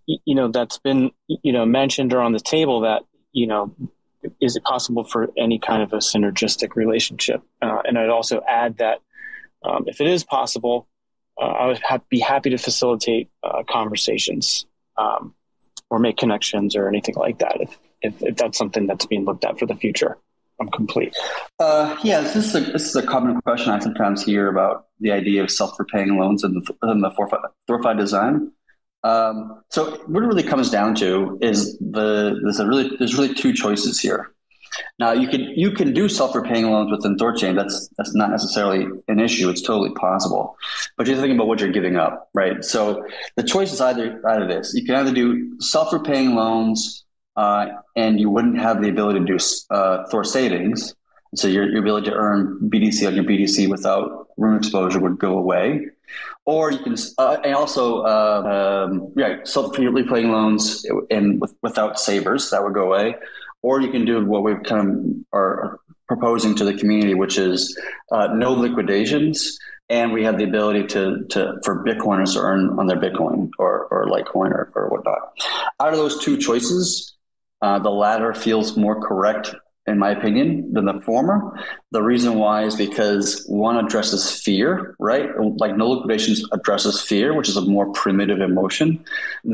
you know, that's been, you know, mentioned or on the table that, you know, is it possible for any kind of a synergistic relationship? Uh, and I'd also add that um, if it is possible, Uh, I would ha- be happy to facilitate uh, conversations um, or make connections or anything like that if, if if that's something that's being looked at for the future. I'm complete. Uh, yeah, this is, a, this is a common question I sometimes hear about the idea of self-repaying loans and the, and the ThorFi design. Um, so what it really comes down to is the there's a really there's really two choices here. Now you can you can do self-repaying loans within ThorChain. That's that's not necessarily an issue. It's totally possible, but you have to think about what you're giving up, right? So the choice is either either this. You can either do self-repaying loans, uh, and you wouldn't have the ability to do uh, Thor savings. So your your ability to earn B D C on your B D C without Rune exposure would go away. Or you can uh, and also uh, um, yeah self-repaying loans and with, without savers that would go away. Or you can do what we've kind of are proposing to the community, which is uh, no liquidations, and we have the ability to to for Bitcoiners to earn on their Bitcoin or or Litecoin or, or whatnot. Out of those two choices, uh, the latter feels more correct, in my opinion, than the former. The reason why is because one addresses fear, right? Like no liquidations addresses fear, which is a more primitive emotion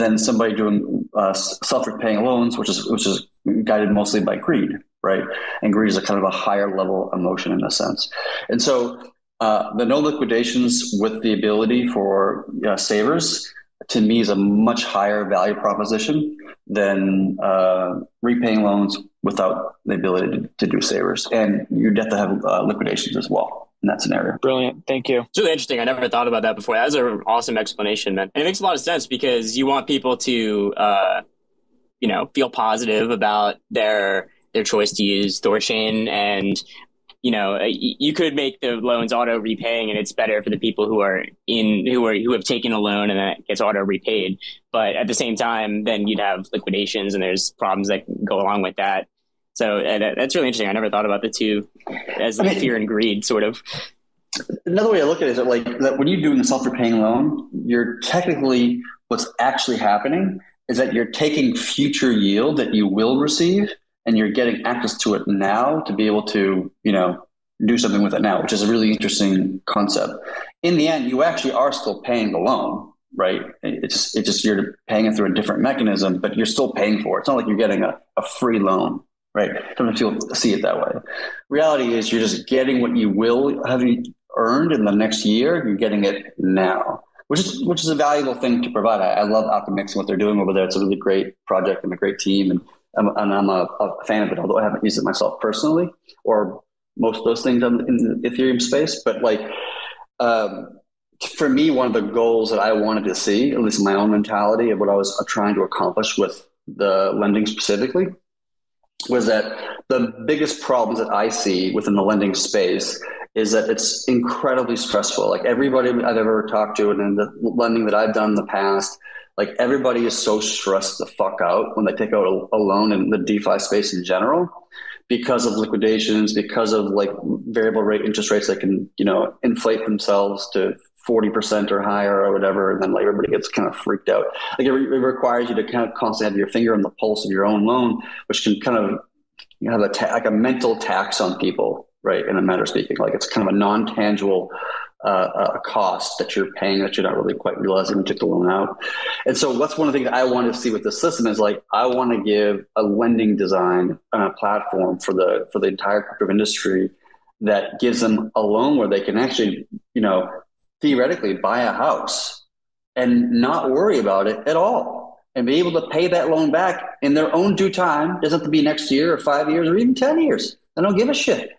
than somebody doing uh, self-repaying loans, which is which is guided mostly by greed, right? And greed is a kind of a higher level emotion in a sense. And so uh, the no liquidations with the ability for uh, savers, to me, is a much higher value proposition than uh, repaying loans without the ability to, to do savers. And you'd have to have uh, liquidations as well in that scenario. Brilliant. Thank you. It's really interesting. I never thought about that before. That's an awesome explanation, man. And it makes a lot of sense because you want people to, uh, you know, feel positive about their their choice to use ThorChain, and you know, you could make the loans auto repaying, and it's better for the people who are in who are who have taken a loan and that gets auto repaid. But at the same time, then you'd have liquidations, and there's problems that go along with that. So uh, that's really interesting. I never thought about the two as I mean, fear and greed, sort of. Another way I look at it is that, like, that when you're doing a self-repaying loan, you're technically what's actually happening is that you're taking future yield that you will receive, and you're getting access to it now to be able to, you know, do something with it now, which is a really interesting concept. In the end, you actually are still paying the loan, right? It's it just you're paying it through a different mechanism, but you're still paying for it. It's not like you're getting a, a free loan, right? Sometimes people see it that way. Reality is you're just getting what you will have earned in the next year. You're getting it now, which is which is a valuable thing to provide. I, I love Alchemix and what they're doing over there. It's a really great project and a great team, and I'm, and I'm a, a fan of it, although I haven't used it myself personally or most of those things in the Ethereum space. But like, um, for me, one of the goals that I wanted to see, at least in my own mentality of what I was trying to accomplish with the lending specifically, was that the biggest problems that I see within the lending space is that it's incredibly stressful. Like everybody I've ever talked to and in the lending that I've done in the past, like everybody is so stressed the fuck out when they take out a, a loan in the DeFi space in general, because of liquidations, because of like variable rate interest rates that can, you know, inflate themselves to forty percent or higher or whatever. And then like everybody gets kind of freaked out. Like it, re- it requires you to kind of constantly have your finger on the pulse of your own loan, which can kind of you know, have a ta- like a mental tax on people, right? In a matter of speaking, like it's kind of a non-tangible uh, uh, cost that you're paying that you're not really quite realizing when you took the loan out. And so what's one of the things I wanted to see with the system is like, I want to give a lending design uh, platform for the, for the entire crypto industry that gives them a loan where they can actually, you know, theoretically buy a house and not worry about it at all and be able to pay that loan back in their own due time. It doesn't have to be next year or five years or even ten years. I don't give a shit. It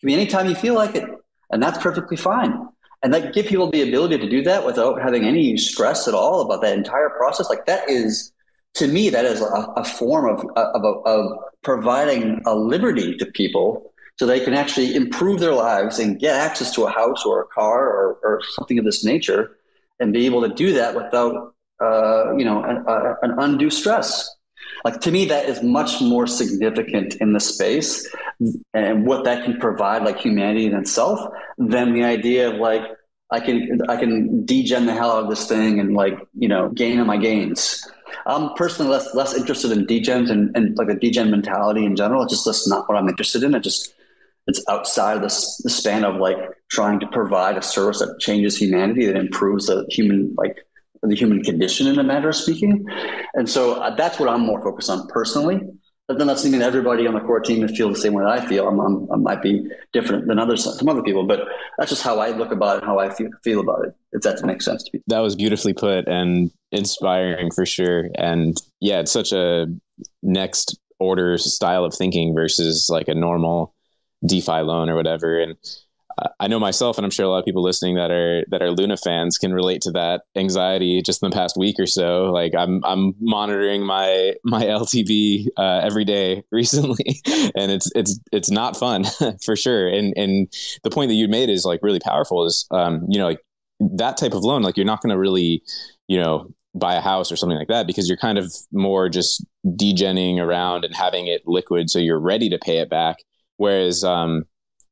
can be anytime you feel like it, and that's perfectly fine. And that give people the ability to do that without having any stress at all about that entire process. Like that is, to me, that is a, a form of, of, of providing a liberty to people so they can actually improve their lives and get access to a house or a car or, or something of this nature, and be able to do that without, uh, you know, an, a, an undue stress. Like to me, that is much more significant in the space and what that can provide, like humanity in itself, than the idea of like I can I can degen the hell out of this thing and like you know gain on my gains. I'm personally less less interested in degens and, and like a degen mentality in general. It's just that's not what I'm interested in. It just It's outside of the, the span of like trying to provide a service that changes humanity, that improves the human, like the human condition in a matter of speaking. And so uh, that's what I'm more focused on personally. But then that's mean everybody on the core team that feel the same way that I feel. I'm, I'm, I might be different than others, some other people, but that's just how I look about it, how I feel, feel about it, if that makes sense to people. That was beautifully put and inspiring for sure. And yeah, it's such a next order style of thinking versus like a normal DeFi loan or whatever. And uh, I know myself, and I'm sure a lot of people listening that are that are Luna fans can relate to that anxiety just in the past week or so. Like I'm I'm monitoring my my L T V uh, every day recently, and it's it's it's not fun for sure. And and the point that you made is like really powerful. Is um you know like that type of loan, like you're not going to really you know buy a house or something like that, because you're kind of more just degenning around and having it liquid, so you're ready to pay it back. Whereas um,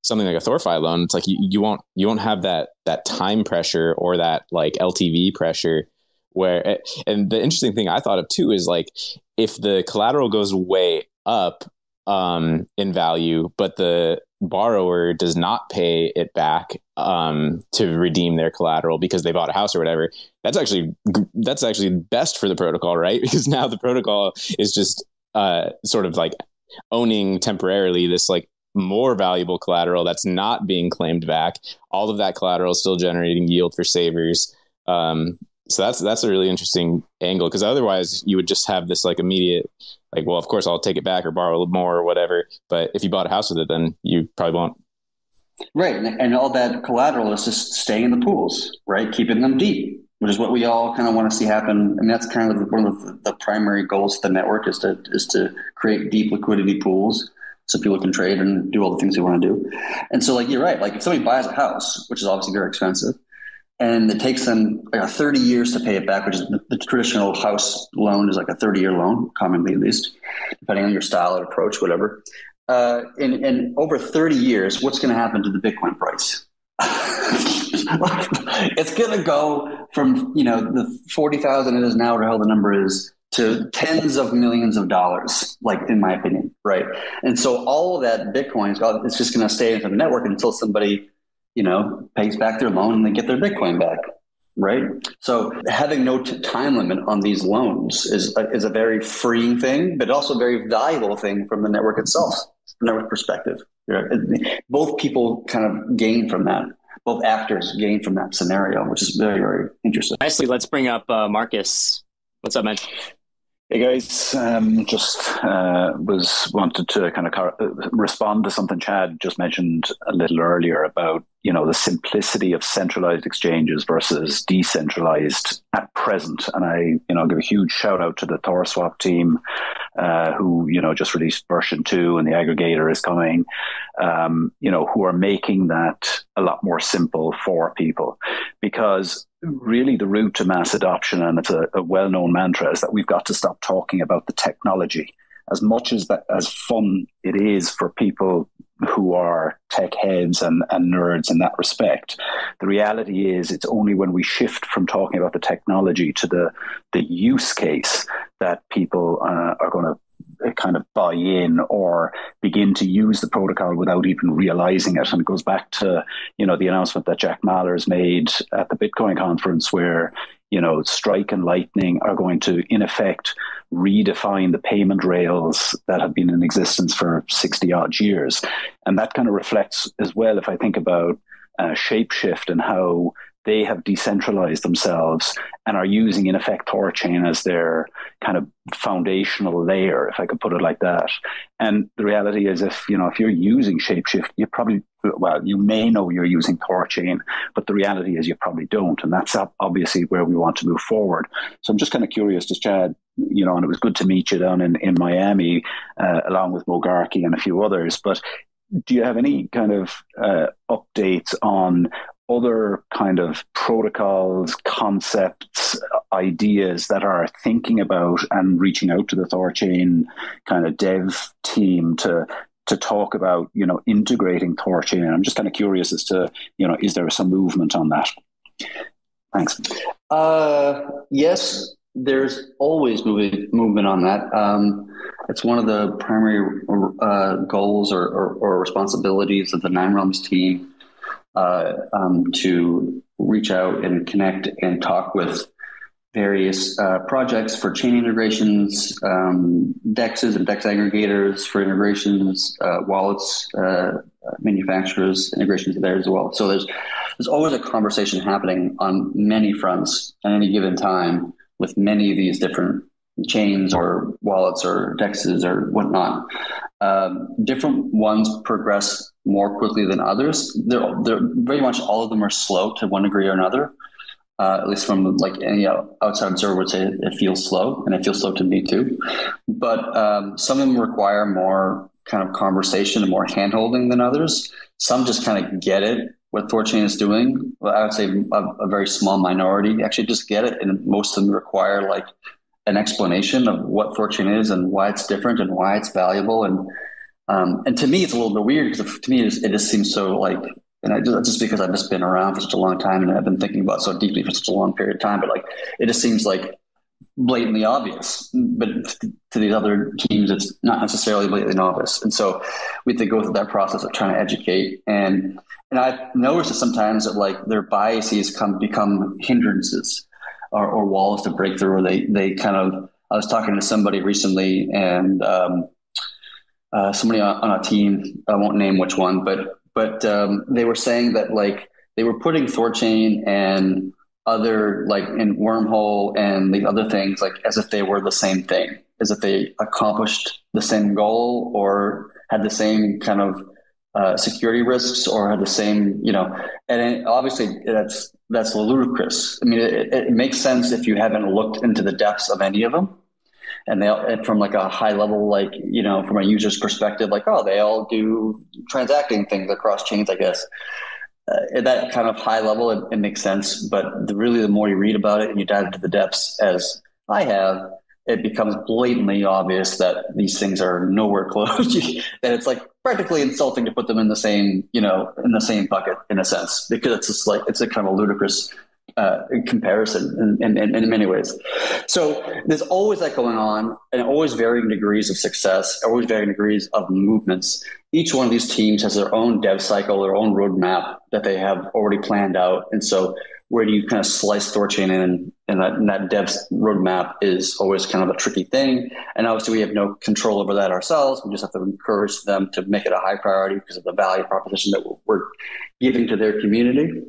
something like a ThorFi loan, it's like you, you won't you won't have that that time pressure or that like L T V pressure. Where it, and the interesting thing I thought of too is like if the collateral goes way up um, in value, but the borrower does not pay it back um, to redeem their collateral because they bought a house or whatever, that's actually that's actually best for the protocol, right? Because now the protocol is just uh, sort of like owning temporarily this like more valuable collateral that's not being claimed back. All of that collateral is still generating yield for savers. Um, so that's that's a really interesting angle, because otherwise you would just have this like immediate like, well, of course I'll take it back or borrow a little more or whatever. But if you bought a house with it, then you probably won't. Right. And all that collateral is just staying in the pools, right? Keeping them deep, which is what we all kind of want to see happen. I mean, that's kind of one of the primary goals of the network is to is to create deep liquidity pools so people can trade and do all the things they want to do. And so, like, you're right. Like, if somebody buys a house, which is obviously very expensive, and it takes them like thirty years to pay it back, which is the, the traditional house loan is like a thirty-year loan, commonly at least, depending on your style or approach, whatever. Uh, and, and over thirty years, what's going to happen to the Bitcoin price? It's going to go from, you know, the forty thousand it is now, or how the number is, to tens of millions of dollars, like in my opinion, right? And so all of that Bitcoin, it's just going to stay in the network until somebody, you know, pays back their loan and they get their Bitcoin back. right? So having no t- time limit on these loans is a, is a very freeing thing, but also a very valuable thing from the network itself, from the network perspective. Yeah. Both people kind of gain from that. Both actors gain from that scenario, which is very, very interesting. Nicely, let's bring up uh, Marcus. What's up, man? Hey guys, um, just uh, was wanted to kind of car- respond to something Chad just mentioned a little earlier about, you know, the simplicity of centralized exchanges versus decentralized at present. And I, you know, give a huge shout out to the ThorSwap team uh, who, you know, just released version two and the aggregator is coming, um, you know, who are making that a lot more simple for people, because really the route to mass adoption, and it's a, a well-known mantra, is that we've got to stop talking about the technology. As much as that, as fun it is for people who are tech heads and, and nerds in that respect, the reality is it's only when we shift from talking about the technology to the, the use case that people uh, are going to kind of buy in or begin to use the protocol without even realizing it. And it goes back to, you know, the announcement that Jack Mahler's made at the Bitcoin conference where, you know, Strike and Lightning are going to, in effect, redefine the payment rails that have been in existence for sixty odd years. And that kind of reflects as well, if I think about uh, Shapeshift and how they have decentralized themselves and are using, in effect, THORChain as their kind of foundational layer, if I could put it like that. And the reality is, if you know, if you're using Shapeshift, you probably, well, you may know you're using THORChain, but the reality is you probably don't. And that's obviously where we want to move forward. So I'm just kind of curious, does Chad, you know, and it was good to meet you down in, in Miami, uh, along with Mogarki and a few others, but do you have any kind of uh, updates on other kind of protocols, concepts, ideas that are thinking about and reaching out to the THORChain kind of dev team to to talk about, you know, integrating THORChain? And I'm just kind of curious as to, you know, is there some movement on that? Thanks. Uh, yes, there's always movement movement on that. Um, it's one of the primary uh, goals or, or, or responsibilities of the Nine Realms team. Uh, um, to reach out and connect and talk with various uh, projects for chain integrations, um, D E Xs and D E X aggregators for integrations, uh, wallets, uh, manufacturers, integrations there as well. So there's there's always a conversation happening on many fronts at any given time with many of these different chains or wallets or D E Xs or whatnot. Um, different ones progress more quickly than others. They're, they're very much all of them are slow to one degree or another. Uh, at least from like any outside observer would say, it feels slow, and it feels slow to me too. But um, some of them require more kind of conversation and more handholding than others. Some just kind of get it what THORChain is doing. Well, I would say a, a very small minority actually just get it, and most of them require like an explanation of what THORChain is and why it's different and why it's valuable. And um, and to me, it's a little bit weird because to me, it just, it just seems so like, and I just, just because I've just been around for such a long time and I've been thinking about it so deeply for such a long period of time, but like, it just seems like blatantly obvious, but to these other teams, it's not necessarily blatantly obvious. And so we have to go through that process of trying to educate. And, and I've noticed that sometimes that like their biases come become hindrances. Or, or walls to break through, or they, they kind of, I was talking to somebody recently and um, uh, somebody on, on a team, I won't name which one, but but um, they were saying that like they were putting THORChain and other like in Wormhole and the other things like as if they were the same thing, as if they accomplished the same goal or had the same kind of uh, security risks or had the same, you know, and it, obviously that's, that's ludicrous. I mean, it, it makes sense if you haven't looked into the depths of any of them. And they all, and from like a high level, like, you know, from a user's perspective, like, oh, they all do transacting things across chains, I guess. Uh, at that kind of high level, it, it makes sense. But the, really, the more you read about it and you dive into the depths, as I have, it becomes blatantly obvious that these things are nowhere close. That it's like practically insulting to put them in the same, you know, in the same bucket in a sense, because it's just like, it's a kind of ludicrous uh, comparison in, in, in many ways. So there's always that going on and always varying degrees of success, always varying degrees of movements. Each one of these teams has their own dev cycle, their own roadmap that they have already planned out. And so where do you kind of slice THORChain in? And that, and that dev roadmap is always kind of a tricky thing. And obviously we have no control over that ourselves. We just have to encourage them to make it a high priority because of the value proposition that we're giving to their community.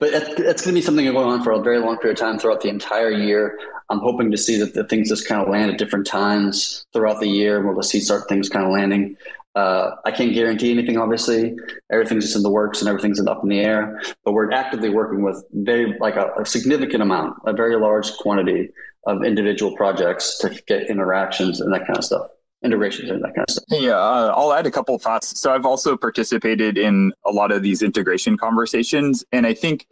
But that's going to be something going on for a very long period of time throughout the entire year. I'm hoping to see that the things just kind of land at different times throughout the year, and we'll see start things kind of landing. Uh, I can't guarantee anything, obviously. Everything's just in the works and everything's up in the air. But we're actively working with very, like a, a significant amount, a very large quantity of individual projects to get interactions and that kind of stuff. Integrations and that kind of stuff. Yeah, uh, I'll add a couple of thoughts. So I've also participated in a lot of these integration conversations. And I think,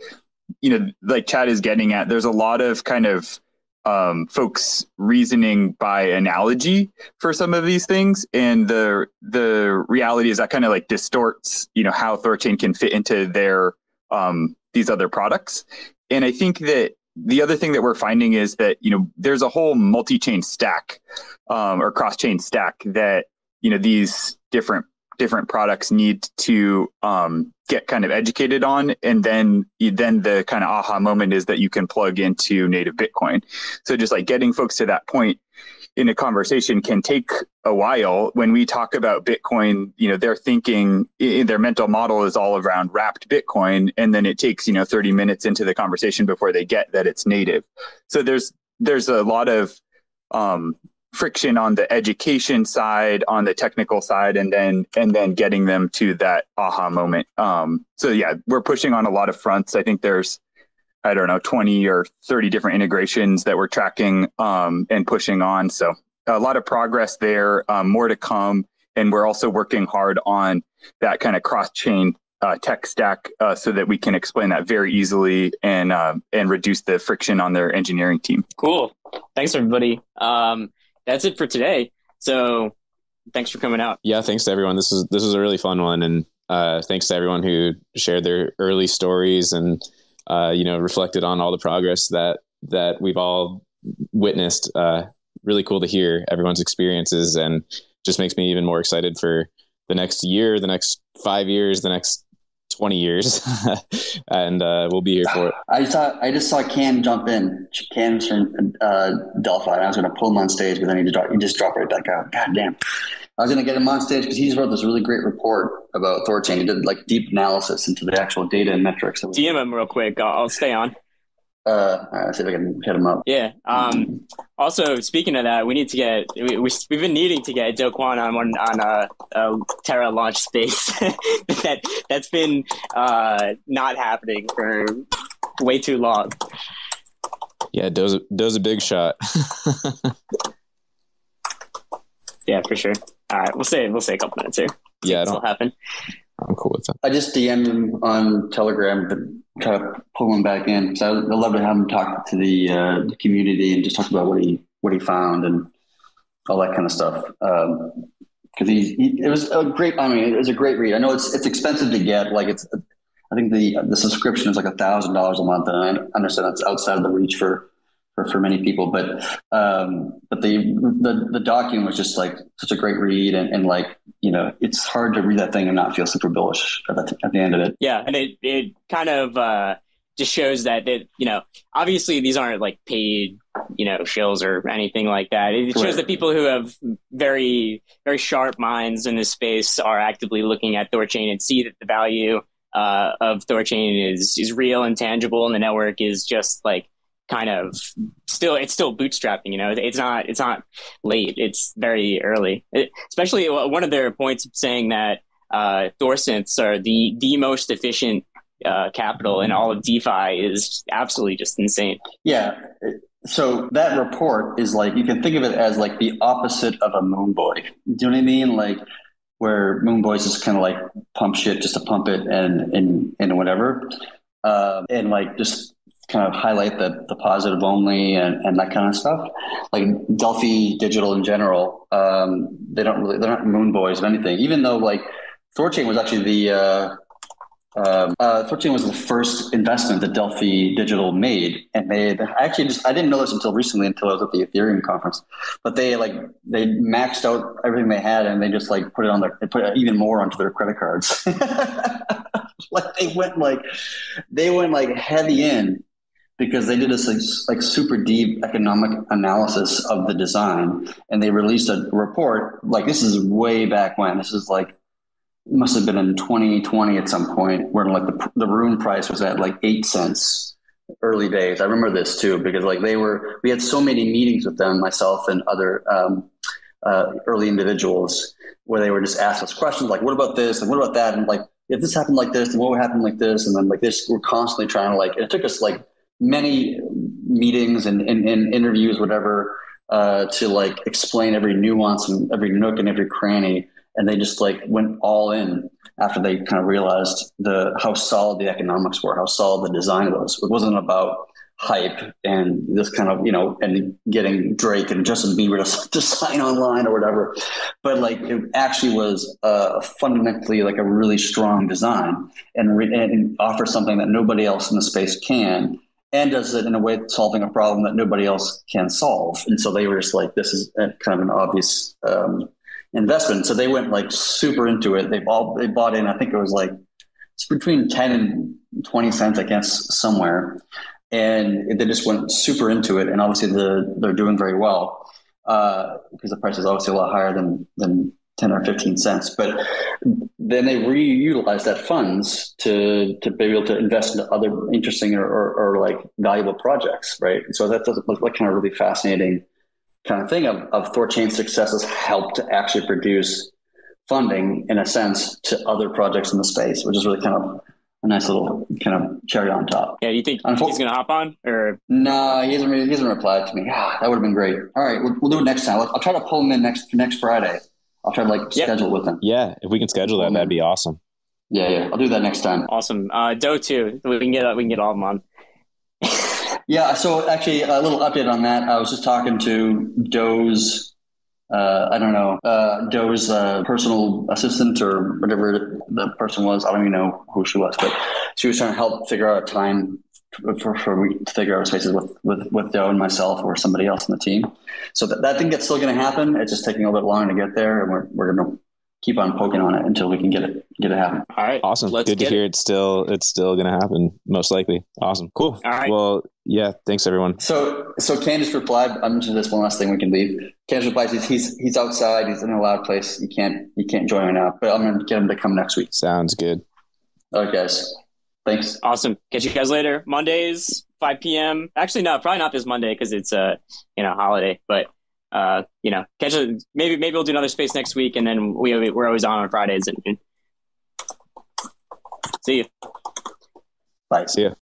you know, like Chad is getting at, there's a lot of kind of um, folks reasoning by analogy for some of these things. And the the reality is that kind of like distorts, you know, how THORChain can fit into their um, these other products. And I think that the other thing that we're finding is that, you know, there's a whole multi-chain stack um, or cross-chain stack that, you know, these different different products need to um, get kind of educated on. And then then the kind of aha moment is that you can plug into native Bitcoin. So just like getting folks to that point in a conversation can take a while. When we talk about Bitcoin, you know, they're thinking, their mental model is all around wrapped Bitcoin. And then it takes, you know, thirty minutes into the conversation before they get that it's native. So there's, there's a lot of um, friction on the education side, on the technical side, and then, and then getting them to that aha moment. Um, so yeah, we're pushing on a lot of fronts. I think there's, I don't know, twenty or thirty different integrations that we're tracking um, and pushing on. So a lot of progress there, um, more to come. And we're also working hard on that kind of cross-chain uh, tech stack uh, so that we can explain that very easily and uh, and reduce the friction on their engineering team. Cool. Thanks, everybody. Um, that's it for today. So thanks for coming out. Yeah, thanks to everyone. This is, this is a really fun one. And uh, thanks to everyone who shared their early stories and Uh, you know, reflected on all the progress that that we've all witnessed. Uh, really cool to hear everyone's experiences, and just makes me even more excited for the next year, the next five years, the next twenty years, and uh, we'll be here for it. I saw, I just saw Cam jump in. Cam's from uh, Delphi. And I was going to pull him on stage, but then he just dropped, he just dropped right back out. God damn. I was going to get him on stage because he's wrote this really great report about THORChain. He did like deep analysis into the actual data and metrics. That D M him real quick. I'll, I'll stay on. Uh, all right, see if I can hit him up. Yeah. Um, also, speaking of that, we need to get we, we we've been needing to get Do Kwon on one on a, a Terra launch space. that that's been uh, not happening for way too long. Yeah, Do's a, Do's a big shot. Yeah, for sure. All right, we'll say we'll say a couple minutes here. See yeah, it'll happen. I'm cool with that. I just D M'd him on Telegram to try to pull him back in. So I'd love to have him talk to the, uh, the community and just talk about what he what he found and all that kind of stuff. Um, because he, he it was a great. I mean, it was a great read. I know it's it's expensive to get. Like it's, I think the the subscription is like a thousand dollars a month, and I understand that's outside of the reach for. For, for many people, but um, but the, the the document was just like such a great read, and, and like you know, it's hard to read that thing and not feel super bullish at the, at the end of it. Yeah, and it it kind of uh, just shows that it you know obviously these aren't like paid you know shills or anything like that. It Correct. Shows that people who have very very sharp minds in this space are actively looking at THORChain and see that the value uh, of THORChain is is real and tangible, and the network is just like. Kind of still, it's still bootstrapping. You know, it's not, it's not late. It's very early. It, especially one of their points saying that uh, ThorSynths are the the most efficient uh, capital in all of DeFi is absolutely just insane. Yeah. So that report is like you can think of it as like the opposite of a moon boy. Do you know what I mean? Like where moon boys is kind of like pump shit just to pump it and and and whatever, uh, and like just. Kind of highlight the, the positive only and, and that kind of stuff. Like Delphi Digital in general, um, they don't really they're not moon boys of anything. Even though like THORChain was actually the uh, uh, uh, THORChain was the first investment that Delphi Digital made, and they actually just I didn't know this until recently until I was at the Ethereum conference. But they like they maxed out everything they had, and they just like put it on their they put even more onto their credit cards. like they went like they went like heavy in because they did this like, like super deep economic analysis of the design, and they released a report. Like, this is way back when. This is like must have been in twenty twenty at some point, where like the the Rune price was at like eight cents. Early days. I remember this too, because like they were, we had so many meetings with them, myself and other um, uh, early individuals, where they were just asked us questions like, what about this? And what about that? And like, if this happened like this, and what would happen like this? And then like this, we're constantly trying to like, it took us like many meetings and, and, and interviews, whatever, uh, to like explain every nuance and every nook and every cranny. And they just like went all in after they kind of realized the how solid the economics were, how solid the design was. It wasn't about hype and this kind of, you know, and getting Drake and Justin Bieber to, to sign online or whatever. But like it actually was uh, fundamentally like a really strong design and, re- and offers something that nobody else in the space can, and does it in a way solving a problem that nobody else can solve. And so they were just like, this is kind of an obvious um investment. So they went like super into it. They've all, they bought in, I think it was like it's between ten and twenty cents, I guess, somewhere. And they just went super into it. And obviously the, they're doing very well uh, because the price is obviously a lot higher than, than ten or fifteen cents. But then they reutilized that funds to, to be able to invest into other interesting or, or, or like valuable projects. Right. So that does look like kind of really fascinating kind of thing of, of THORChain's success has helped to actually produce funding in a sense to other projects in the space, which is really kind of a nice little kind of cherry on top. Yeah. You think Unfo- he's going to hop on or? No, he hasn't, he hasn't replied to me. Ah, that would have been great. All right. We'll, we'll do it next time. I'll, I'll try to pull him in next, next Friday. I'll try to like yep. schedule with him. Yeah. If we can schedule that, that'd be awesome. Yeah. Yeah. I'll do that next time. Awesome. Uh, Do too. We can get, we can get all of them on. Yeah, so actually a little update on that. I was just talking to Do's, uh, I don't know, uh, Do's uh, personal assistant or whatever the person was. I don't even know who she was, but she was trying to help figure out a time for, for me to figure out spaces with, with, with Do and myself or somebody else on the team. So that, that thing that's still going to happen. It's just taking a little bit longer to get there, and we're, we're going to keep on poking on it until we can get it get it happen. All right. Awesome. Let's Good to hear it. it's still it's still going to happen, most likely. Awesome. Cool. All right. Well, yeah, thanks everyone. So so Candace replied, I'm just this one last thing we can leave. Candace replies he's he's, he's outside, he's in a loud place. You can't you can't join right now, but I'm going to get him to come next week. Sounds good. All right, guys. Thanks. Awesome. Catch you guys later. Mondays, five p.m. Actually no, probably not this Monday cuz it's a, you know, holiday, but Uh, you know, catch a, maybe maybe we'll do another space next week, and then we we're always on on Fridays at noon. See you. Bye. See you.